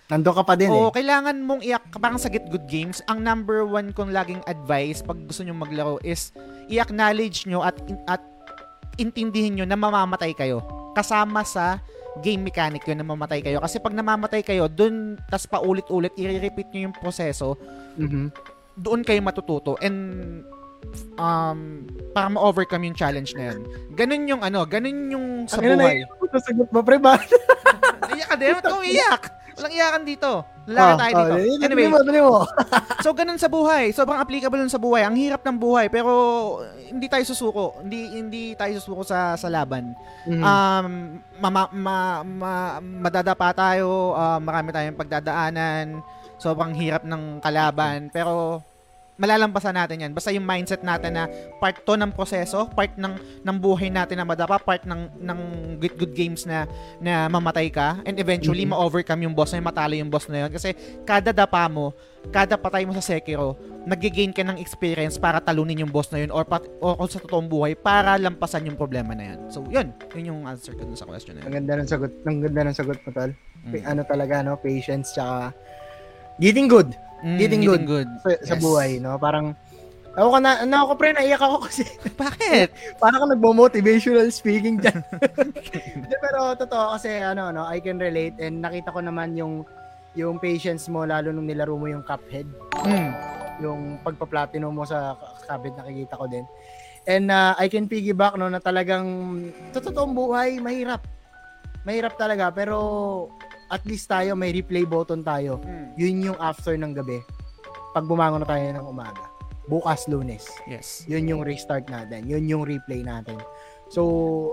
Nando ka pa din eh. Oo, kailangan mong iyak. Parang sa Get Good Games, ang number one kong laging advice pag gusto nyo maglaro is i-acknowledge nyo at intindihin nyo na mamamatay kayo. Kasama sa game mechanic yun, namamatay kayo. Kasi pag namamatay kayo, dun, tas paulit-ulit, i-repeat nyo yung proseso, doon kayo matututo. And, para ma-overcome yung challenge na yun. Ganun yung sa buhay. Ang ganun na sagot mo, pre, ba? Iyak ka din, ba't kong iyak? Walang iyakan dito. Lala tayo dito. Anyway, so ganun sa buhay. Sobrang applicable nun sa buhay. Ang hirap ng buhay pero hindi tayo susuko. Hindi tayo susuko sa laban. Madadapa tayo, marami tayong pagdadaanan. Sobrang hirap ng kalaban pero malalampasan natin 'yan. Basta yung mindset natin na part 'to ng proseso, part ng buhay natin na madapa, part ng good games na mamatay ka and eventually ma-overcome yung boss na yun, matalo yung boss na yun kasi kada dapa mo, kada patay mo sa Sekiro, nag-gain ka ng experience para talunin yung boss na yun or sa totoong buhay para lampasan yung problema na 'yan. So, yun yung answer ko dun sa question na yun. Ang ganda ng sagot mo, tol. Ano talaga, no? Patience tsaka Getting good. Sa buhay, no? Parang, ako pre, naiyak ako kasi. Bakit? Parang ako nagbo-motivational speaking dyan. Pero totoo kasi, no, I can relate and nakita ko naman yung patience mo lalo nung nilaro mo yung Cuphead. Yung pagpa-platino mo sa Cuphead, nakikita ko din. And I can piggyback, no, na talagang sa totoong buhay, mahirap. Mahirap talaga, pero at least tayo, may replay button tayo. Yun yung after ng gabi. Pag bumangon na tayo ng umaga. Bukas Lunes. Yes. Yun yung restart natin. Yun yung replay natin. So,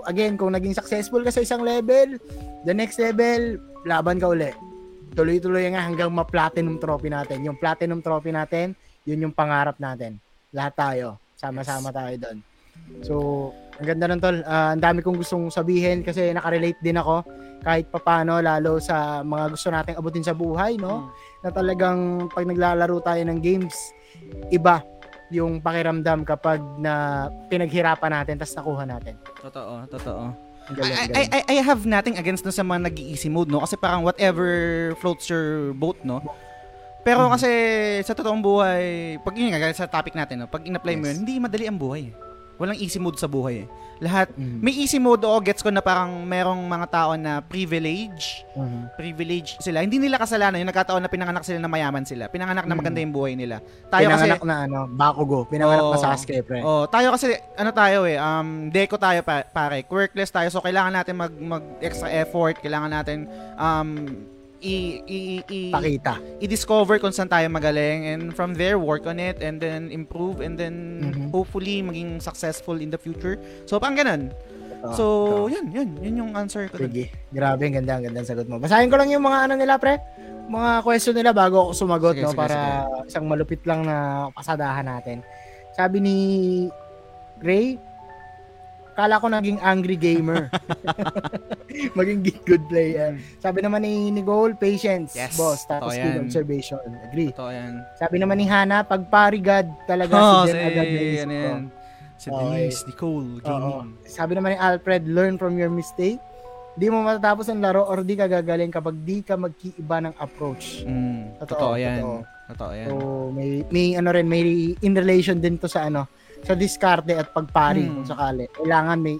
again, kung naging successful ka sa isang level, the next level, laban ka ulit. Tuloy-tuloy nga hanggang ma-platinum trophy natin. Yung platinum trophy natin, yun yung pangarap natin. Lahat tayo. Sama-sama tayo doon. So, ang ganda nun, tol. Ang dami kong gustong sabihin kasi nakarelate din ako kahit papano, lalo sa mga gusto nating abutin sa buhay, no? Na talagang pag naglalaro tayo ng games, iba yung pakiramdam kapag na pinaghirapan natin tas nakuha natin. Totoo, totoo. I have nothing against no sa mga nag-easy mode, no? Kasi parang whatever floats your boat, no? Pero kasi sa totoong buhay, pag yun nga, sa topic natin, no? Pag in-apply mo yun, hindi madali ang buhay. Walang easy mode sa buhay. Lahat, may easy mode, o gets ko na parang merong mga tao na privilege. Privilege sila. Hindi nila kasalanan yung nagkataon na pinanganak sila na mayaman sila. Pinanganak na maganda yung buhay nila. Tayo pinanganak kasi, na ano, Bakugo. Pinanganak na Sasuke, pre. Oh, tayo kasi, ano tayo eh, deko tayo pare. Quirkless tayo. So, kailangan natin mag-extra effort. Kailangan natin, i-discover kung saan tayo magaling, and from there work on it and then improve and then hopefully maging successful in the future. So pang ganun. So yun yung answer ko. Sige. Grabe, ang ganda ng sagot mo. Basahin ko lang yung mga ano nila, pre. Mga question nila bago ako sumagot, sige, no, sige, para sige. Isang malupit lang na pasadahan natin. Sabi ni Gray, kala ko naging angry gamer. Maging good player. Sabi naman ni Nicole, patience, yes, boss. Tapos good observation. Agree. Totoo yan. Sabi naman ni Hannah, pag pari God talaga si Jen agad na isip ko. Si Denise, Nicole, gaming. Sabi naman ni Alfred, learn from your mistake. Di mo matatapos ang laro or di ka gagaling kapag di ka magkiiba ng approach. Totoo yan. So, may ano rin, may in relation din to sa ano, sa diskarte at pagpari kung sakali. Kailangan may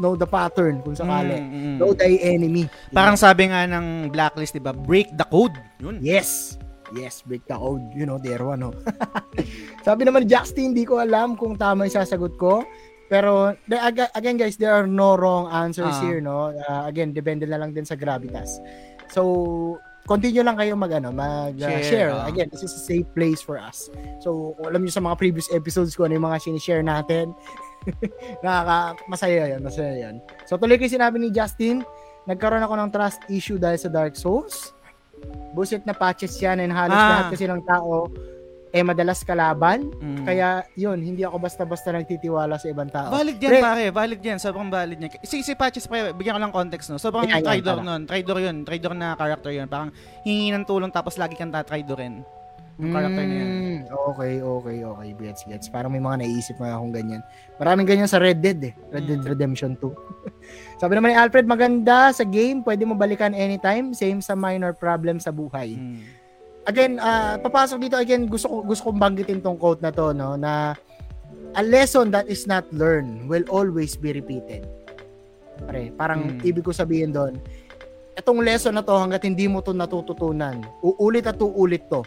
know the pattern kung sakali. Know thy enemy. Parang sabi nga ng Blacklist, diba? Break the code. Yun. Yes, break the code. You know, there one. No? Sabi naman ni Jackstein, hindi ko alam kung tama yung sasagot ko. Pero, again guys, there are no wrong answers here, no? Again, depende na lang din sa gravitas. So, continue lang kayo mag-share. Again, this is a safe place for us. So, alam nyo sa mga previous episodes ko ano yung mga sinishare natin. Masaya yun. So, tuloy kayo sinabi ni Justin, nagkaroon ako ng trust issue dahil sa Dark Souls. Buset na patches yan and halos lahat kasi ng tao madalas kalaban. Kaya, yun, hindi ako basta-basta nagtitiwala sa ibang tao. Valid yan, valid yan. Sobrang valid niya. Si Patches, pre, bigyan ko lang context, no? Sobrang traidor nun. Traidor yun. Traidor na character yun. Parang hingi ng tulong tapos lagi kang tatraidorin. Yung character na yan. Okay. Gets. Parang may mga naisip mga akong ganyan. Maraming ganyan sa Red Dead, eh. Red Dead Redemption 2. Sabi naman ni Alfred, maganda sa game. Pwede mo balikan anytime. Same sa minor problem sa buhay. Again, papasok dito again, gusto kong banggitin tong quote na to, no, na a lesson that is not learned will always be repeated. Pare, parang ibig ko sabihin doon, itong lesson na to hangga't hindi mo to natututunan, uulit at uulit to.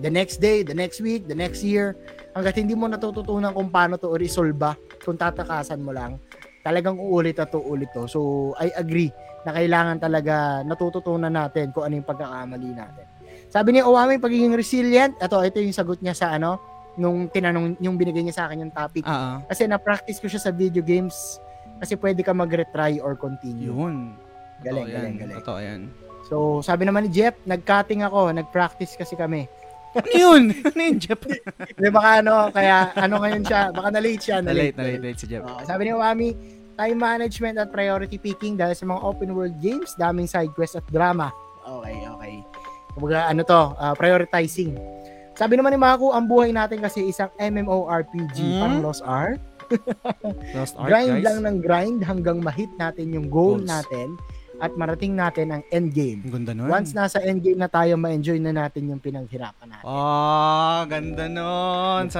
The next day, the next week, the next year, hangga't hindi mo natututunan kung paano to i-resolve, kung tatakasan mo lang, talagang uulit at uulit to. So, I agree na kailangan talaga natututunan natin kung ano yung pagkakamali natin. Sabi ni Owami, pagiging resilient, ito yung sagot niya sa ano, nung tinanong, yung binigay niya sa akin yung topic. Kasi na-practice ko siya sa video games kasi pwede ka mag-retry or continue. Yun. Galing. Totoo yan. So, sabi naman ni Jeff, nag-cutting ako, nag-practice kasi kami. Yun! Ano yun, Jeff? Baka ano, kaya ano ngayon siya, baka na-late siya. Na-late si Jeff. Sabi ni Owami, time management at priority picking dahil sa mga open world games, daming side quest at drama. Okay. Kumbaga, prioritizing. Sabi naman ni Maku, ang buhay natin kasi isang MMORPG, parang Lost Ark. Lost Ark, grind guys. Lang ng grind hanggang ma-hit natin yung goal natin at marating natin ang endgame. Ganda nun. Once nasa endgame na tayo, ma-enjoy na natin yung pinanghirapan natin. Oh, ganda nun.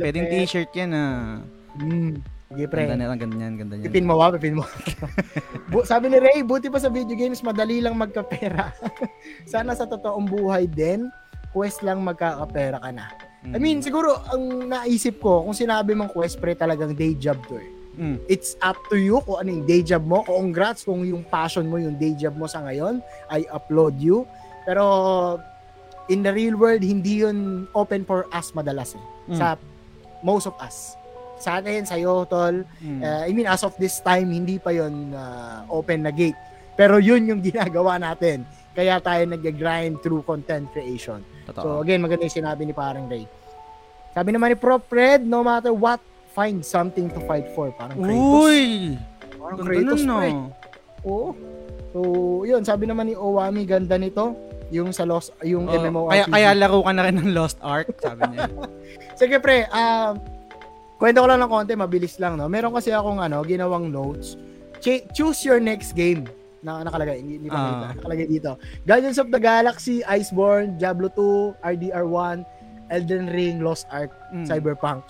Pwedeng t-shirt yan, Sige, pre. Ganda niyan. Pipin mo. Sabi ni Ray, buti pa sa video games, madali lang magkapera. Sana sa totoong buhay din, quest lang magkakapera ka na. I mean, siguro, ang naisip ko, kung sinabi mong quest, pre, talagang day job to eh. It's up to you kung ano yung day job mo. Congrats kung yung passion mo, yung day job mo sa ngayon, I applaud you. Pero, in the real world, hindi yun open for us madalas eh. Sa most of us. Sa atin, sa'yo, tol. I mean, as of this time, hindi pa yun open na gate. Pero yun yung ginagawa natin. Kaya tayo nag-grind through content creation. Totoo. So, again, maganda yung sinabi ni parang Ray. Sabi naman ni Prof. Fred, no matter what, find something to fight for. Parang Kratos. Uy! Parang Kratos, no? Pre. Oo. So, yun. Sabi naman ni Owami, ganda nito. Yung sa Lost, yung MMORPG. Kaya laro ka na rin ng Lost Ark, sabi niya. Sige, pre. Kwento ko lang ng konti, mabilis lang, no? Meron kasi akong, ginawang notes. Choose your next game. Na nakalagay, hindi pa dito. Nakalagay dito. Guardians of the Galaxy, Iceborne, Diablo 2, RDR1, Elden Ring, Lost Ark, Cyberpunk.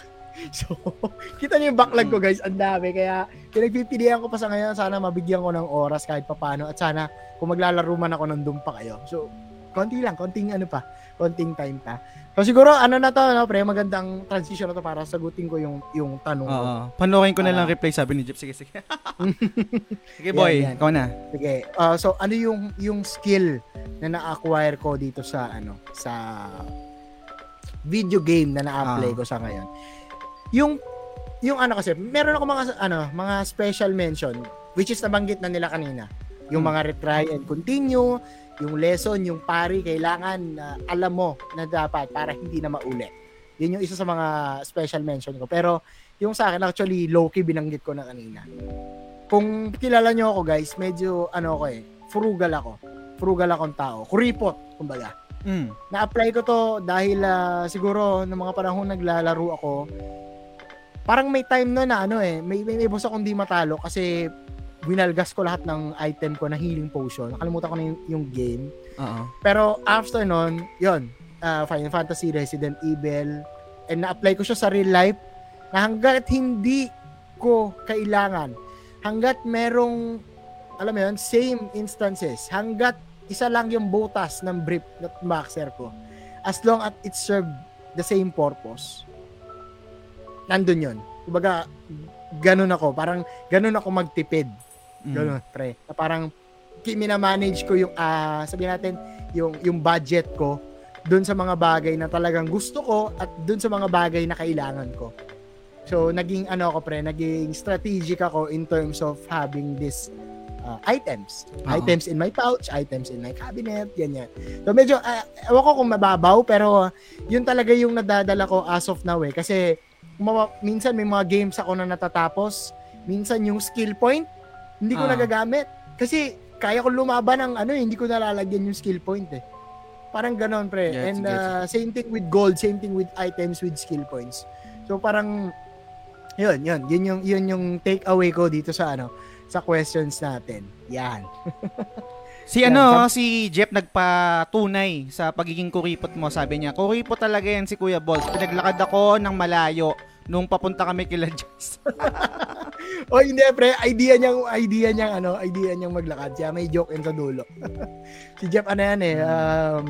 So, kita niyo yung backlog ko, guys. Ang dami. Kaya, pinagpipilihan ko pa sa ngayon. Sana mabigyan ko ng oras kahit papano. At sana, kung maglalaro man ako, nandun pa kayo. So, konti lang. Konting time pa. So, siguro, na to, pre? Magandang transition na to para sagutin ko yung tanong ko. Panoorin ko na lang replay, sabi ni Jeff. Sige. Sige, boy. Yan. Ikaw na. Sige. So, ano yung skill na na-acquire ko dito sa, sa video game na na-play ko sa ngayon? Yung kasi, meron ako mga special mention, which is nabanggit na nila kanina. Yung mga retry and continue, yung lesson, yung pari, kailangan alam mo na dapat para hindi na maulit. Yun yung isa sa mga special mention ko. Pero yung sa akin, actually, low-key binanggit ko na kanina. Kung kilala nyo ako, guys, medyo, frugal akong tao. Kuripot, kumbaga. Na-apply ko to dahil siguro ng mga panahon naglalaro ako, parang may time noon na may boss akong di matalo kasi winalgas ko lahat ng item ko na healing potion. Nakalimutan ko na yung game. Pero after noon, yun, Final Fantasy, Resident Evil, and na-apply ko siya sa real life na hanggat hindi ko kailangan, hanggat merong, alam mo yun, same instances, hanggat isa lang yung butas ng brief na maxer ko, as long as it served the same purpose, nandun yun. Kumbaga, ganun ako. Parang, ganun ako magtipid. Ganun, pre. Parang, minamanage ko yung, sabihin natin, yung budget ko dun sa mga bagay na talagang gusto ko at dun sa mga bagay na kailangan ko. So, naging, naging strategic ako in terms of having this items. Items in my pouch, items in my cabinet, ganyan. So, medyo, ewan ko kung mababaw, pero yun talaga yung nadadala ko as of now, Kasi, minsan may mga games ako na natatapos, minsan yung skill point hindi ko nagagamit kasi kaya ko lumaban ng hindi ko nalalagyan yung skill point parang ganon, pre. Yes, and same thing with gold, same thing with items, with skill points. So parang yun yung take away ko dito sa sa questions natin. Yan. Si Jeff nagpatunay sa pagiging kuripot mo. Sabi niya, kuripot talaga yan si Kuya Bols. Pinaglakad ako ng malayo nung papunta kami kila Jess. Hindi, pre. Idea niyang maglakad. Siya may joke in sa dulo. Si Jeff, maglakad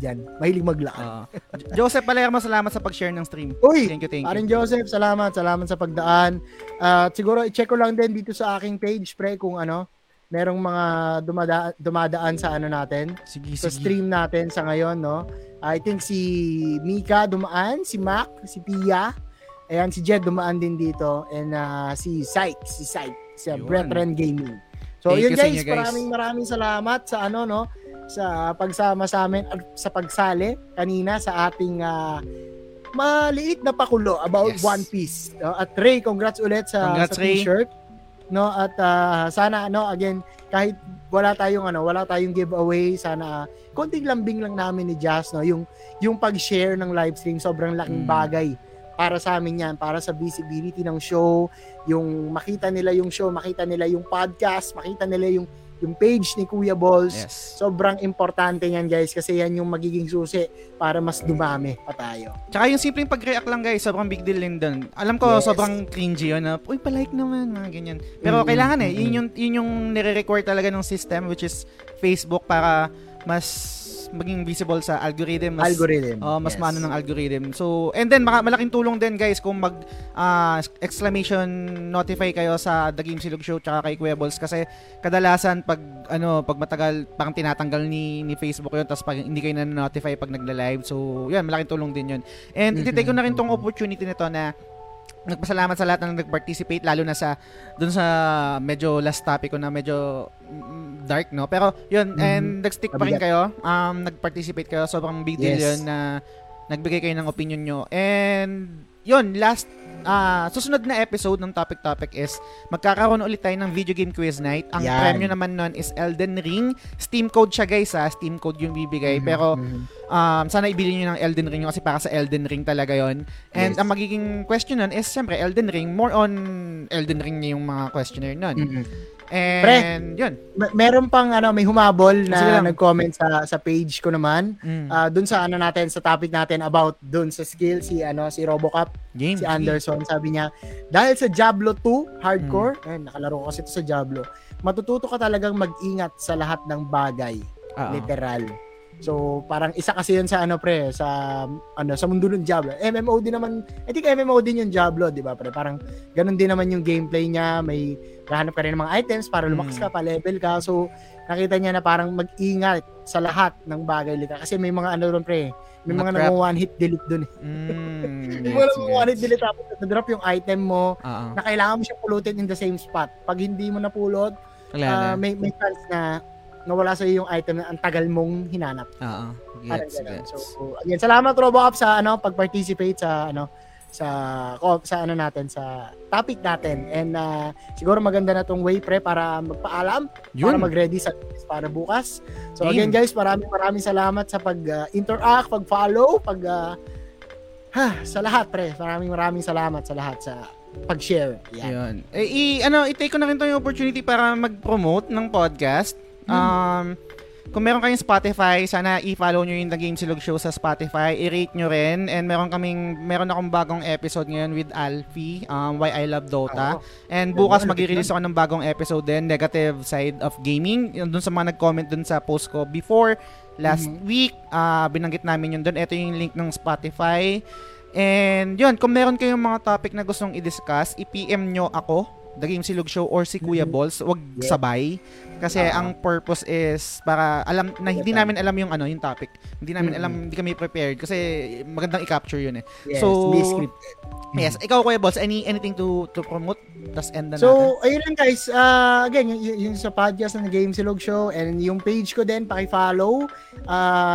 yan. Mahilig maglakad. Joseph Palermo, salamat sa pag-share ng stream. Uy, thank you. Parin Joseph, salamat sa pagdaan. Siguro, i-check ko lang din dito sa aking page, pre, kung merong mga dumadaan sa natin. Sige. Stream natin sa ngayon, no? I think si Mika dumaan, si Mac, si Pia, ayan, si Jed dumaan din dito, and si Sykes, si Brethren Gaming. So, thank you guys, inyo, guys. Maraming salamat sa sa pagsama sa amin, sa pagsali kanina sa ating maliit na pakulo about One Piece. At Ray, congrats ulit sa t-shirt. No, at sana again, kahit wala tayong giveaway, sana konting lambing lang namin ni Jazz, no, yung pag-share ng live stream, sobrang laking bagay para sa amin yan, para sa visibility ng show, yung makita nila yung show, makita nila yung podcast, makita nila yung page ni Kuya Bols. Yes. Sobrang importante yan, guys, kasi yan yung magiging susi para mas dumami pa tayo. Tsaka yung simpleng pag-react lang, guys, sobrang big deal din doon. Alam ko, sobrang cringy yun. Uy, palike naman, mga ganyan. Pero kailangan yun yung nire-require talaga ng system, which is Facebook, para mas maging visible sa algorithm. Mas maano ng algorithm. So, and then malaking tulong din, guys, kung mag exclamation notify kayo sa The Gamesilog Show tsaka kay Kuya Bols, kasi kadalasan pag matagal parang tinatanggal ni Facebook 'yon, tapos pag hindi kayo na-notify pag nagla-live. So, yan, malaking tulong din 'yon. And ititake ko na rin tong opportunity nito na nagpasalamat sa lahat na nag-participate, lalo na sa medyo last topic ko na medyo dark, no? Pero yun, and nag-stick pa rin kayo, nag-participate kayo, sobrang big deal yun na Nagbigay kayo ng opinion nyo. And yun, last susunod na episode ng Topic Topic is magkakaroon ulit tayo ng video game quiz night. Ang yan. Premyo naman nun is Elden Ring. Steam code siya guys ha. Steam code yung bibigay. Pero sana ibili nyo ng Elden Ring kasi para sa Elden Ring talaga yon. And yes, ang magiging question nun is syempre Elden Ring. More on Elden Ring yung mga questionnaire nun. And pre, yun. Meron pang may humabol na nag-comment sa page ko naman. Doon sa natin sa topic natin about doon sa skill si RoboCop, si Anderson, sabi niya, dahil sa Diablo 2 hardcore, nakalaro ko kasi ito sa Diablo. Matututo ka talagang mag-ingat sa lahat ng bagay, literal. So, parang isa kasi 'yun sa sa mundo ng Diablo. MMO din naman. I think MMO din 'yung Diablo, 'di ba? Parang ganun din naman 'yung gameplay niya, may hahanap ka rin ng mga items para lumakas ka, pa-level ka. So, nakita niya na parang mag-ingat sa lahat ng bagay literal kasi may mga may mga nang-one-hit delete doon. May mga nang-one-hit delete tapos na-drop 'yung item mo na kailangan mo siya pulutin in the same spot. Pag hindi mo napulot, may chance na nawala sa iyo yung item na ang tagal mong hinanap. Gets. So again, salamat RoboCop sa pag-participate sa natin sa topic natin. And siguro maganda na tong way pre para magpaalam, para mag-ready para bukas. So again guys, maraming salamat sa pag-interact, pag-follow, sa lahat pre. Maraming salamat sa lahat sa pag-share. Yan. I-take ko na rin 'tong opportunity para mag-promote ng podcast. Kung meron kayong Spotify, sana i-follow nyo yung The Gamesilog Show sa Spotify, i-rate nyo rin, and meron akong bagong episode ngayon with Alfie, Why I Love Dota, and bukas mag-release ako ng bagong episode din, Negative Side of Gaming, yun dun sa mga nag-comment dun sa post ko before, last week, binanggit namin yun dun, ito yung link ng Spotify, and yun, kung meron kayong mga topic na gustong i-discuss, i-PM nyo ako, The Gamesilog Show or si Kuya Bols, wag sabay kasi ang purpose is para alam na hindi namin alam yung yung topic. Hindi namin alam, hindi kami prepared kasi magandang i-capture yun eh. Yes, so yes, ikaw Kuya Bols, anything to promote? Tapos end na natin. So ayun lang guys, again yung sa podcast ng Gamesilog Show and yung page ko din, paki-follow.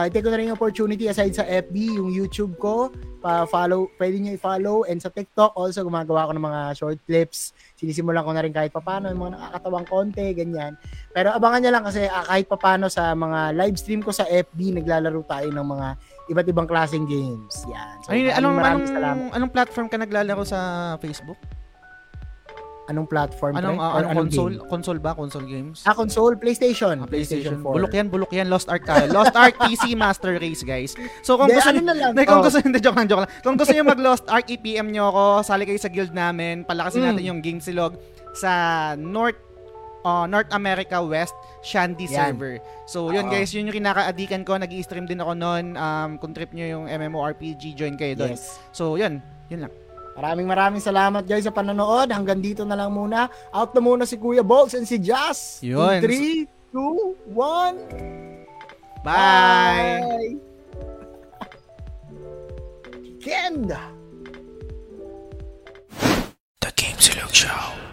Take ko na rin yung opportunity aside sa FB, yung YouTube ko, pa-follow, pwede niyo i-follow, and sa TikTok also gumagawa ako ng mga short clips. Sinisimulan ko na rin kahit papano yung mga nakakatawang konti, ganyan. Pero abangan niyo lang kasi kahit papano sa mga live stream ko sa FB, naglalaro tayo ng mga iba't ibang klaseng games. Yan. So, anong platform ka naglalaro sa Facebook? Anong platform? Anong console? Game? Console ba? Console games? Console. PlayStation. PlayStation 4. Bulok yan. Lost Ark tayo. Lost Ark PC Master Race, guys. So, kung gusto nyo... Joke lang. Kung gusto nyo mag-Lost Ark, i-PM nyo ako. Sali kayo sa guild namin. Palakasin natin yung Gamesilog sa North America West Shandy server. So, yun guys, yun yung kinaka-adikan ko. Nag-i-stream din ako noon. Kung trip nyo yung MMORPG, join kayo doon. Yes. So, yun lang. Maraming salamat guys sa panonood. Hanggang dito na lang muna. Out na muna si Kuya Bols and si Jazz. 3, 2, 1. Bye! Kenda! The Gamesilog Show.